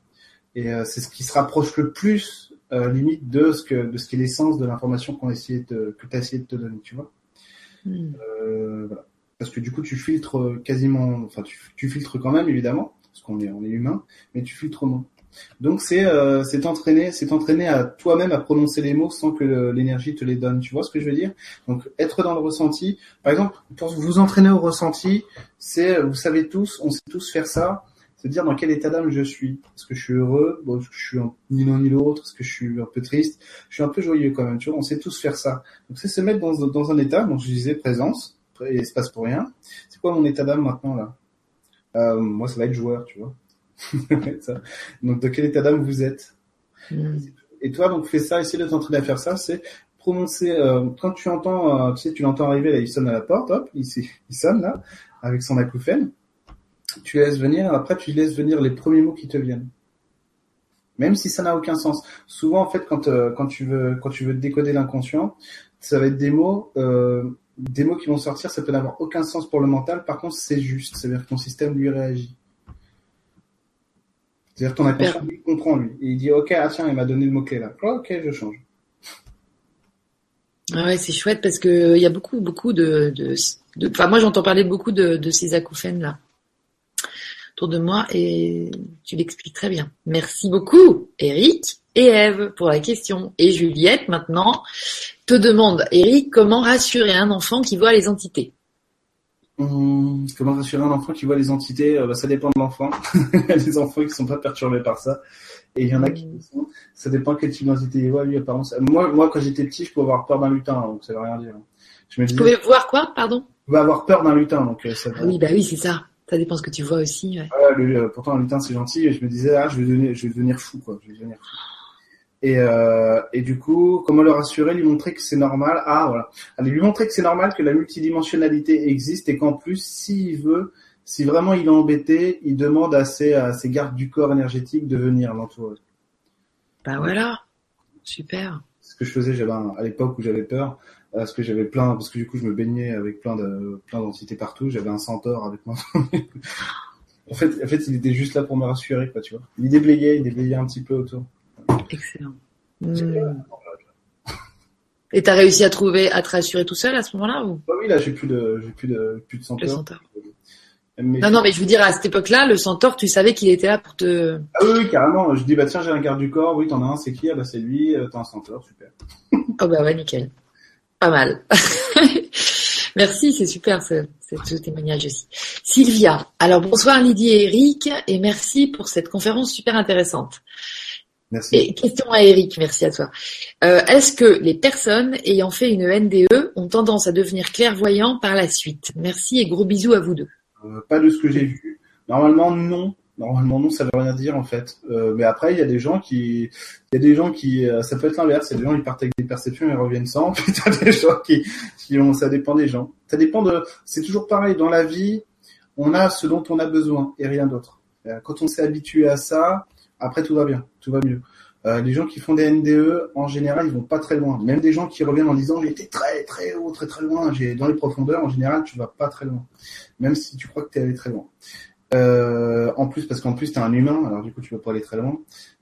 Et euh, c'est ce qui se rapproche le plus, euh, limite, de ce que de ce qui est l'essence de l'information qu'on essayait de, que tu as essayé de te donner, tu vois. Mmh. Euh, voilà. Parce que du coup, tu filtres quasiment, enfin, tu, tu filtres quand même, évidemment, parce qu'on est, on est humain, mais tu filtres moins. Donc, c'est, euh, c'est t'entraîner, c'est t'entraîner à toi-même à prononcer les mots sans que le, l'énergie te les donne. Tu vois ce que je veux dire? Donc, être dans le ressenti. Par exemple, pour vous entraîner au ressenti, c'est, vous savez tous, on sait tous faire ça. C'est dire dans quel état d'âme je suis. Est-ce que je suis heureux? Bon, est-ce que je suis un, ni l'un ni l'autre? Est-ce que je suis un peu triste? Je suis un peu joyeux quand même, tu vois. On sait tous faire ça. Donc, c'est se mettre dans, dans un état, donc je disais présence. Et il se passe pour rien. C'est quoi mon état d'âme maintenant là? euh, Moi, ça va être joueur, tu vois. Ça. Donc, de quel état d'âme vous êtes? Mmh. Et toi, donc, fais ça. Essaye de t'entraîner à faire ça. C'est prononcer. Euh, quand tu entends, euh, tu sais, tu l'entends arriver. Là, il sonne à la porte. Hop, il, il sonne là avec son acouphène. Tu laisses venir. Après, tu laisses venir les premiers mots qui te viennent. Même si ça n'a aucun sens. Souvent, en fait, quand, euh, quand, tu, veux, quand tu veux décoder l'inconscient, ça va être des mots, euh, des mots qui vont sortir, ça peut n'avoir aucun sens pour le mental. Par contre, c'est juste, c'est-à-dire que ton système lui réagit. C'est-à-dire que ton inconscient, lui, comprend, lui. Et il dit, ok, ah tiens, il m'a donné le mot-clé là. Oh, ok, je change. Ah ouais, c'est chouette parce que il y a beaucoup, beaucoup de, de, de, enfin, moi, j'entends parler beaucoup de, de ces acouphènes là. Autour de moi et tu l'expliques très bien. Merci beaucoup, Eric et Ève, pour la question. Et Juliette, maintenant, te demande, Eric, comment rassurer un enfant qui voit les entités? Hum, comment rassurer un enfant qui voit les entités? euh, bah, ça dépend de l'enfant. Les enfants qui ne sont pas perturbés par ça. Et il y en a qui le sont. Ça dépend quel type d'entité il voit, lui, apparemment. Moi, moi, quand j'étais petit, je pouvais avoir peur d'un lutin, hein, donc ça ne veut rien dire. Je me disais, tu pouvais voir quoi, pardon? Je pouvais avoir peur d'un lutin, donc euh, ça veut... Ah oui, bah oui, c'est ça. Ça dépend ce que tu vois aussi. Ouais. Ah, le, euh, pourtant, un lutin, c'est gentil. Et je me disais, ah, je vais devenir, je vais devenir fou, quoi. Je vais devenir fou. Et, euh, et du coup, comment le rassurer, lui montrer que c'est normal. Ah, voilà. Allez, lui montrer que c'est normal, que la multidimensionnalité existe et qu'en plus, s'il veut, si vraiment il est embêté, il demande à ses, à ses gardes du corps énergétique de venir l'entourer. Bah voilà. Super. Ce que je faisais, j'avais un, à l'époque où j'avais peur. Parce que j'avais plein, parce que du coup je me baignais avec plein de, plein d'entités partout. J'avais un centaure avec moi. en fait, en fait, il était juste là pour me rassurer, quoi, tu vois. Il déblayait, il déblayait un petit peu autour. Excellent. Mmh. Et t'as réussi à trouver, à te rassurer tout seul à ce moment-là ou? Bah oui, là j'ai plus de, j'ai plus de, plus de centaure. Le centaure. Mais non, non, mais je veux dire, à cette époque-là, le centaure, tu savais qu'il était là pour te... Ah oui, oui, carrément. Je dis, bah tiens, j'ai un garde du corps. Oui, t'en as un, c'est qui? Ah bah c'est lui. T'as un centaure, super. Oh bah ouais, nickel. Pas mal. Merci, c'est super ce, ce, ce témoignage aussi. Sylvia, alors bonsoir Lydie et Eric et merci pour cette conférence super intéressante. Merci. Et question à Eric, merci à toi. Euh, est-ce que les personnes ayant fait une N D E ont tendance à devenir clairvoyants par la suite? Merci et gros bisous à vous deux. Euh, pas de ce que j'ai vu. Normalement non. Normalement non, ça veut rien dire en fait. Euh, mais après, il y a des gens qui, il y a des gens qui, euh, ça peut être l'inverse. Il y a des gens qui partent avec des perceptions et reviennent sans. Puis t'as des gens qui, qui ont, ça dépend des gens. Ça dépend de, c'est toujours pareil. Dans la vie, on a ce dont on a besoin et rien d'autre. Euh, quand on s'est habitué à ça, après tout va bien, tout va mieux. Euh, les gens qui font des N D E, en général, ils vont pas très loin. Même des gens qui reviennent en disant, j'étais très très haut, très très loin. J'ai dans les profondeurs, en général, tu vas pas très loin, même si tu crois que t'es allé très loin. Euh, en plus, parce qu'en plus, t'es un humain, alors du coup, tu peux pas aller très loin,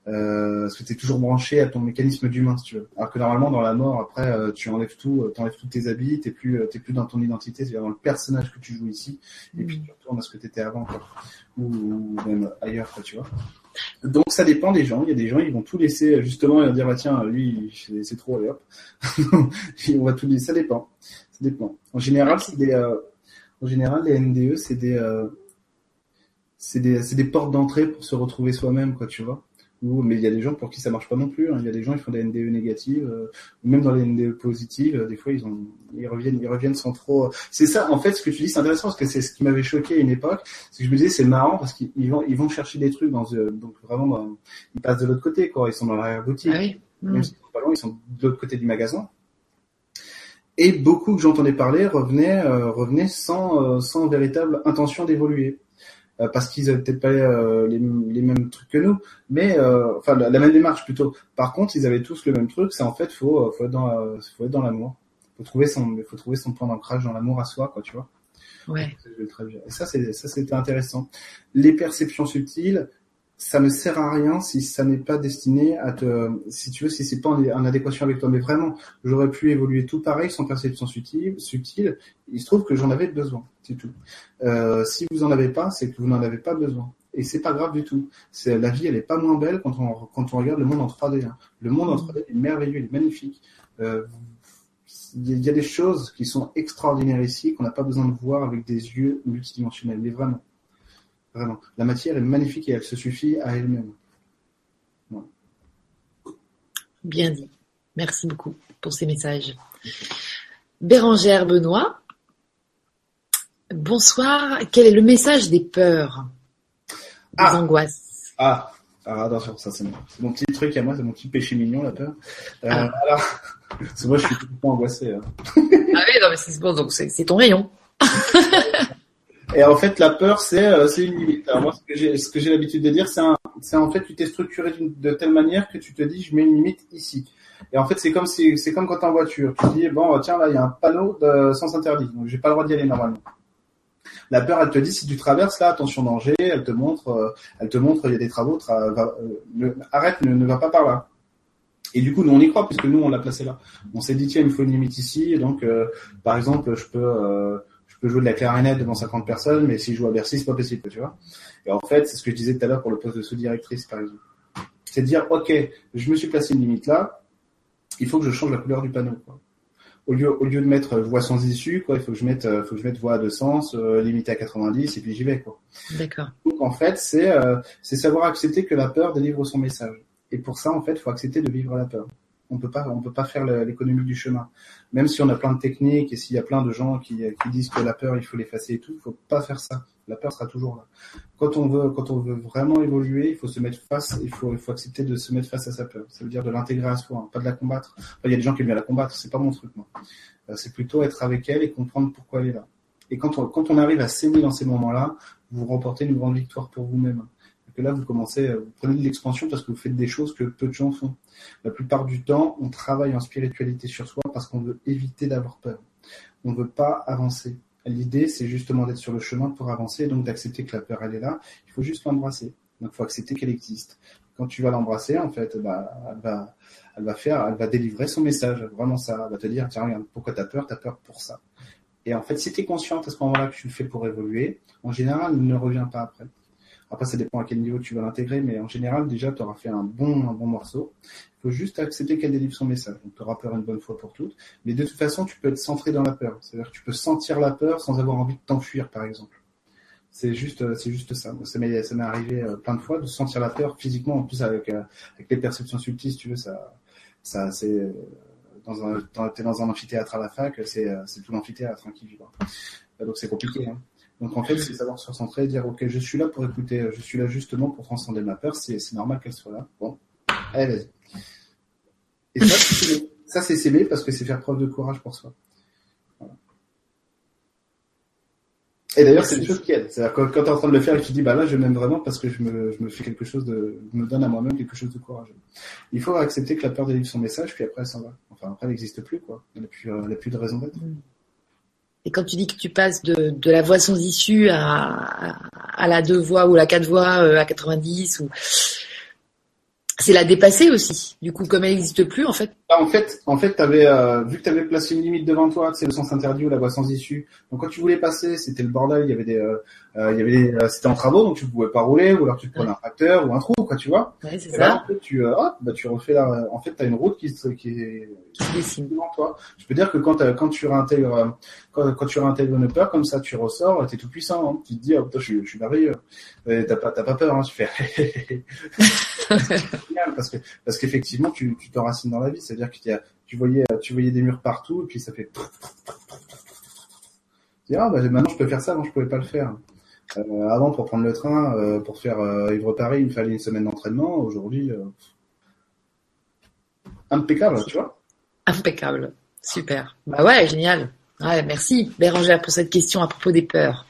euh, parce que t'es toujours branché à ton mécanisme d'humain, si tu veux. Alors que normalement, dans la mort, après, euh, tu enlèves tout, euh, t'enlèves tous tes habits, t'es plus, euh, t'es plus dans ton identité, c'est-à-dire dans le personnage que tu joues ici, et puis tu retournes à ce que t'étais avant, quoi. Ou, ou même ailleurs, quoi, tu vois. Donc, ça dépend des gens. Il y a des gens, ils vont tout laisser, justement, et vont dire, bah, tiens, lui, c'est trop, allez, hop. On va tout laisser. Ça dépend. Ça dépend. En général, c'est des, euh, en général, les N D E, c'est des, euh, C'est des, c'est des portes d'entrée pour se retrouver soi-même, quoi, tu vois. Ou, mais il y a des gens pour qui ça marche pas non plus, hein. Il y a des gens, ils font des N D E négatives, euh, même dans les N D E positives, euh, des fois, ils ont, ils reviennent, ils reviennent sans trop, euh... c'est ça, en fait, ce que tu dis, c'est intéressant, parce que c'est ce qui m'avait choqué à une époque, c'est que je me disais, c'est marrant, parce qu'ils, ils vont, ils vont chercher des trucs dans, euh, donc vraiment, bah, ils passent de l'autre côté, quoi, ils sont dans l'arrière-boutique. Ah oui. Même mmh. s'ils sont pas loin, ils sont de l'autre côté du magasin. Et beaucoup que j'entendais parler revenaient, euh, revenaient sans, euh, sans véritable intention d'évoluer. Parce qu'ils avaient peut-être pas euh, les, les mêmes trucs que nous, mais euh, enfin la, la même démarche plutôt. Par contre, ils avaient tous le même truc, c'est en fait faut faut être dans euh, faut être dans l'amour, faut trouver son faut trouver son point d'ancrage dans l'amour à soi, quoi, tu vois. Ouais. Et ça c'est ça c'était intéressant. Les perceptions subtiles, ça ne sert à rien si ça n'est pas destiné à te, si tu veux, si c'est pas en, en adéquation avec toi. Mais vraiment, j'aurais pu évoluer tout pareil sans perception subtile, subtile. Il se trouve que j'en avais besoin, c'est tout. Euh, si vous en avez pas, c'est que vous n'en avez pas besoin. Et c'est pas grave du tout. C'est, la vie, elle est pas moins belle quand on, quand on regarde le monde en trois D. Hein. Le monde en trois D est merveilleux, il est magnifique. Euh, il y a des choses qui sont extraordinaires ici, qu'on n'a pas besoin de voir avec des yeux multidimensionnels. Mais vraiment. Vraiment. La matière est magnifique et elle se suffit à elle-même. Ouais. Bien dit. Merci beaucoup pour ces messages. Bérangère Benoît. Bonsoir. Quel est le message des peurs, des ah. angoisses? Ah, ah attention, ça c'est mon, c'est mon petit truc à moi, c'est mon petit péché mignon, la peur. Euh, ah. Alors, parce que moi je suis tout le temps angoissé. Hein. Ah oui, non mais c'est bon, donc c'est, c'est ton rayon. Et en fait, la peur, c'est, euh, c'est une limite. Alors moi, ce que j'ai, ce que j'ai l'habitude de dire, c'est un, c'est en fait, tu t'es structuré de telle manière que tu te dis, je mets une limite ici. Et en fait, c'est comme si, c'est comme quand t'es en voiture. Tu dis, bon, tiens, là, il y a un panneau de sens interdit. Donc, j'ai pas le droit d'y aller normalement. La peur, elle te dit, si tu traverses là, attention danger, elle te montre, euh, elle te montre, il y a des travaux, tra- va, euh, ne, arrête, ne, ne va pas par là. Et du coup, nous, on y croit, puisque nous, on l'a placé là. On s'est dit, tiens, il me faut une limite ici. Et donc, euh, par exemple, je peux, euh, je peux jouer de la clarinette devant cinquante personnes, mais si je joue à Bercy, c'est pas possible, tu vois. Et en fait, c'est ce que je disais tout à l'heure pour le poste de sous-directrice, par exemple. C'est de dire, OK, je me suis placé une limite là, il faut que je change la couleur du panneau, quoi. Au lieu, au lieu de mettre voie sans issue, quoi, il faut que je mette, faut que je mette voie à deux sens, euh, limite à quatre-vingt-dix, et puis j'y vais, quoi. D'accord. Donc, en fait, c'est, euh, c'est savoir accepter que la peur délivre son message. Et pour ça, en fait, il faut accepter de vivre la peur. On peut pas, on peut pas faire l'économie du chemin. Même si on a plein de techniques et s'il y a plein de gens qui, qui disent que la peur, il faut l'effacer et tout, il faut pas faire ça. La peur sera toujours là. Quand on veut, quand on veut vraiment évoluer, il faut se mettre face, il faut, il faut accepter de se mettre face à sa peur. Ça veut dire de l'intégrer à soi, hein, pas de la combattre. Enfin, il y a des gens qui aiment bien la combattre, c'est pas mon truc, moi. Euh, c'est plutôt être avec elle et comprendre pourquoi elle est là. Et quand on, quand on arrive à s'aimer dans ces moments-là, vous remportez une grande victoire pour vous-même. Que là, vous commencez, vous prenez de l'expansion parce que vous faites des choses que peu de gens font. La plupart du temps, on travaille en spiritualité sur soi parce qu'on veut éviter d'avoir peur. On ne veut pas avancer. L'idée, c'est justement d'être sur le chemin pour avancer, donc d'accepter que la peur, elle est là. Il faut juste l'embrasser. Donc, il faut accepter qu'elle existe. Quand tu vas l'embrasser, en fait, bah, elle va, elle va faire, elle va délivrer son message. Vraiment ça. Elle va te dire, tiens, regarde, pourquoi t'as peur? T'as peur pour ça. Et en fait, si t'es consciente à ce moment-là que tu le fais pour évoluer, en général, elle ne revient pas après. Après, ça dépend à quel niveau tu vas l'intégrer, mais en général, déjà, tu auras fait un bon, un bon morceau. Il faut juste accepter qu'elle délivre son message. Donc, tu auras peur une bonne fois pour toutes. Mais de toute façon, tu peux être centré dans la peur. C'est-à-dire que tu peux sentir la peur sans avoir envie de t'enfuir, par exemple. C'est juste, c'est juste ça. Moi, ça m'est, ça m'est arrivé plein de fois de sentir la peur physiquement. En plus, avec, avec les perceptions subtiles, si tu veux, ça, ça, c'est, dans un, dans, t'es dans un amphithéâtre à la fac, c'est, c'est tout l'amphithéâtre, hein, qui vibre. Donc, c'est compliqué, hein. Donc, en fait, c'est savoir se recentrer et dire, OK, je suis là pour écouter, je suis là justement pour transcender ma peur, c'est, c'est normal qu'elle soit là. Bon, allez, vas-y. Et ça, c'est, ça, c'est s'aimer parce que c'est faire preuve de courage pour soi. Voilà. Et d'ailleurs, c'est une chose qui aide. C'est-à-dire, quand, quand t'es en train de le faire et que tu dis, bah là, je m'aime vraiment parce que je me, je me fais quelque chose de, je me donne à moi-même quelque chose de courageux. Il faut accepter que la peur délivre son message, puis après, elle s'en va. Enfin, après, elle n'existe plus, quoi. Elle n'a plus, elle a plus de raison d'être. Mm. Et quand tu dis que tu passes de, de la voix sans issue à, à la deux voix ou la quatre voix à quatre-vingt-dix, ou... c'est la dépasser aussi. Du coup, comme elle n'existe plus, en fait. En fait, en fait t'avais, euh, vu que tu avais placé une limite devant toi, c'est le sens interdit ou la voix sans issue. Donc, quand tu voulais passer, c'était le bordel. Il y avait des, euh, il y avait des, euh, c'était en travaux, donc tu ne pouvais pas rouler, ou alors tu te prenais ouais. un tracteur ou un trou, quoi, tu vois. Ouais, c'est et ça. Là, en fait, tu, euh, hop, bah, tu refais la, en fait, t'as une route qui, qui est, qui dessine devant toi. Je peux dire que quand, quand tu réintègres, quand, quand tu réintègres une peur, comme ça, tu ressors, t'es tout puissant, hein. Tu te dis, oh, putain, je, je suis merveilleux. Et t'as pas, t'as pas peur, hein. Tu fais, parce que, parce qu'effectivement, tu, tu t'enracines dans la vie. C'est-à-dire que a, tu voyais, tu voyais des murs partout, et puis ça fait. Tu dis, ah, bah, maintenant je peux faire ça, avant je pouvais pas le faire. Euh, avant, pour prendre le train, euh, pour faire euh, Yves-Paris, il me fallait une semaine d'entraînement. Aujourd'hui, euh... impeccable, tu vois. Impeccable, super. Bah ouais, génial. Ouais, merci Bérangère pour cette question à propos des peurs.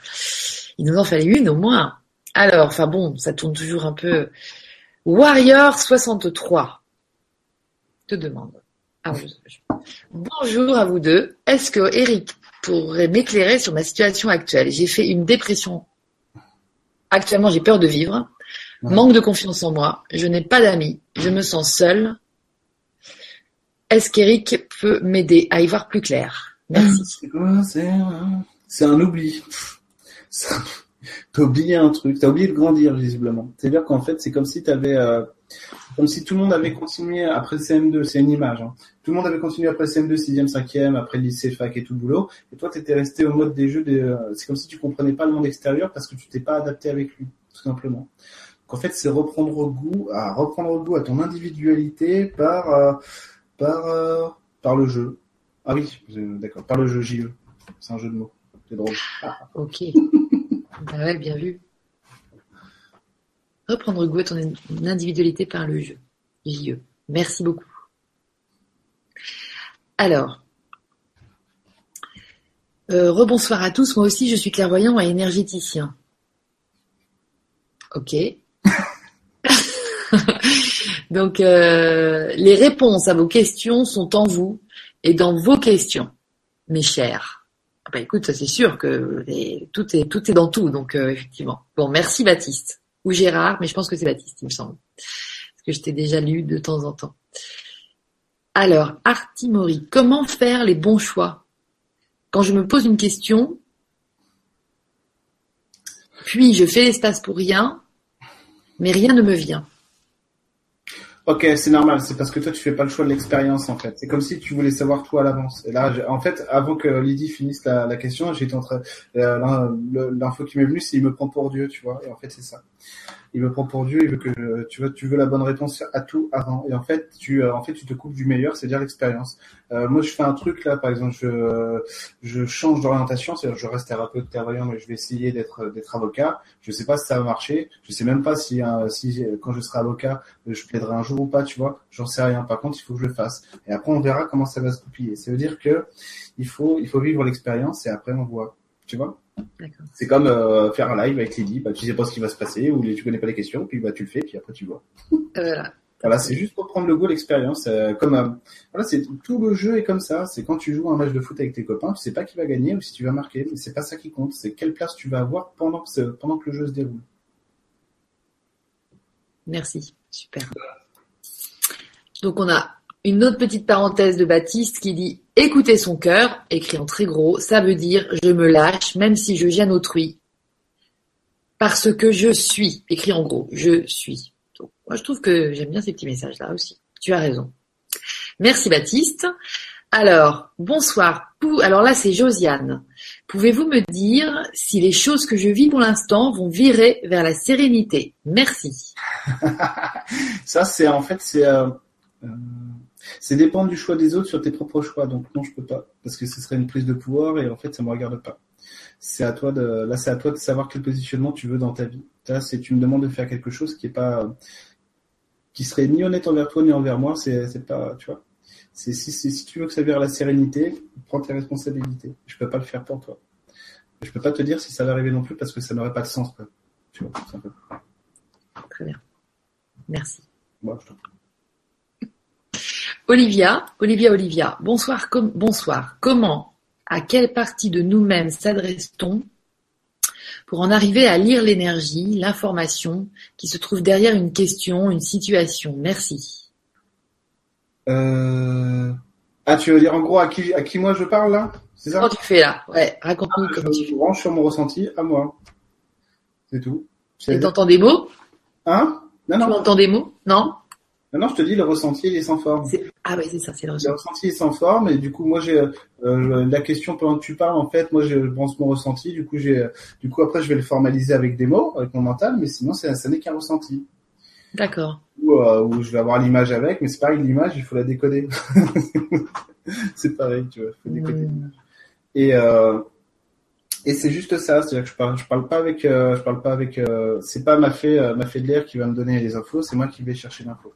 Il nous en fallait une au moins. Alors, enfin bon, ça tourne toujours un peu. Warrior soixante-trois te demande. Ah, je, je... Bonjour à vous deux. Est-ce que Eric pourrait m'éclairer sur ma situation actuelle? J'ai fait une dépression. Actuellement, j'ai peur de vivre. Ouais. Manque de confiance en moi. Je n'ai pas d'amis. Je me sens seule. Est-ce qu'Eric peut m'aider à y voir plus clair? Merci. C'est quoi? C'est un, c'est un oubli. C'est un... T'as oublié un truc, t'as oublié de grandir visiblement. C'est-à-dire qu'en fait, c'est comme si t'avais, euh, comme si tout le monde avait continué après le C M deux, c'est une image, hein. Tout le monde avait continué après le C M deux, sixième, cinquième, après le lycée, fac et tout le boulot. Et toi, t'étais resté au mode des jeux, des, euh, c'est comme si tu comprenais pas le monde extérieur parce que tu t'es pas adapté avec lui, tout simplement. Donc en fait, c'est reprendre goût, à reprendre goût à ton individualité par, euh, par, euh, par le jeu. Ah oui, euh, d'accord, par le jeu J E. C'est un jeu de mots, c'est drôle. Ah. Ok. Ben ouais, bien vu. Reprendre goût à ton individualité par le jeu. J E. Merci beaucoup. Alors, euh, rebonsoir à tous. Moi aussi, je suis clairvoyant et énergéticien. Ok. Donc, euh, les réponses à vos questions sont en vous et dans vos questions, mes chers. Ah bah écoute, ça c'est sûr que les, tout est tout est dans tout, donc euh, effectivement. Bon, merci Baptiste ou Gérard, mais je pense que c'est Baptiste, il me semble, parce que je t'ai déjà lu de temps en temps. Alors, Artimori, comment faire les bons choix quand je me pose une question, puis je fais l'espace pour rien, mais rien ne me vient. Ok, c'est normal, c'est parce que toi tu fais pas le choix de l'expérience en fait. C'est comme si tu voulais savoir tout à l'avance. Et là, en fait, avant que Lydie finisse la, la question, j'étais en train, euh, l'info qui m'est venue, c'est il me prend pour Dieu, tu vois. Et en fait, c'est ça. Il me prend pour Dieu, il veut que tu veux, tu veux la bonne réponse à tout avant. Et en fait, tu, en fait, tu te coupes du meilleur, c'est-à-dire l'expérience. Euh, moi, je fais un truc là, par exemple, je, je change d'orientation, c'est-à-dire je reste thérapeute, clairvoyant, mais je vais essayer d'être, d'être avocat. Je sais pas si ça va marcher. Je sais même pas si, hein, si quand je serai avocat, je plaiderai un jour ou pas, tu vois, j'en sais rien. Par contre, il faut que je le fasse. Et après, on verra comment ça va se goupiller. Ça veut dire que il faut, il faut vivre l'expérience et après on voit, tu vois. D'accord. C'est comme euh, faire un live avec Lydie. Bah, tu sais pas ce qui va se passer ou tu connais pas les questions, puis bah tu le fais, puis après tu vois. Voilà. Voilà, c'est juste pour prendre le goût, l'expérience. Euh, comme euh, voilà, c'est tout le jeu est comme ça. C'est quand tu joues un match de foot avec tes copains, tu sais pas qui va gagner ou si tu vas marquer, mais c'est pas ça qui compte. C'est quelle place tu vas avoir pendant que ce, pendant que le jeu se déroule. Merci, super. Voilà. Donc, on a une autre petite parenthèse de Baptiste qui dit « Écoutez son cœur », écrit en très gros, ça veut dire « Je me lâche, même si je gêne autrui, parce que je suis », écrit en gros, « Je suis ». Donc, moi, je trouve que j'aime bien ces petits messages-là aussi. Tu as raison. Merci, Baptiste. Alors, bonsoir. Alors là, c'est Josiane. Pouvez-vous me dire si les choses que je vis pour l'instant vont virer vers la sérénité ? Merci. Ça, c'est en fait, c'est... Euh... Euh, c'est dépendre du choix des autres sur tes propres choix, donc non je peux pas parce que ce serait une prise de pouvoir et en fait ça me regarde pas. C'est à toi de là c'est à toi de savoir quel positionnement tu veux dans ta vie. Là c'est tu me demandes de faire quelque chose qui est pas qui serait ni honnête envers toi ni envers moi, c'est c'est pas tu vois. C'est si si, si tu veux que ça vire la sérénité, prends tes responsabilités. Je peux pas le faire pour toi. Je peux pas te dire si ça va arriver non plus parce que ça n'aurait pas de sens quoi. Tu vois, c'est un peu. Très bien. Merci. Moi, je t'en prie. Olivia, Olivia, Olivia, bonsoir, com- bonsoir. Comment, à quelle partie de nous-mêmes s'adresse-t-on pour en arriver à lire l'énergie, l'information qui se trouve derrière une question, une situation ? Merci. Euh... Ah, tu veux dire en gros à qui, à qui moi je parle là ? C'est ça ? Comment tu fais là ? Ouais, raconte-nous ah, comment tu fais. Je me branche sur mon ressenti à moi. C'est tout. C'est Et t'entends des mots ? Hein ? Non, non. Tu entends des mots ? Non ? Non, non, je te dis, le ressenti, il est sans forme. C'est... Ah oui, c'est ça, c'est le ressenti. Le ressenti est sans forme, et du coup, moi, j'ai euh, la question pendant que tu parles, en fait, moi, je pense mon ressenti, du coup, j'ai, du coup, après, je vais le formaliser avec des mots, avec mon mental, mais sinon, c'est, ça n'est qu'un ressenti. D'accord. Ou, euh, ou je vais avoir l'image avec, mais c'est pareil, l'image, il faut la décoder. C'est pareil, tu vois, il faut décoder. Mmh. Et... Euh, Et c'est juste ça, c'est-à-dire que je parle, je parle pas avec, euh, je parle pas avec, euh, c'est pas ma fée, euh, ma fée de l'air qui va me donner les infos, c'est moi qui vais chercher l'info.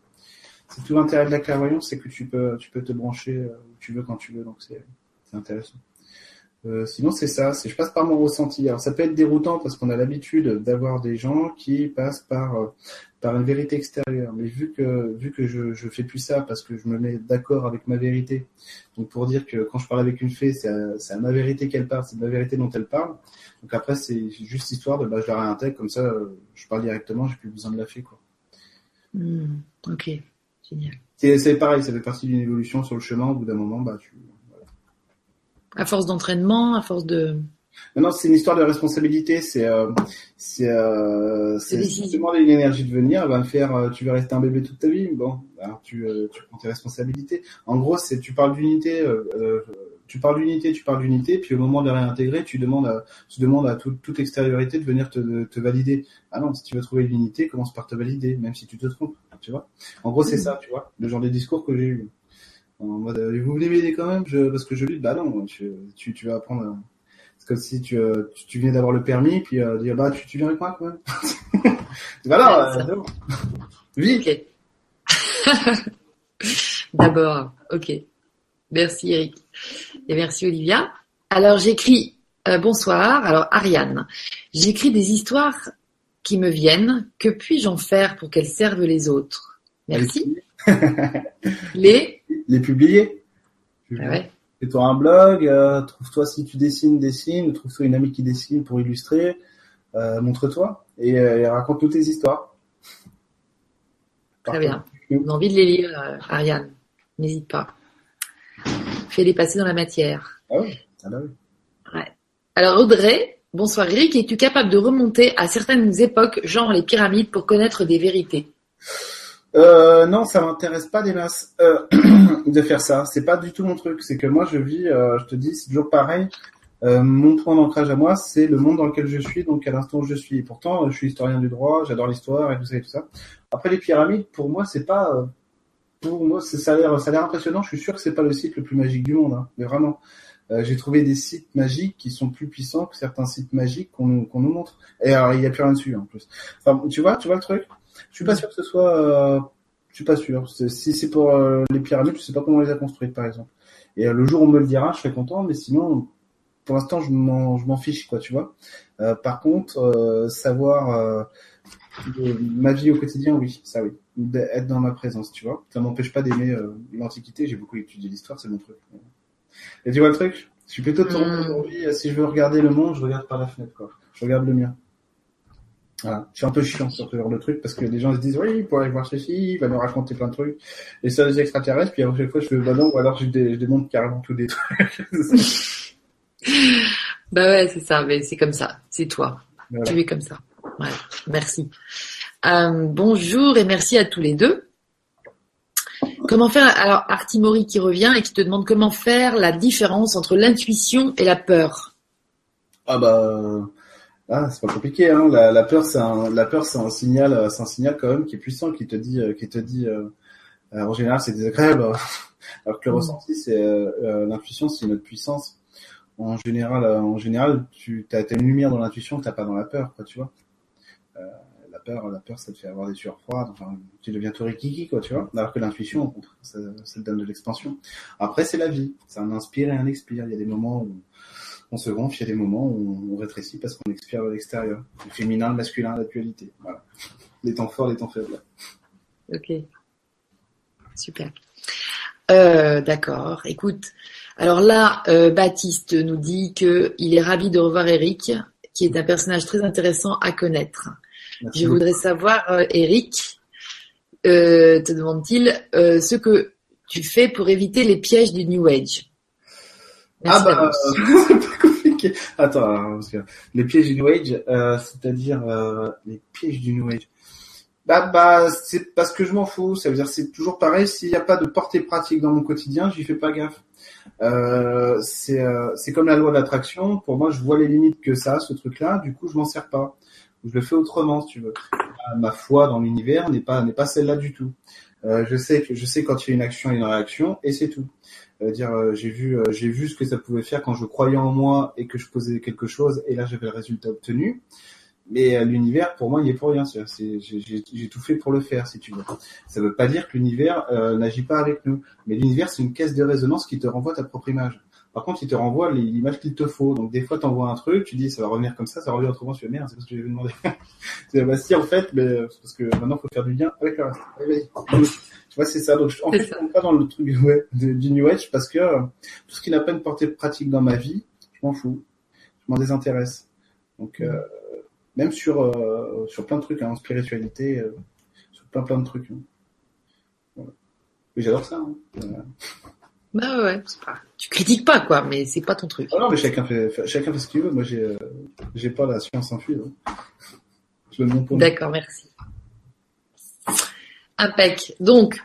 C'est tout l'intérêt de la clairvoyance, c'est que tu peux, tu peux te brancher où tu veux quand tu veux, donc c'est, c'est intéressant. Euh, sinon c'est ça, c'est je passe par mon ressenti. Alors ça peut être déroutant parce qu'on a l'habitude d'avoir des gens qui passent par, euh, par une vérité extérieure. Mais vu que, vu que je, je fais plus ça parce que je me mets d'accord avec ma vérité. Donc pour dire que quand je parle avec une fée, c'est à, c'est à ma vérité qu'elle parle, c'est de ma vérité dont elle parle. Donc après c'est juste histoire de bah je la réintègre comme ça, je parle directement, j'ai plus besoin de la fée quoi. Mmh, ok, génial. C'est, c'est pareil, ça fait partie d'une évolution sur le chemin. Au bout d'un moment, bah tu À force d'entraînement, à force de... Non, non, c'est une histoire de responsabilité. C'est, euh, c'est, euh, c'est, c'est si demander une énergie de venir, elle va me faire, euh, tu vas rester un bébé toute ta vie. Bon, alors tu, euh, tu prends tes responsabilités. En gros, c'est, tu parles d'unité, euh, tu parles d'unité, tu parles d'unité, puis au moment de la réintégrer, tu demandes à, tu demandes à tout, toute extériorité de venir te, de, te valider. Ah non, si tu veux trouver l'unité, commence par te valider, même si tu te trompes, tu vois. En gros, c'est mmh. ça, tu vois, le genre de discours que j'ai eu. En mode, vous voulez m'aider quand même, je, parce que je lutte, bah non, tu, tu, tu vas apprendre. À... C'est comme si tu, tu, tu venais d'avoir le permis, puis euh, dire, bah, tu, tu viens avec moi quand même. Voilà, ouais, euh, oui. Okay. D'abord, ok. Merci Eric. Et merci Olivia. Alors, j'écris, euh, bonsoir, alors Ariane. J'écris des histoires qui me viennent, que puis-je en faire pour qu'elles servent les autres ? Merci. Les Les publier. Ah ouais. Fais-toi un blog, euh, trouve-toi, si tu dessines, dessine, trouve-toi une amie qui dessine pour illustrer, euh, montre-toi et, euh, et raconte-nous tes histoires. Très bien. On a envie de les lire, euh, Ariane. N'hésite pas. Fais-les passer dans la matière. Ah oui, ah là oui. Ouais. Alors Audrey, bonsoir Rick, es-tu capable de remonter à certaines époques, genre les pyramides, pour connaître des vérités ? Euh, non, ça m'intéresse pas des masses euh, de faire ça. C'est pas du tout mon truc. C'est que moi, je vis, euh, je te dis, c'est toujours pareil. Euh, mon point d'ancrage à moi, c'est le monde dans lequel je suis, donc à l'instant où je suis. Et pourtant, je suis historien du droit, j'adore l'histoire et tout ça et tout ça. Après, les pyramides, pour moi, c'est pas. Euh, pour moi, c'est, ça a l'air, ça a l'air impressionnant. Je suis sûr que c'est pas le site le plus magique du monde, hein, mais vraiment. Euh, j'ai trouvé des sites magiques qui sont plus puissants que certains sites magiques qu'on, qu'on nous montre. Et alors, il n'y a plus rien dessus en plus. Enfin, tu vois, tu vois le truc. Je suis pas sûr que ce soit. Euh, je suis pas sûr. C'est, si c'est pour euh, les pyramides, je sais pas comment on les a construites, par exemple. Et euh, le jour où on me le dira, je serai content. Mais sinon, pour l'instant, je m'en, je m'en fiche, quoi, tu vois. Euh, par contre, euh, savoir euh, de, ma vie au quotidien, oui, ça, oui, d'être dans ma présence, tu vois. Ça m'empêche pas d'aimer euh, l'Antiquité. J'ai beaucoup étudié l'histoire, c'est mon truc. Et tu vois le truc ? Je suis plutôt tourné mmh. aujourd'hui. Si je veux regarder le monde, je regarde par la fenêtre, quoi. Je regarde le mien. Voilà. Je suis un peu chiant sur ce genre de truc parce que les gens se disent oui, pour aller voir ceci, il va nous raconter plein de trucs. Et ça, les extraterrestres, puis à chaque fois, je fais bah non, ou alors je, dé- je démonte carrément tous des trucs. Bah ouais, c'est ça, mais c'est comme ça, c'est toi. Voilà. Tu es comme ça. Ouais, merci. Euh, bonjour et merci à tous les deux. Comment faire, alors Artimori qui revient et qui te demande comment faire la différence entre l'intuition et la peur. Ah bah. Ah, c'est pas compliqué, hein. La, la peur, c'est un, la peur, c'est un signal, c'est un signal quand même qui est puissant, qui te dit, qui te dit, euh, en général, c'est désagréable. Alors que le mmh. ressenti, c'est euh, l'intuition, c'est notre puissance. En général, en général, tu t'as, t'as une lumière dans l'intuition, que t'as pas dans la peur, quoi, tu vois. Euh, la peur, la peur, ça te fait avoir des sueurs froides. Enfin, tu deviens tout rikiki, quoi, tu vois. Alors que l'intuition, au contraire, ça, ça te donne de l'expansion. Après, c'est la vie. C'est un inspire et un expire. Il y a des moments où on se gonfle, il y a des moments où on rétrécit parce qu'on expire vers l'extérieur. Le féminin, le masculin, la dualité. Voilà. Les temps forts, les temps faibles. Ok. Super. Euh, d'accord. Écoute. Alors là, euh, Baptiste nous dit qu'il est ravi de revoir Eric, qui est un personnage très intéressant à connaître. Merci. Je voudrais savoir, euh, Eric, euh, te demande-t-il, euh, ce que tu fais pour éviter les pièges du New Age. Merci. Ah bah, euh, c'est pas compliqué. Attends, les pièges du New Age, euh, c'est-à-dire euh, les pièges du New Age. Bah bah, c'est parce que je m'en fous. Ça veut dire c'est toujours pareil. S'il n'y a pas de portée pratique dans mon quotidien, j'y fais pas gaffe. Euh, c'est euh, c'est comme la loi de l'attraction. Pour moi, je vois les limites que ça a, ce truc-là. Du coup, je m'en sers pas. Je le fais autrement, si tu veux. Ma foi dans l'univers n'est pas n'est pas celle-là du tout. Euh, je sais que je sais quand il y a une action, il y a une réaction, et c'est tout. Euh, dire euh, j'ai vu euh, j'ai vu ce que ça pouvait faire quand je croyais en moi et que je posais quelque chose et là j'avais le résultat obtenu, mais euh, l'univers pour moi il est pour rien, c'est, c'est j'ai, j'ai tout fait pour le faire, si tu veux. Ça veut pas dire que l'univers euh, n'agit pas avec nous, mais l'univers c'est une caisse de résonance qui te renvoie ta propre image. Par contre, il te renvoie l'image qu'il te faut. Donc, des fois, t'envoies un truc, tu dis, ça va revenir comme ça, ça revient autrement, tu fais, merde, c'est parce que j'avais demandé. Tu dis, bah, si, en fait, mais, c'est parce que maintenant, faut faire du lien avec le reste. Allez, vas-y. Tu vois, c'est ça. Donc, en fait, je ne rentre pas dans le truc, ouais, de, du New Age parce que euh, tout ce qui n'a pas une portée pratique dans ma vie, je m'en fous. Je m'en désintéresse. Donc, euh, même sur, euh, sur plein de trucs, hein, en spiritualité, euh, sur plein, plein de trucs. Hein. Voilà. Mais j'adore ça, hein. Voilà. Bah ouais, c'est pas... tu critiques pas quoi, mais c'est pas ton truc. Ah non, mais chacun fait, chacun fait ce qu'il veut. Moi, j'ai, euh, j'ai pas la science infuse. Hein. Je le montre. D'accord, merci. Impec. Donc,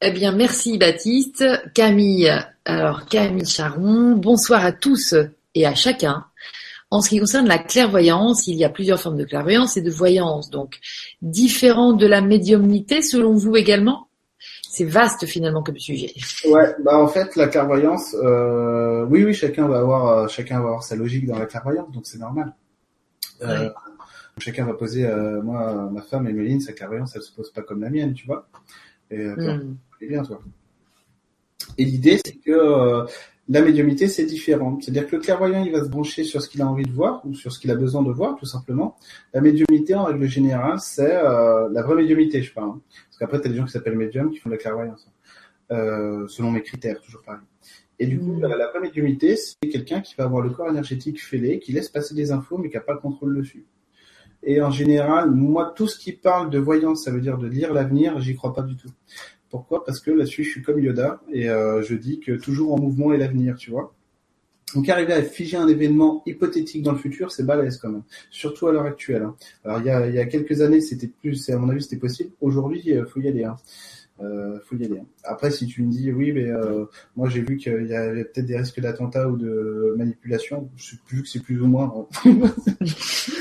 eh bien, merci Baptiste, Camille. Alors Camille Charon. Bonsoir à tous et à chacun. En ce qui concerne la clairvoyance, il y a plusieurs formes de clairvoyance et de voyance, donc différentes de la médiumnité, selon vous également. C'est vaste finalement comme sujet. Ouais, bah en fait la clairvoyance, euh, oui oui chacun va avoir euh, chacun va avoir sa logique dans la clairvoyance, donc c'est normal. Euh, ouais. Chacun va poser, euh, moi ma femme Emeline, sa clairvoyance elle se pose pas comme la mienne, tu vois. Et euh, mm. toi, c'est bien toi. Et l'idée c'est que euh, La médiumnité, c'est différent. C'est-à-dire que le clairvoyant, il va se brancher sur ce qu'il a envie de voir ou sur ce qu'il a besoin de voir, tout simplement. La médiumnité, en règle générale, c'est euh, la vraie médiumnité, je parle. Hein. Parce qu'après, t'as des gens qui s'appellent médiums qui font de la clairvoyance, hein. euh, selon mes critères, toujours pareil. Et du coup, la, la vraie médiumnité, c'est quelqu'un qui va avoir le corps énergétique fêlé, qui laisse passer des infos, mais qui n'a pas le contrôle dessus. Et en général, moi, tout ce qui parle de voyance, ça veut dire de lire l'avenir, j'y crois pas du tout. Pourquoi ? Parce que là-dessus, je suis comme Yoda et euh, je dis que toujours en mouvement est l'avenir, tu vois. Donc, arriver à figer un événement hypothétique dans le futur, c'est balèze quand même, surtout à l'heure actuelle. Hein. Alors, il y a, il y a quelques années, c'était plus, à mon avis, c'était possible. Aujourd'hui, il euh, faut y aller. Hein. Euh, faut y aller. Hein. Après, si tu me dis, oui, mais euh, moi, j'ai vu qu'il y avait peut-être des risques d'attentats ou de manipulation, je sais plus que c'est plus ou moins. Hein.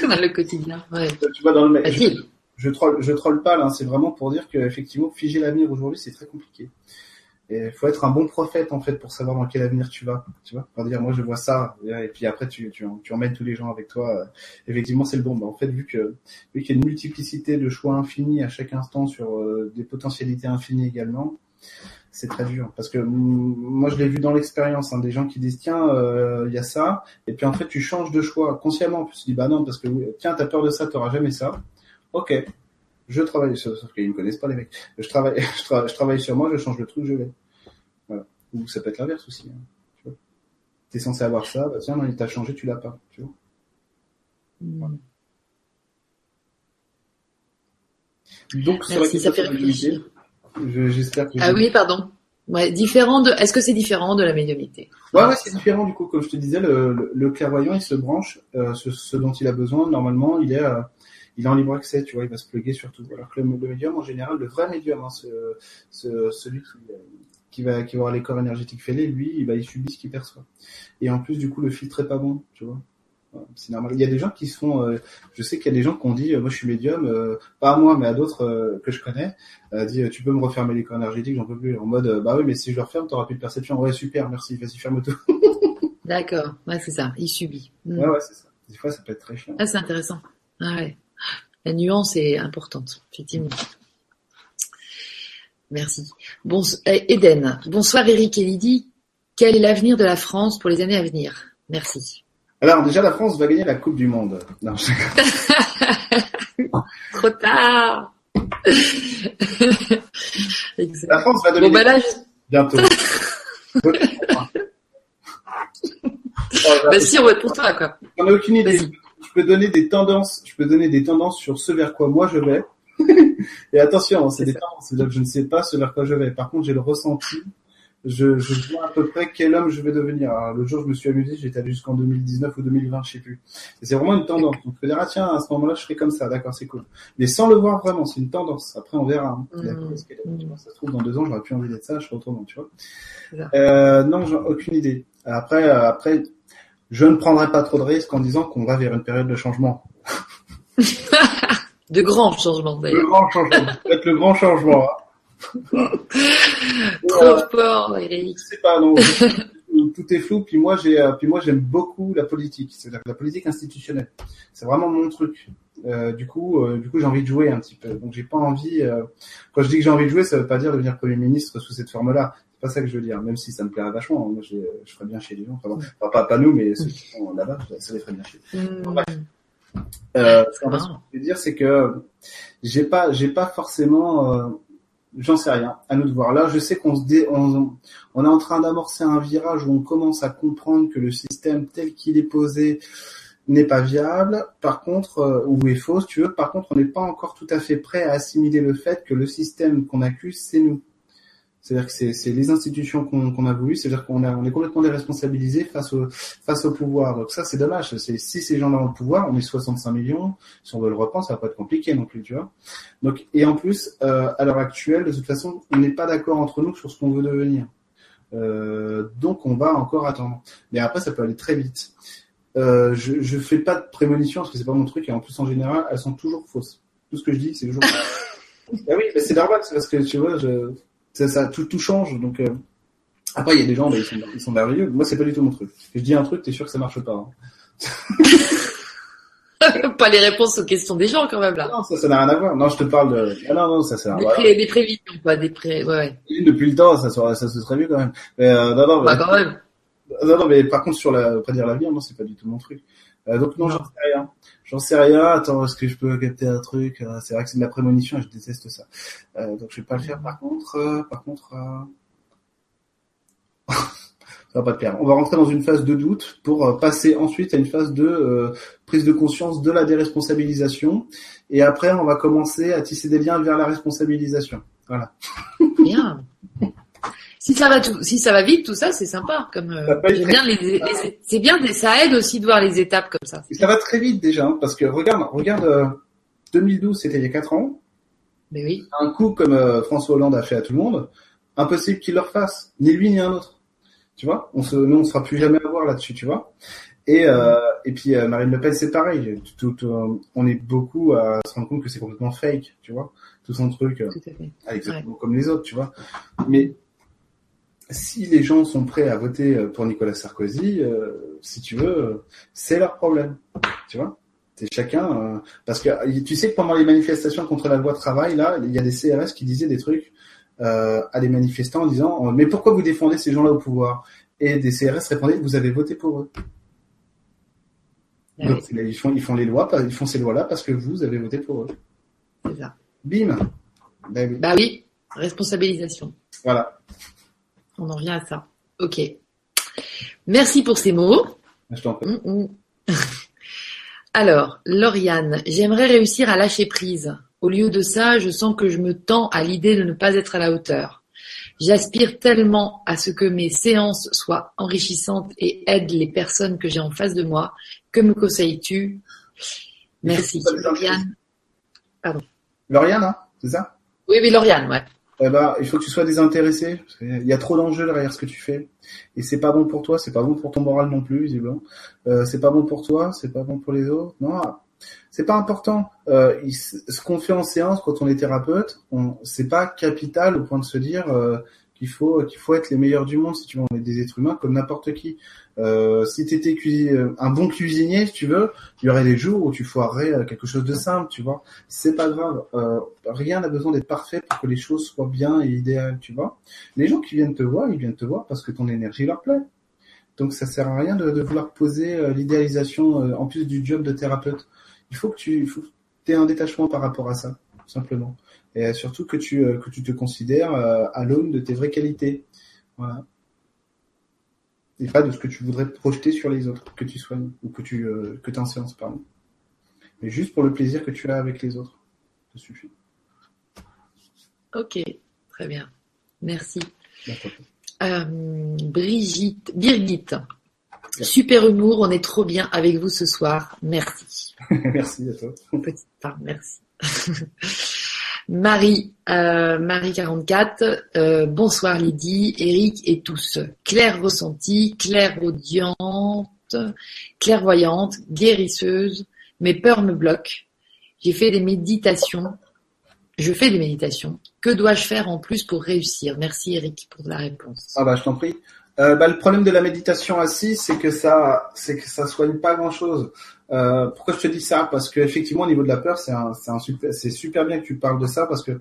Dans le quotidien, ouais. Tu vois, dans le mail. Facile. Je troll, je troll pas, là, c'est vraiment pour dire que, effectivement, figer l'avenir aujourd'hui, c'est très compliqué. Et faut être un bon prophète, en fait, pour savoir dans quel avenir tu vas, tu vois. Pour dire, moi, je vois ça, et puis après, tu, tu, tu emmènes tous les gens avec toi. Effectivement, c'est le bon. Bah, en fait, vu que, vu qu'il y a une multiplicité de choix infinis à chaque instant sur euh, des potentialités infinies également, c'est très dur. Parce que, m- moi, je l'ai vu dans l'expérience, hein, des gens qui disent, tiens, il euh, y a ça, et puis en fait, tu changes de choix consciemment. Puis tu dis, bah non, parce que, tiens, t'as peur de ça, t'auras jamais ça. Ok, je travaille, sauf qu'ils ne me connaissent pas les mecs. Je travaille, je, tra- je travaille sur moi, je change le truc, je l'ai. Voilà. Ou ça peut être l'inverse aussi. Hein, tu vois. T'es censé avoir ça, bah tiens, non, il t'a changé, tu l'as pas. Tu vois. Voilà. Donc, c'est vrai que ça fait réfléchir. Je, j'espère que. Ah oui, pardon. Ouais, différent de. Est-ce que c'est différent de la médiumnité ? Ouais, ouais, c'est différent du coup. Comme je te disais, le, le, le clairvoyant, il se branche euh, ce, ce dont il a besoin. Normalement, il est. Euh, Il est en libre accès, tu vois, il va se plugger surtout. Alors que le, le médium, en général, le vrai médium, hein, ce, ce, celui qui, qui va qui va avoir les corps énergétiques fêlés, lui, il, bah, il subit ce qu'il perçoit. Et en plus, du coup, le filtre est pas bon, tu vois. C'est normal. Il y a des gens qui se font. Euh, je sais qu'il y a des gens qui ont dit, euh, moi, je suis médium, euh, pas à moi, mais à d'autres euh, que je connais, euh, dit, tu peux me refermer les corps énergétiques, j'en peux plus. En mode, euh, bah oui, mais si je le referme, t'auras plus de perception. Ouais, super, merci, vas-y, ferme tout. D'accord, ouais, c'est ça. Il subit. Mm. Ouais, ouais, c'est ça. Des fois, ça peut être très chiant. Ah, c'est intéressant. Ah ouais. La nuance est importante, effectivement. Merci. Bon, Eden, bonsoir Eric et Lydie. Quel est l'avenir de la France pour les années à venir ? Merci. Alors déjà, la France va gagner la Coupe du Monde. Non, je... Trop tard. La France va dominer bon, bah là, je... bientôt. Bah si, on va être pour toi, quoi. On a aucune idée. Vas-y. Je peux donner des tendances, je peux donner des tendances sur ce vers quoi moi je vais. Et attention, c'est, c'est des ça. tendances, c'est-à-dire que je ne sais pas ce vers quoi je vais. Par contre, j'ai le ressenti. Je, je vois à peu près quel homme je vais devenir. Alors, le jour, je me suis amusé, j'étais allé jusqu'en deux mille dix-neuf ou deux mille vingt, je sais plus. Et c'est vraiment une tendance. Donc, je peux dire, ah tiens, à ce moment-là, je serai comme ça. D'accord, c'est cool. Mais sans le voir vraiment, c'est une tendance. Après, on verra. Hein. Mmh. Ça se trouve, dans deux ans, j'aurais plus envie d'être ça, je serai autrement, tu vois. Euh, non, j'ai aucune idée. Après, euh, après, je ne prendrai pas trop de risques en disant qu'on va vers une période de changement. De grands changements, d'ailleurs. De grands changements. Peut-être le grand changement. Hein. Trop euh, fort, Eric. Je sais pas, non. Tout est flou. Puis moi, j'ai, puis moi, j'aime beaucoup la politique. C'est-à-dire la politique institutionnelle. C'est vraiment mon truc. Euh, du coup, euh, du coup, j'ai envie de jouer un petit peu. Donc, j'ai pas envie. Euh... Quand je dis que j'ai envie de jouer, ça veut pas dire devenir Premier ministre sous cette forme-là. C'est pas ça que je veux dire, même si ça me plairait vachement. Moi, je, je ferais bien chez les gens. Enfin, pas, pas, pas nous, mais ceux qui sont là-bas, ça les ferait bien chez les gens. Mmh. Bref. Euh, ce que je veux dire, c'est que j'ai pas, j'ai pas forcément, euh, j'en sais rien, à nous de voir. Là, je sais qu'on se dé, on, on est en train d'amorcer un virage où on commence à comprendre que le système tel qu'il est posé n'est pas viable, par contre, euh, ou est faux, si tu veux. Par contre, on n'est pas encore tout à fait prêt à assimiler le fait que le système qu'on accuse, c'est nous. C'est-à-dire que c'est, c'est les institutions qu'on, qu'on a voulu, c'est-à-dire qu'on a, on est complètement déresponsabilisé face au, face au pouvoir. Donc ça, c'est dommage. C'est, si ces gens-là ont le pouvoir, on est soixante-cinq millions. Si on veut le reprendre, ça va pas être compliqué non plus, tu vois. Donc, et en plus, euh, à l'heure actuelle, de toute façon, on n'est pas d'accord entre nous sur ce qu'on veut devenir. Euh, donc on va encore attendre. Mais après, ça peut aller très vite. Euh, je, je fais pas de prémonitions parce que c'est pas mon truc. Et en plus, en général, elles sont toujours fausses. Tout ce que je dis, c'est toujours faux. Ah oui, mais c'est normal, c'est parce que tu vois, je, Ça, ça, tout, tout change. Donc, euh... Après, il y a des gens, bah, ils, sont, ils sont merveilleux. Moi, c'est pas du tout mon truc. Je dis un truc, t'es sûr que ça marche pas. Hein. Pas les réponses aux questions des gens, quand même, là. Non, ça, ça n'a rien à voir. Non, je te parle de. Ah, non, non, ça, c'est un. Des, pré- des prévisions, quoi. Des pré... ouais, ouais. Depuis le temps, ça, ça, ça se serait mieux, quand même. Mais, euh, non, non, bah, mais... quand même. Non, non, mais par contre, sur la, prédire l'avenir, non, c'est pas du tout mon truc. Euh, donc, non, non, j'en sais rien. J'en sais rien. Attends, est-ce que je peux capter un truc? C'est vrai que c'est de la prémonition et je déteste ça. Euh, donc, je vais pas le faire. Par contre, euh, par contre, euh... ça va pas te plaire. On va rentrer dans une phase de doute pour passer ensuite à une phase de euh, prise de conscience de la déresponsabilisation. Et après, on va commencer à tisser des liens vers la responsabilisation. Voilà. Bien. Si ça va tout, si ça va vite, tout ça, c'est sympa. Comme euh, j'aime bien les, les, les, c'est bien, ça aide aussi de voir les étapes comme ça. Et ça va très vite déjà, hein, parce que regarde, regarde, euh, deux mille douze, c'était il y a quatre ans. Mais oui. Un coup comme euh, François Hollande a fait à tout le monde, impossible qu'il le refasse, ni lui ni un autre. Tu vois, on se, nous, on sera plus jamais à voir là-dessus, tu vois. Et euh, et puis euh, Marine Le Pen, c'est pareil. Tout, tout, euh, on est beaucoup à se rendre compte que c'est complètement fake, tu vois. Tout son truc, euh, tout à fait. Ah, exactement ouais. Comme les autres, tu vois. Mais si les gens sont prêts à voter pour Nicolas Sarkozy, euh, si tu veux, euh, c'est leur problème, tu vois. C'est chacun, euh, parce que tu sais que pendant les manifestations contre la loi travail, là, il y a des C R S qui disaient des trucs euh, à des manifestants en disant, mais pourquoi vous défendez ces gens-là au pouvoir? Et des C R S répondaient, vous avez voté pour eux. Ouais. Donc ils font, ils font les lois, ils font ces lois-là parce que vous avez voté pour eux. C'est ça. Bim. Ben oui. Bah oui, responsabilisation. Voilà. On en revient à ça. Ok. Merci pour ces mots. Je t'en prie. Alors, Lauriane, j'aimerais réussir à lâcher prise. Au lieu de ça, je sens que je me tends à l'idée de ne pas être à la hauteur. J'aspire tellement à ce que mes séances soient enrichissantes et aident les personnes que j'ai en face de moi. Que me conseilles-tu? Merci. Lauriane. Pardon. Lauriane, hein, c'est ça? Oui, oui, Lauriane, ouais. Eh ben, il faut que tu sois désintéressé. Parce qu'il y a trop d'enjeux derrière ce que tu fais. Et c'est pas bon pour toi, c'est pas bon pour ton moral non plus, visiblement. Euh, c'est pas bon pour toi, c'est pas bon pour les autres. Non, c'est pas important. Euh, il, ce qu'on fait en séance quand on est thérapeute, on, c'est pas capital au point de se dire euh, qu'il faut qu'il faut être les meilleurs du monde. Si tu veux, on est des êtres humains comme n'importe qui. Euh, si t'étais cuisine, un bon cuisinier, si tu veux, il y aurait des jours où tu foirerais quelque chose de simple, tu vois. C'est pas grave. Euh, rien n'a besoin d'être parfait pour que les choses soient bien et idéales, tu vois. Les gens qui viennent te voir, ils viennent te voir parce que ton énergie leur plaît. Donc ça sert à rien de, de vouloir poser euh, l'idéalisation euh, en plus du job de thérapeute. Il faut que tu, il faut que t'aies un détachement par rapport à ça, tout simplement. Et surtout que tu euh, que tu te considères euh, à l'aune de tes vraies qualités. Voilà. Et pas de ce que tu voudrais projeter sur les autres, que tu soignes, ou que tu euh, que t'en séances, pardon. Mais juste pour le plaisir que tu as avec les autres. Ça suffit. Ok, très bien. Merci. Euh, Brigitte, Birgit, bien. Super humour, on est trop bien avec vous ce soir. Merci. Merci à toi. Petite part, merci. Marie, euh, Marie quarante-quatre, euh, bonsoir Lydie, Eric et tous. Claire ressentie, claire audiente, clairvoyante, guérisseuse, mes peurs me bloquent. J'ai fait des méditations. Je fais des méditations. Que dois-je faire en plus pour réussir? Merci Eric pour la réponse. Ah bah je t'en prie. Euh, bah le problème de la méditation assise, c'est que ça, c'est que ça soigne pas grand-chose. Euh, pourquoi je te dis ça? Parce que effectivement, au niveau de la peur, c'est un, c'est un super, c'est super bien que tu parles de ça parce que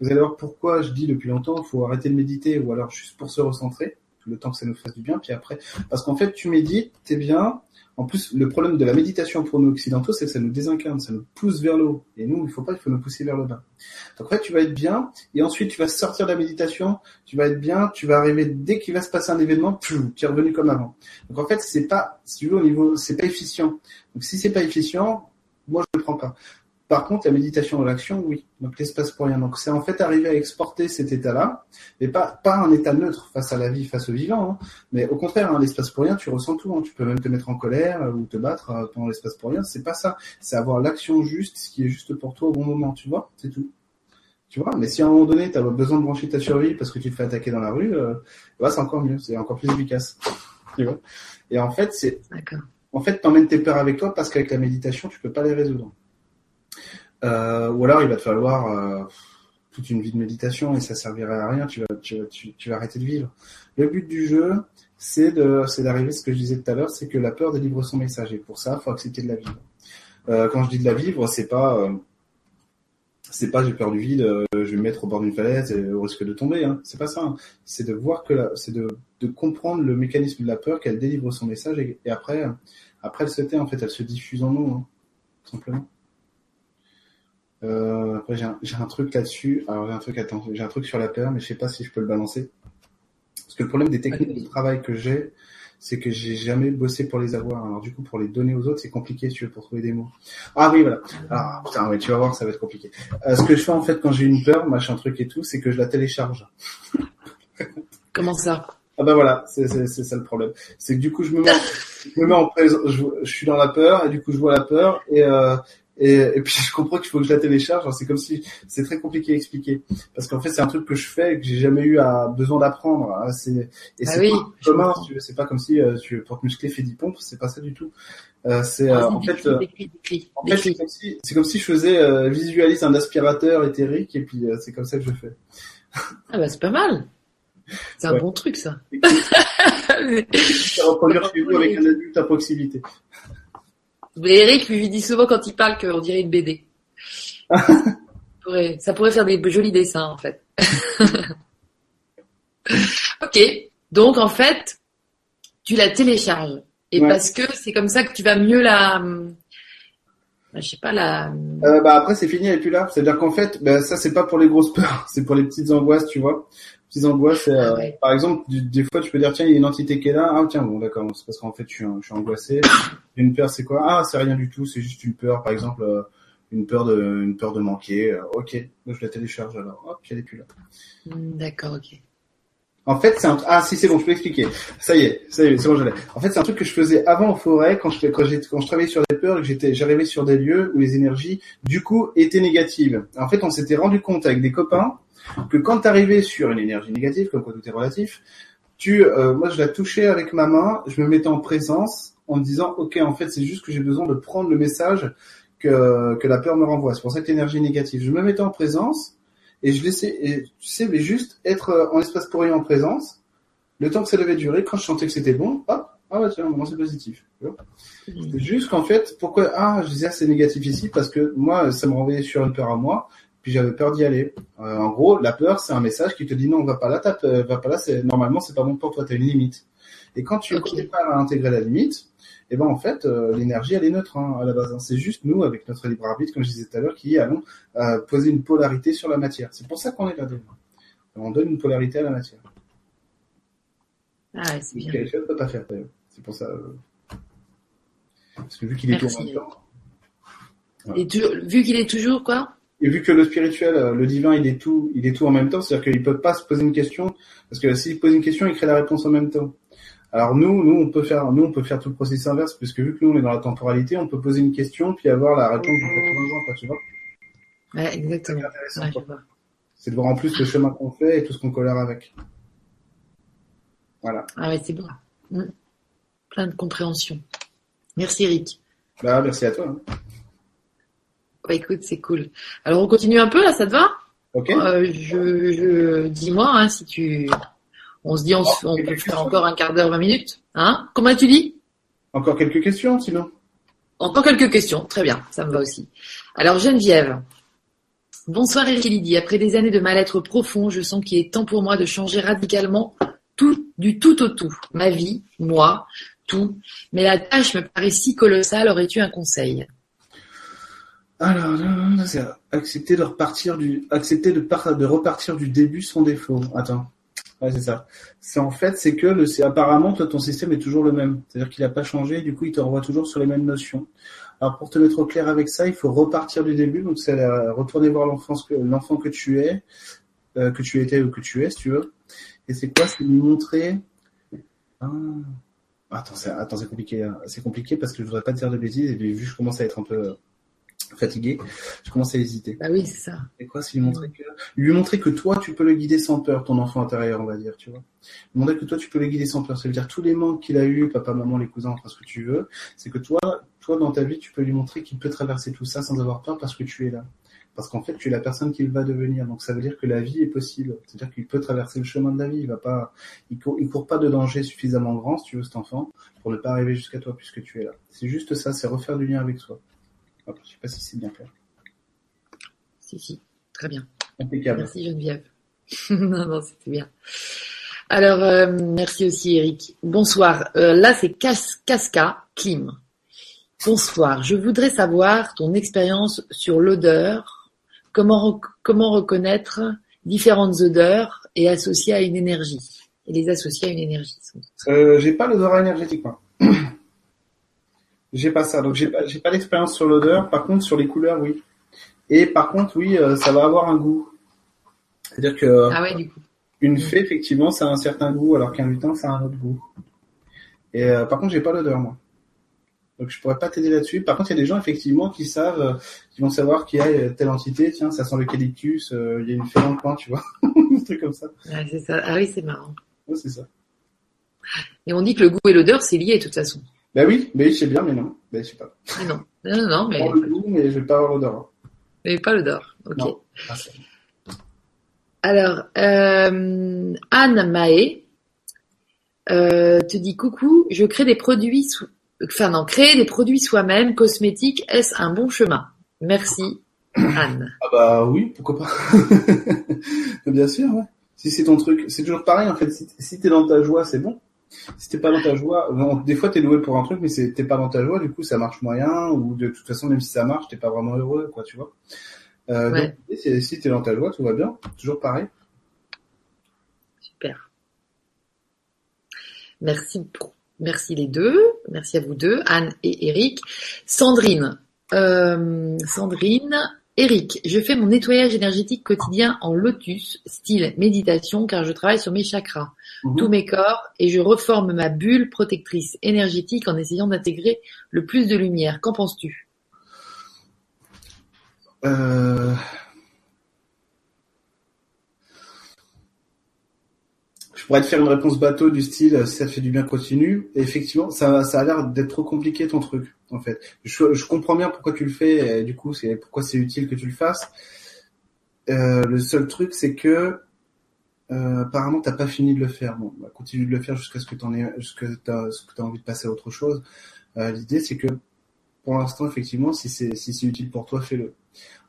vous allez voir pourquoi je dis depuis longtemps, il faut arrêter de méditer ou alors juste pour se recentrer, le temps que ça nous fasse du bien. Puis après, parce qu'en fait, tu médites, t'es bien. En plus, le problème de la méditation pour nous occidentaux, c'est que ça nous désincarne, ça nous pousse vers le haut. Et nous, il faut pas, il faut nous pousser vers le bas. Donc en fait, tu vas être bien, et ensuite tu vas sortir de la méditation, tu vas être bien, tu vas arriver dès qu'il va se passer un événement, pfiou, tu es revenu comme avant. Donc en fait, c'est pas, si tu veux, au niveau, c'est pas efficient. Donc si c'est pas efficient, moi je le prends pas. Par contre, la méditation dans l'action, oui. Donc l'espace pour rien. Donc c'est en fait arriver à exporter cet état-là, mais pas pas un état neutre face à la vie, face au vivant. Hein. Mais au contraire, hein, l'espace pour rien, tu ressens tout. Hein. Tu peux même te mettre en colère euh, ou te battre euh, pendant l'espace pour rien. C'est pas ça. C'est avoir l'action juste, ce qui est juste pour toi au bon moment. Tu vois, c'est tout. Tu vois. Mais si à un moment donné, tu as besoin de brancher ta survie parce que tu te fais attaquer dans la rue, euh, bah c'est encore mieux. C'est encore plus efficace. Tu vois. Et en fait, c'est. D'accord. En fait, t'emmènes tes peurs avec toi parce qu'avec la méditation, tu peux pas les résoudre. Euh, ou alors il va te falloir euh, toute une vie de méditation et ça servirait à rien, tu vas, tu, tu, tu vas arrêter de vivre. Le but du jeu, c'est, de, c'est d'arriver, ce que je disais tout à l'heure, c'est que la peur délivre son message. Et pour ça, il faut accepter de la vivre. Euh, quand je dis de la vivre, c'est pas, euh, c'est pas j'ai peur du vide, euh, je vais me mettre au bord d'une falaise et au risque de tomber. Hein. C'est pas ça. Hein. C'est de voir que la, c'est de, de comprendre le mécanisme de la peur, qu'elle délivre son message et, et après, après elle se tait en fait, elle se diffuse en nous, hein, tout simplement. Euh, après j'ai un, j'ai un truc là-dessus. Alors j'ai un truc, attends, j'ai un truc sur la peur, mais je sais pas si je peux le balancer. Parce que le problème des techniques de travail que j'ai, c'est que j'ai jamais bossé pour les avoir. Alors du coup, pour les donner aux autres, c'est compliqué, si tu veux, pour trouver des mots. Ah oui, voilà. Ah putain, ouais, tu vas voir, ça va être compliqué. Euh, ce que je fais en fait quand j'ai une peur, machin truc et tout, c'est que je la télécharge. Comment ça ? Ah bah voilà, c'est, c'est, c'est ça le problème. C'est que du coup, je me mets, je me mets en présence, je, je suis dans la peur et du coup, je vois la peur et euh, Et, et puis je comprends qu'il faut que je la télécharge. Alors, c'est comme si c'est très compliqué à expliquer parce qu'en fait c'est un truc que je fais et que j'ai jamais eu à, besoin d'apprendre. Hein. C'est et c'est ah oui, commun. Tu, c'est pas comme si euh, tu pour te muscler fais dix pompes. C'est pas ça du tout. Euh, c'est ah, euh, en fait, euh, en fait c'est comme si c'est comme si je faisais euh, visualise un aspirateur éthérique et puis euh, c'est comme ça que je fais. Ah bah c'est pas mal. C'est un ouais. Bon truc ça. Ça reproduire chez vous avec un adulte à proximité. Mais Eric lui dit souvent quand il parle qu'on dirait une B D. ça, pourrait, ça pourrait faire des jolis dessins en fait. Ok, donc en fait, tu la télécharges et ouais. Parce que c'est comme ça que tu vas mieux la, je sais pas la. Euh, bah après c'est fini, elle est plus là. C'est-à-dire qu'en fait, bah, ça c'est pas pour les grosses peurs, c'est pour les petites angoisses, tu vois. Petites angoisses, euh, ah ouais. Par exemple, du, des fois, tu peux dire, tiens, il y a une entité qui est là. Ah, tiens, bon, d'accord, c'est parce qu'en fait, je suis, je suis angoissé. Une peur, c'est quoi? Ah, c'est rien du tout, c'est juste une peur. Par exemple, euh, une peur de, une peur de manquer. Euh, ok, donc je la télécharge alors. Hop, elle est plus là. D'accord, ok. En fait, c'est un, ah, si, c'est bon, je peux expliquer. Ça y est, ça y est, c'est bon, je l'ai. En fait, c'est un truc que je faisais avant en forêt, quand je, quand j'ai, quand je travaillais sur des peurs, que j'étais, j'arrivais sur des lieux où les énergies, du coup, étaient négatives. En fait, on s'était rendu compte avec des copains que quand t'arrivais sur une énergie négative, comme quoi tout est relatif, tu, euh, moi je la touchais avec ma main, je me mettais en présence en me disant, ok, en fait c'est juste que j'ai besoin de prendre le message que que la peur me renvoie. C'est pour ça que l'énergie négative. Je me mettais en présence et je laissais, et, tu sais, mais juste être en espace pour rien en présence, le temps que ça devait durer. Quand je sentais que c'était bon, hop, ah ouais tiens, bon, c'est positif. C'est juste qu'en fait, pourquoi ah je disais ah, c'est négatif ici parce que moi ça me renvoyait sur une peur à moi. Puis j'avais peur d'y aller. Euh, en gros, la peur, c'est un message qui te dit non, va pas là, t'as, va pas là. C'est normalement, c'est pas bon pour toi. T'as une limite. Et quand tu n'es pas à intégrer la limite, eh ben en fait, euh, l'énergie, elle est neutre hein, à la base. Hein. C'est juste nous, avec notre libre arbitre, comme je disais tout à l'heure, qui allons euh, poser une polarité sur la matière. C'est pour ça qu'on est là dedans. On donne une polarité à la matière. Ah, c'est bien. Quelque chose peut pas faire d'ailleurs. C'est pour ça. Euh... Parce que vu qu'il est toujours en temps. Voilà. Et tu... vu qu'il est toujours quoi? Et vu que le spirituel, le divin, il est tout, il est tout en même temps, c'est-à-dire qu'il peut pas se poser une question, parce que s'il pose une question, il crée la réponse en même temps. Alors nous, nous on peut faire, nous on peut faire tout le processus inverse, puisque vu que nous on est dans la temporalité, on peut poser une question puis avoir la réponse en fait, quoi, tu vois. Ouais, exactement. C'est, ouais, je vois. C'est de voir en plus le chemin qu'on fait et tout ce qu'on colère avec. Voilà. Ah ouais, c'est bon. Mmh. Plein de compréhension. Merci Eric. Bah merci à toi. Hein. Bah écoute, c'est cool. Alors on continue un peu là, ça te va ? Ok. Euh, je, je dis-moi hein, si tu. On se dit, on, se... on peut faire encore un quart d'heure, vingt minutes, hein ? Comment tu dis ? Encore quelques questions, sinon. Encore quelques questions, très bien, ça me va aussi. Alors Geneviève, bonsoir Eric et Lydie. Après des années de mal-être profond, je sens qu'il est temps pour moi de changer radicalement tout, du tout au tout, ma vie, moi, tout. Mais la tâche me paraît si colossale. Aurais-tu un conseil ? Alors, non, non, c'est accepter de repartir du, accepter de, par, de repartir du début sans défaut. Attends, ouais, c'est ça. C'est en fait, c'est que le, c'est apparemment, toi, ton système est toujours le même. C'est-à-dire qu'il n'a pas changé. Et du coup, il te renvoie toujours sur les mêmes notions. Alors, pour te mettre au clair avec ça, il faut repartir du début. Donc, c'est la, retourner voir l'enfance que, l'enfant que tu es, euh, que tu étais ou que tu es, si tu veux. Et c'est quoi ? C'est lui montrer. Ah. Attends, c'est, attends, c'est compliqué. Hein. C'est compliqué parce que je ne voudrais pas te dire de bêtises. Et vu que je commence à être un peu fatigué, je commence à hésiter. Ah oui, c'est ça. Et quoi, c'est lui montrer que, lui montrer que toi, tu peux le guider sans peur, ton enfant intérieur, on va dire, tu vois. Lui montrer que toi, tu peux le guider sans peur. Ça veut dire tous les manques qu'il a eu, papa, maman, les cousins, enfin, ce que tu veux. C'est que toi, toi, dans ta vie, tu peux lui montrer qu'il peut traverser tout ça sans avoir peur parce que tu es là. Parce qu'en fait, tu es la personne qu'il va devenir. Donc, ça veut dire que la vie est possible. C'est-à-dire qu'il peut traverser le chemin de la vie. Il va pas, il court, il court pas de danger suffisamment grand, si tu veux, cet enfant, pour ne pas arriver jusqu'à toi puisque tu es là. C'est juste ça, c'est refaire du lien avec soi. Je ne sais pas si c'est bien clair. Si, si, très bien. Impeccable. Merci Geneviève. non, non, c'était bien. Alors, euh, merci aussi Eric. Bonsoir. Euh, là, c'est Cas- Casca Klim. Bonsoir. Je voudrais savoir ton expérience sur l'odeur. Comment, rec- comment reconnaître différentes odeurs et associer à une énergie. Et les associer à une énergie. Euh, j'ai pas l'odorat énergétique, moi. J'ai pas ça. Donc, j'ai pas, j'ai pas d'expérience sur l'odeur. Par contre, sur les couleurs, oui. Et par contre, oui, euh, ça va avoir un goût. C'est-à-dire que. Ah ouais, du coup. Une fée, effectivement, ça a un certain goût, alors qu'un lutin, ça a un autre goût. Et euh, par contre, j'ai pas l'odeur, moi. Donc, je pourrais pas t'aider là-dessus. Par contre, il y a des gens, effectivement, qui savent, euh, qui vont savoir qu'il y a telle entité. Tiens, ça sent l'eucalyptus, il euh, y a une fée dans le coin, tu vois. Des trucs comme ça. Ouais, c'est ça. Ah oui, c'est marrant. Oui, c'est ça. Et on dit que le goût et l'odeur, c'est lié, de toute façon. Ben oui, mais je sais bien, mais non. Ben, je sais pas. Mais non. Non, non, non, mais. Je prends le goût, mais je vais pas avoir l'odeur. Mais pas l'odeur. Ok. Non. Merci. Alors, euh, Anne Mahé euh, te dit coucou, je crée des produits, sou... enfin non, créer des produits soi-même, cosmétiques, est-ce un bon chemin? Merci, Anne. Ah bah oui, pourquoi pas. Bien sûr, ouais. Si c'est ton truc, c'est toujours pareil en fait. Si, si t'es dans ta joie, c'est bon. Si t'es pas dans ta joie, bon, des fois t'es doué pour un truc, mais c'est, t'es pas dans ta joie, du coup ça marche moyen, ou de toute façon même si ça marche, t'es pas vraiment heureux, quoi, tu vois. Euh, ouais. Donc, c'est, si t'es dans ta joie, tout va bien. Toujours pareil. Super. Merci, merci les deux. Merci à vous deux, Anne et Eric. Sandrine, euh, Sandrine, Eric, je fais mon nettoyage énergétique quotidien en lotus, style méditation, car je travaille sur mes chakras, mmh. tous mes corps, et je reforme ma bulle protectrice énergétique en essayant d'intégrer le plus de lumière. Qu'en penses-tu ? Euh... Je pourrais te faire une réponse bateau du style si ça te fait du bien continue. Et effectivement, ça, ça a l'air d'être trop compliqué ton truc, en fait. Je, je comprends bien pourquoi tu le fais, et du coup, c'est pourquoi c'est utile que tu le fasses. Euh, le seul truc, c'est que euh, apparemment, t'as pas fini de le faire. Bon, bah, continue de le faire jusqu'à ce que t'en aies, jusqu'à ce que t'as envie de passer à autre chose. Euh, l'idée, c'est que pour l'instant, effectivement, si c'est si c'est utile pour toi, fais-le.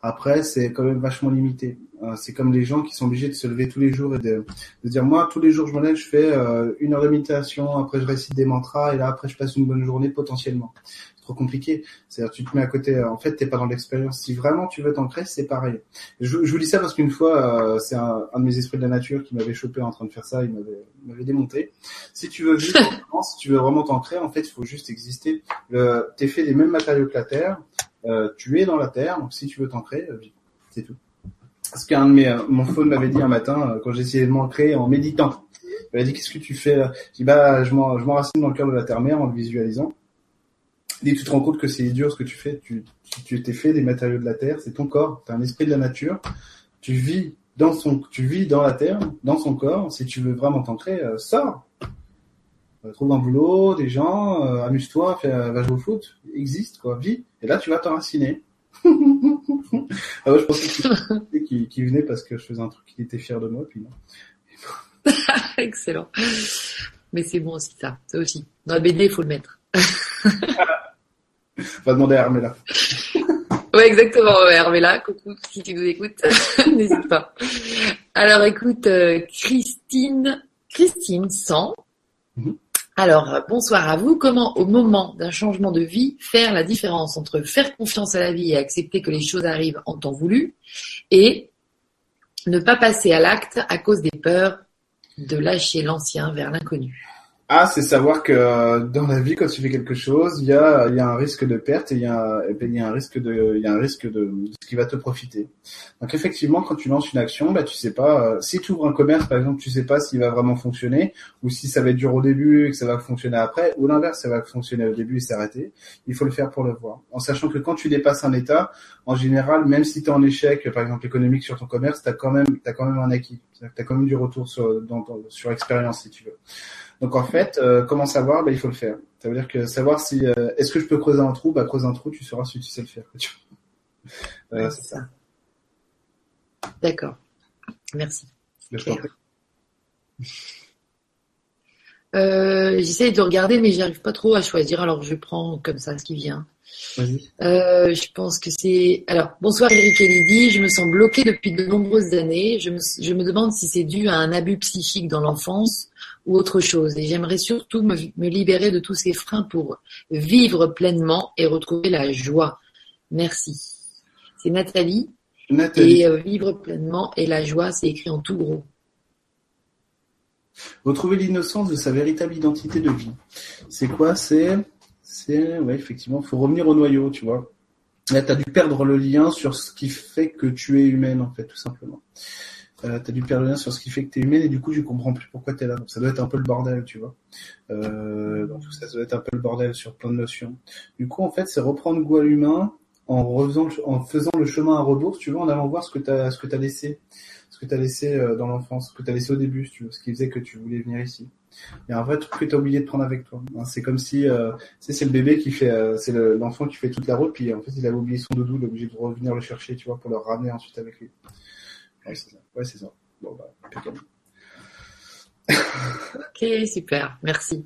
Après, c'est quand même vachement limité. C'est comme les gens qui sont obligés de se lever tous les jours et de, de dire, moi, tous les jours, je me lève, je fais euh, une heure de méditation, après je récite des mantras, et là, après, je passe une bonne journée potentiellement. C'est trop compliqué. C'est-à-dire, tu te mets à côté, en fait, t'es pas dans l'expérience. Si vraiment tu veux t'ancrer, c'est pareil. Je, je vous dis ça parce qu'une fois, euh, c'est un, un de mes esprits de la nature qui m'avait chopé en train de faire ça, il m'avait, il m'avait démonté. Si tu veux vivre, si tu veux vraiment t'ancrer, en fait, il faut juste exister. Le, t'es fait des mêmes matériaux que la Terre. Euh, tu es dans la terre, donc si tu veux t'ancrer, euh, c'est tout. Parce qu'un de mes, euh, mon faune m'avait dit un matin, euh, quand j'essayais de m'ancrer en méditant, il m'a dit, qu'est-ce que tu fais là? Je dis, bah, je, m'en, je m'enracine dans le cœur de la terre-mère en le visualisant. Il dit, tu te rends compte que c'est idiot ce que tu fais, tu, tu, tu t'es fait des matériaux de la terre, c'est ton corps, t'as un esprit de la nature, tu vis dans son, tu vis dans la terre, dans son corps, si tu veux vraiment t'ancrer, euh, sors. Trouve un boulot, des gens, euh, amuse-toi, fais, euh, va jouer au foot, existe, quoi, vis, et là tu vas t'enraciner. Ah ouais, je pensais qu'il, qu'il venait parce que je faisais un truc qu'il était fier de moi, puis non. Excellent. Mais c'est bon aussi ça, ça aussi. Dans la B D, il faut le mettre. Va demander à Armella. Ouais, exactement, ouais, Armella, coucou, si tu nous écoutes, n'hésite pas. Alors écoute, euh, Christine, Christine Sans. Mm-hmm. Alors, bonsoir à vous. Comment, au moment d'un changement de vie, faire la différence entre faire confiance à la vie et accepter que les choses arrivent en temps voulu et ne pas passer à l'acte à cause des peurs de lâcher l'ancien vers l'inconnu? Ah, c'est savoir que dans la vie, quand tu fais quelque chose, il y a, il y a un risque de perte et il y a, il y a un risque de, il y a un risque de, de ce qui va te profiter. Donc effectivement, quand tu lances une action, bah tu sais pas. Euh, si tu ouvres un commerce, par exemple, tu sais pas s'il va vraiment fonctionner ou si ça va être dur au début et que ça va fonctionner après, ou l'inverse, ça va fonctionner au début et s'arrêter. Il faut le faire pour le voir. En sachant que quand tu dépasses un état, en général, même si t'es en échec, par exemple économique sur ton commerce, t'as quand même, t'as quand même un acquis. C'est-à-dire que t'as quand même du retour sur, dans, dans, sur expérience, si tu veux. Donc en fait, euh, comment savoir? Bah, il faut le faire. Ça veut dire que savoir si euh, est-ce que je peux creuser un trou? Bah creuse un trou, tu sauras si tu sais le faire. euh, ouais, c'est ça. ça. D'accord. Merci. C'est clair. Euh, j'essaie de regarder, mais j'arrive pas trop à choisir. Alors je prends comme ça ce qui vient. Vas-y. Euh, je pense que c'est... Alors, bonsoir Eric et Lydie, je me sens bloquée depuis de nombreuses années. Je me, je me demande si c'est dû à un abus psychique dans l'enfance ou autre chose. Et j'aimerais surtout me, me libérer de tous ces freins pour vivre pleinement et retrouver la joie. Merci. C'est Nathalie. Nathalie. Et euh, vivre pleinement et la joie, c'est écrit en tout gros. Retrouver l'innocence de sa véritable identité de vie. C'est quoi ? C'est... C'est, ouais, effectivement, il faut revenir au noyau, tu vois. Là, tu as dû perdre le lien sur ce qui fait que tu es humaine, en fait, tout simplement. Euh, tu as dû perdre le lien sur ce qui fait que tu es humaine et du coup, tu comprends plus pourquoi tu es là. Donc, ça doit être un peu le bordel, tu vois. Euh, donc, ça doit être un peu le bordel sur plein de notions. Du coup, en fait, c'est reprendre goût à l'humain en, refaisant, en faisant le chemin à rebours, tu vois, en allant voir ce que tu as, ce que tu as laissé, ce que tu as laissé dans l'enfance, ce que tu as laissé au début, tu vois, ce qui faisait que tu voulais venir ici. Il y a un vrai truc que tu as oublié de prendre avec toi. C'est comme si euh, c'est, c'est le bébé qui fait, euh, c'est le, l'enfant qui fait toute la route, puis en fait il avait oublié son doudou, il est obligé de revenir le chercher, tu vois, pour le ramener ensuite avec lui. Ouais, c'est ça. Ouais, c'est ça. Bon, bah, impeccable. Ok, super, merci.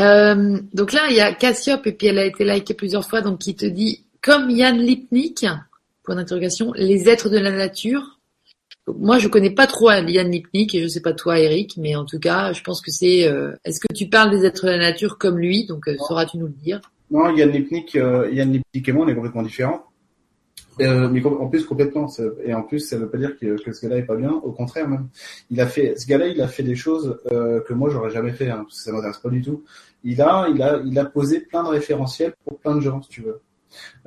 Euh, donc là, il y a Cassiope, et puis elle a été likée plusieurs fois, donc qui te dit, comme Yann Lipnick, point d'interrogation, les êtres de la nature. Moi, je connais pas trop Yann Lipnick et je sais pas toi, Eric, mais en tout cas, je pense que c'est. Euh, est-ce que tu parles des êtres de la nature comme lui ? Donc, euh, sauras-tu nous le dire ? Non, Yann Lipnick, euh, Yann Lipnick et moi, on est complètement différents. Euh, mais en plus, complètement. Ça, et en plus, ça veut pas dire que, que ce gars-là est pas bien. Au contraire, même. Il a fait. Ce gars-là, il a fait des choses euh, que moi, j'aurais jamais fait. Hein, parce que ça m'intéresse pas du tout. Il a, il a, il a posé plein de référentiels pour plein de gens, si tu veux.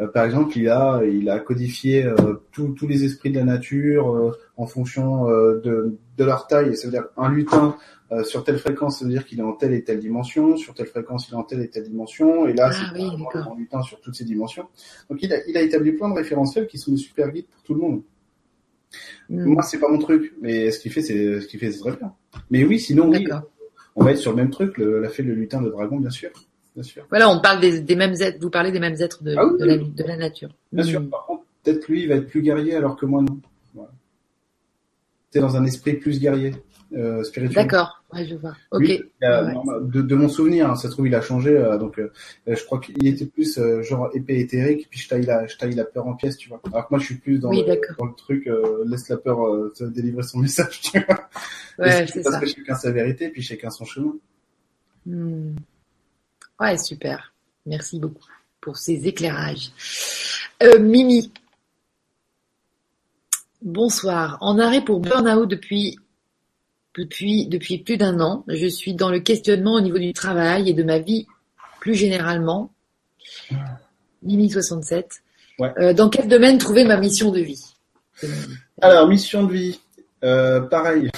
Euh, par exemple, il a, il a codifié euh, tous tous les esprits de la nature euh, en fonction euh, de, de leur taille. Ça veut dire un lutin euh, sur telle fréquence, ça veut dire qu'il est en telle et telle dimension. Sur telle fréquence, il est en telle et telle dimension. Et là, ah, c'est oui, un lutin sur toutes ces dimensions. Donc, il a, il a établi plein de référentiels qui sont des super guides pour tout le monde. Mm. Moi, c'est pas mon truc, mais ce qu'il fait, c'est ce qu'il fait, c'est très bien. Mais oui, sinon, oui, on va être sur le même truc. Le, la fée, le lutin, le dragon, bien sûr. Bien sûr. Voilà, on parle des, des mêmes êtres, vous parlez des mêmes êtres de, ah oui, de, la, de la nature. Bien mmh. sûr, par contre, peut-être lui, il va être plus guerrier alors que moi, non. Voilà. C'est dans un esprit plus guerrier, euh, spirituel. D'accord, ouais, je vois. Ok. Lui, a, ouais. non, de, de mon souvenir, hein, ça se trouve, il a changé, euh, donc euh, je crois qu'il était plus euh, genre épée éthérique, puis je taille, la, je taille la peur en pièces, tu vois. Alors que moi, je suis plus dans, oui, le, dans le truc, euh, laisse la peur euh, te délivrer son message, tu vois. Ouais, c'est, c'est parce ça. que chacun sa vérité, puis chacun son chemin. Mmh. Ouais, super. Merci beaucoup pour ces éclairages. Euh, Mimi. Bonsoir. En arrêt pour burn-out depuis, depuis, depuis plus d'un an. Je suis dans le questionnement au niveau du travail et de ma vie plus généralement. Mimi soixante-sept. Ouais. Euh, dans quel domaine trouver ma mission de vie ? Alors, mission de vie, euh, pareil.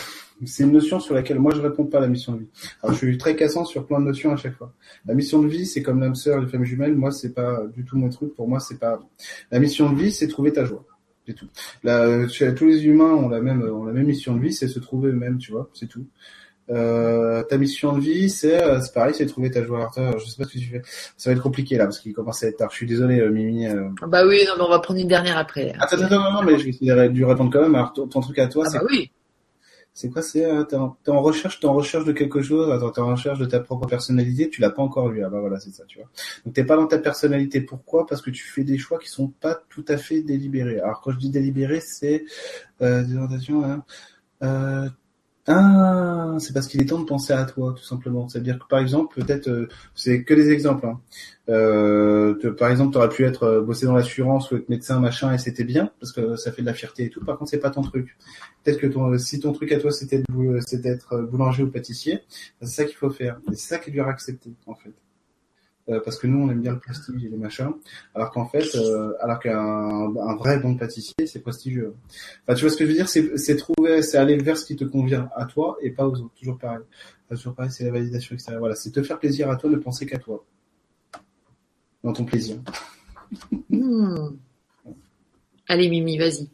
C'est une notion sur laquelle moi je réponds pas à la mission de vie. Alors je suis très cassant sur plein de notions à chaque fois. La mission de vie, c'est comme l'âme sœur, les femmes jumelles. Moi, c'est pas du tout mon truc. Pour moi, c'est pas. La mission de vie, c'est trouver ta joie. C'est tout. Là, tous les humains ont la même, ont la même mission de vie, c'est se trouver eux-mêmes, tu vois. C'est tout. Euh, ta mission de vie, c'est, c'est pareil, c'est trouver ta joie. Alors, je sais pas ce que tu fais. Ça va être compliqué là, parce qu'il commence à être tard. Je suis désolé, euh, Mimi. Euh... Bah oui, non, mais on va prendre une dernière après. Attends, attends, non, non, mais je vais dû répondre quand même. Alors, ton, ton truc à toi, ah, c'est. Ah oui. C'est quoi, c'est euh, t'es, en, t'es en recherche, t'es en recherche de quelque chose, attends, t'es en recherche de ta propre personnalité, tu l'as pas encore vu, ah bah voilà, c'est ça, tu vois. Donc t'es pas dans ta personnalité, pourquoi ? Parce que tu fais des choix qui sont pas tout à fait délibérés. Alors quand je dis délibéré, c'est euh, des orientations, hein, euh, ah, c'est parce qu'il est temps de penser à toi, tout simplement. C'est-à-dire que par exemple, peut-être, euh, c'est que des exemples. Hein. Euh, te, par exemple, t'aurais pu être euh, bosser dans l'assurance ou être médecin, machin, et c'était bien parce que ça fait de la fierté et tout. Par contre, c'est pas ton truc. Peut-être que ton, si ton truc à toi c'était, de, c'était d'être boulanger ou pâtissier, c'est ça qu'il faut faire. Et c'est ça qu'il devrait accepter, en fait. Euh, parce que nous, on aime bien le prestige et les machins, alors qu'en fait, euh, alors qu'un un vrai bon pâtissier, c'est prestigieux. Enfin, tu vois ce que je veux dire, c'est, c'est trouver, c'est aller vers ce qui te convient à toi et pas aux autres. Toujours pareil. Enfin, toujours pareil, c'est la validation extérieure. Voilà, c'est te faire plaisir à toi, ne penser qu'à toi, dans ton plaisir. Mmh. Allez, Mimi, vas-y.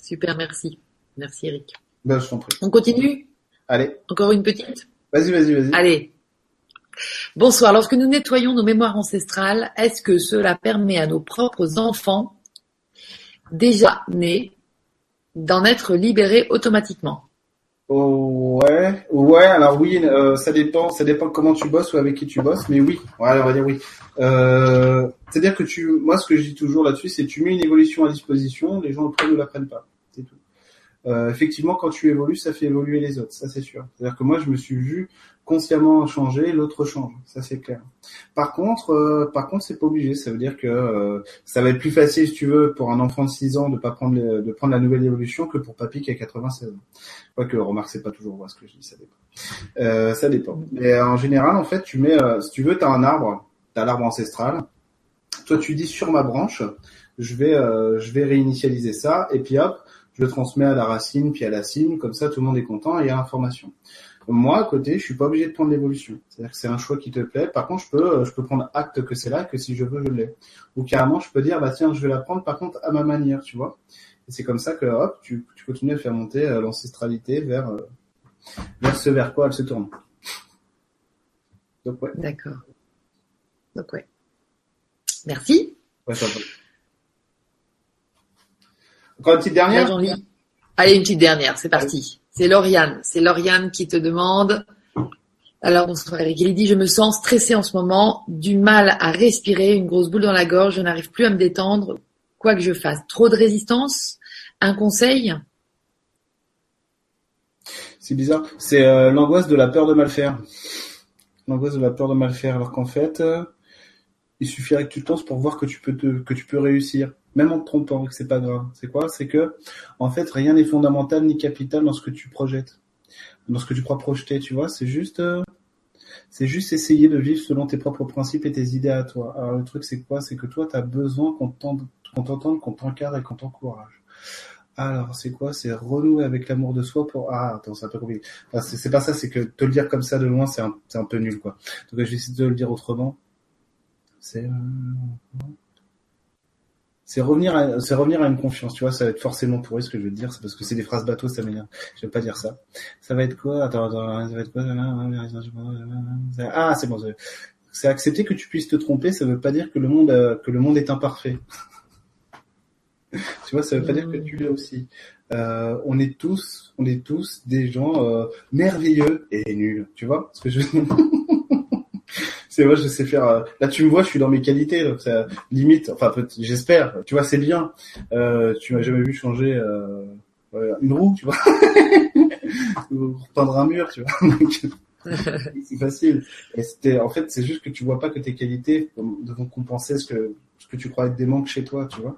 Super, merci, merci Eric. Ben, je t'en prie. On continue. Allez. Encore une petite. Vas-y, vas-y, vas-y. Allez. Bonsoir. Lorsque nous nettoyons nos mémoires ancestrales, est-ce que cela permet à nos propres enfants déjà nés d'en être libérés automatiquement ? Oh, ouais, ouais. Alors oui, euh, ça dépend, ça dépend comment tu bosses ou avec qui tu bosses, mais oui. Ouais, on va dire oui. Euh, c'est-à-dire que tu, moi, ce que je dis toujours là-dessus, c'est que tu mets une évolution à disposition, les gens le prennent ou la prennent pas, c'est tout. Euh, effectivement, quand tu évolues, ça fait évoluer les autres, ça c'est sûr. C'est-à-dire que moi, je me suis vu consciemment changer, l'autre change, ça c'est clair. Par contre, euh, par contre, c'est pas obligé. Ça veut dire que euh, ça va être plus facile, si tu veux, pour un enfant de six ans de pas prendre les, de prendre la nouvelle évolution que pour papy qui a quatre-vingt-seize ans. Quoique, remarque, c'est pas toujours vrai ce que je dis, ça dépend. Euh, ça dépend. Mais en général, en fait, tu mets, euh, si tu veux, t'as un arbre, t'as l'arbre ancestral. Toi, tu dis sur ma branche, je vais, euh, je vais réinitialiser ça, et puis hop. Je le transmets à la racine, puis à la cime, comme ça tout le monde est content et il y a l'information. Moi, à côté, je suis pas obligé de prendre l'évolution. C'est-à-dire que c'est un choix qui te plaît. Par contre, je peux, je peux prendre acte que c'est là, que si je veux, je l'ai. Ou carrément, je peux dire, bah tiens, je vais la prendre, par contre, à ma manière, tu vois. Et c'est comme ça que, hop, tu, tu continues à faire monter l'ancestralité vers, vers ce vers quoi elle se tourne. Donc, ouais. D'accord. Donc, ouais. Merci. Ouais, ça va. Encore une petite dernière. Allez, une petite dernière, c'est parti. C'est Lauriane. C'est Lauriane qui te demande. Alors, bonsoir Eric. Il dit, je me sens stressée en ce moment, du mal à respirer, une grosse boule dans la gorge, je n'arrive plus à me détendre, quoi que je fasse. Trop de résistance? Un conseil? C'est bizarre. C'est euh, l'angoisse de la peur de mal faire. L'angoisse de la peur de mal faire. Alors qu'en fait, euh, il suffirait que tu te lances pour voir que tu peux te, que tu peux réussir. Même en te trompant, que c'est pas grave. C'est quoi? C'est que, en fait, rien n'est fondamental ni capital dans ce que tu projettes, dans ce que tu crois projeter. Tu vois, c'est juste, euh, c'est juste essayer de vivre selon tes propres principes et tes idées à toi. Alors le truc, c'est quoi? C'est que toi, t'as besoin qu'on t'entende, qu'on t'encadre et qu'on t'encourage. Alors c'est quoi? C'est renouer avec l'amour de soi pour. Ah attends, c'est un peu compliqué. Enfin, c'est, c'est pas ça. C'est que te le dire comme ça de loin, c'est un, c'est un peu nul, quoi. Donc je vais essayer de le dire autrement. C'est. Euh... C'est revenir à, c'est revenir à une confiance, tu vois, ça va être forcément pourri ce que je veux dire, c'est parce que c'est des phrases bateaux, ça m'énerve. Je vais pas dire ça. Ça va être quoi? Attends, attends, ça va être quoi? Ah, c'est bon. C'est accepter que tu puisses te tromper, ça veut pas dire que le monde, euh, que le monde est imparfait. Tu vois, ça veut pas dire que tu l'es aussi. Euh, on est tous, on est tous des gens, euh, merveilleux et nuls. Tu vois, ce que je veux dire? C'est moi, je sais faire. Là, tu me vois, je suis dans mes qualités. Donc ça limite. Enfin, j'espère. Tu vois, c'est bien. Euh, tu m'as jamais vu changer euh, une roue, tu vois, ou repeindre un mur, tu vois. C'est facile. Et c'était. En fait, c'est juste que tu vois pas que tes qualités devront compenser ce que ce que tu crois être des manques chez toi, tu vois.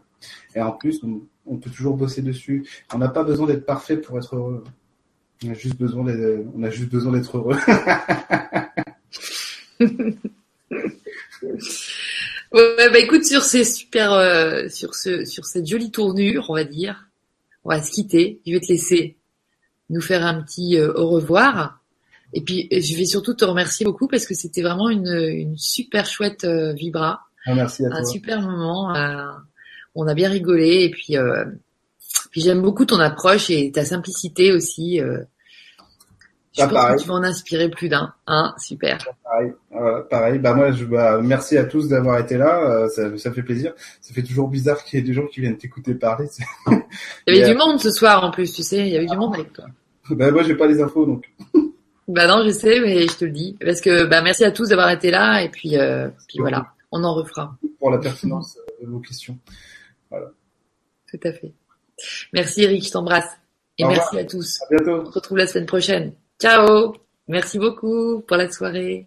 Et en plus, on, on peut toujours bosser dessus. On n'a pas besoin d'être parfait pour être heureux. On a juste besoin d'être. On a juste besoin d'être heureux. Ouais, bah écoute, sur ces super, euh, sur ce, sur cette jolie tournure, on va dire, on va se quitter. Je vais te laisser nous faire un petit euh, au revoir, et puis je vais surtout te remercier beaucoup parce que c'était vraiment une, une super chouette euh, vibra. Ah, merci à toi. Un super moment. Euh, on a bien rigolé, et puis, euh, puis j'aime beaucoup ton approche et ta simplicité aussi. Euh, Je bah, pense pareil. Que tu vas en inspirer plus d'un, hein, super. Bah, pareil, euh, pareil. Bah moi, je, bah merci à tous d'avoir été là, euh, ça, ça fait plaisir. Ça fait toujours bizarre qu'il y ait des gens qui viennent t'écouter parler. C'est... Il y avait et, du euh... monde ce soir en plus, tu sais, il y avait ah, du monde avec toi. Bah moi, j'ai pas les infos donc. Bah non, je sais, mais je te le dis parce que bah merci à tous d'avoir été là et puis euh, puis voilà, beaucoup. On en refera. Pour la pertinence de vos questions, voilà. Tout à fait. Merci Eric, je t'embrasse et au merci revoir. À tous. À bientôt. On se retrouve la semaine prochaine. Ciao. Merci beaucoup pour la soirée.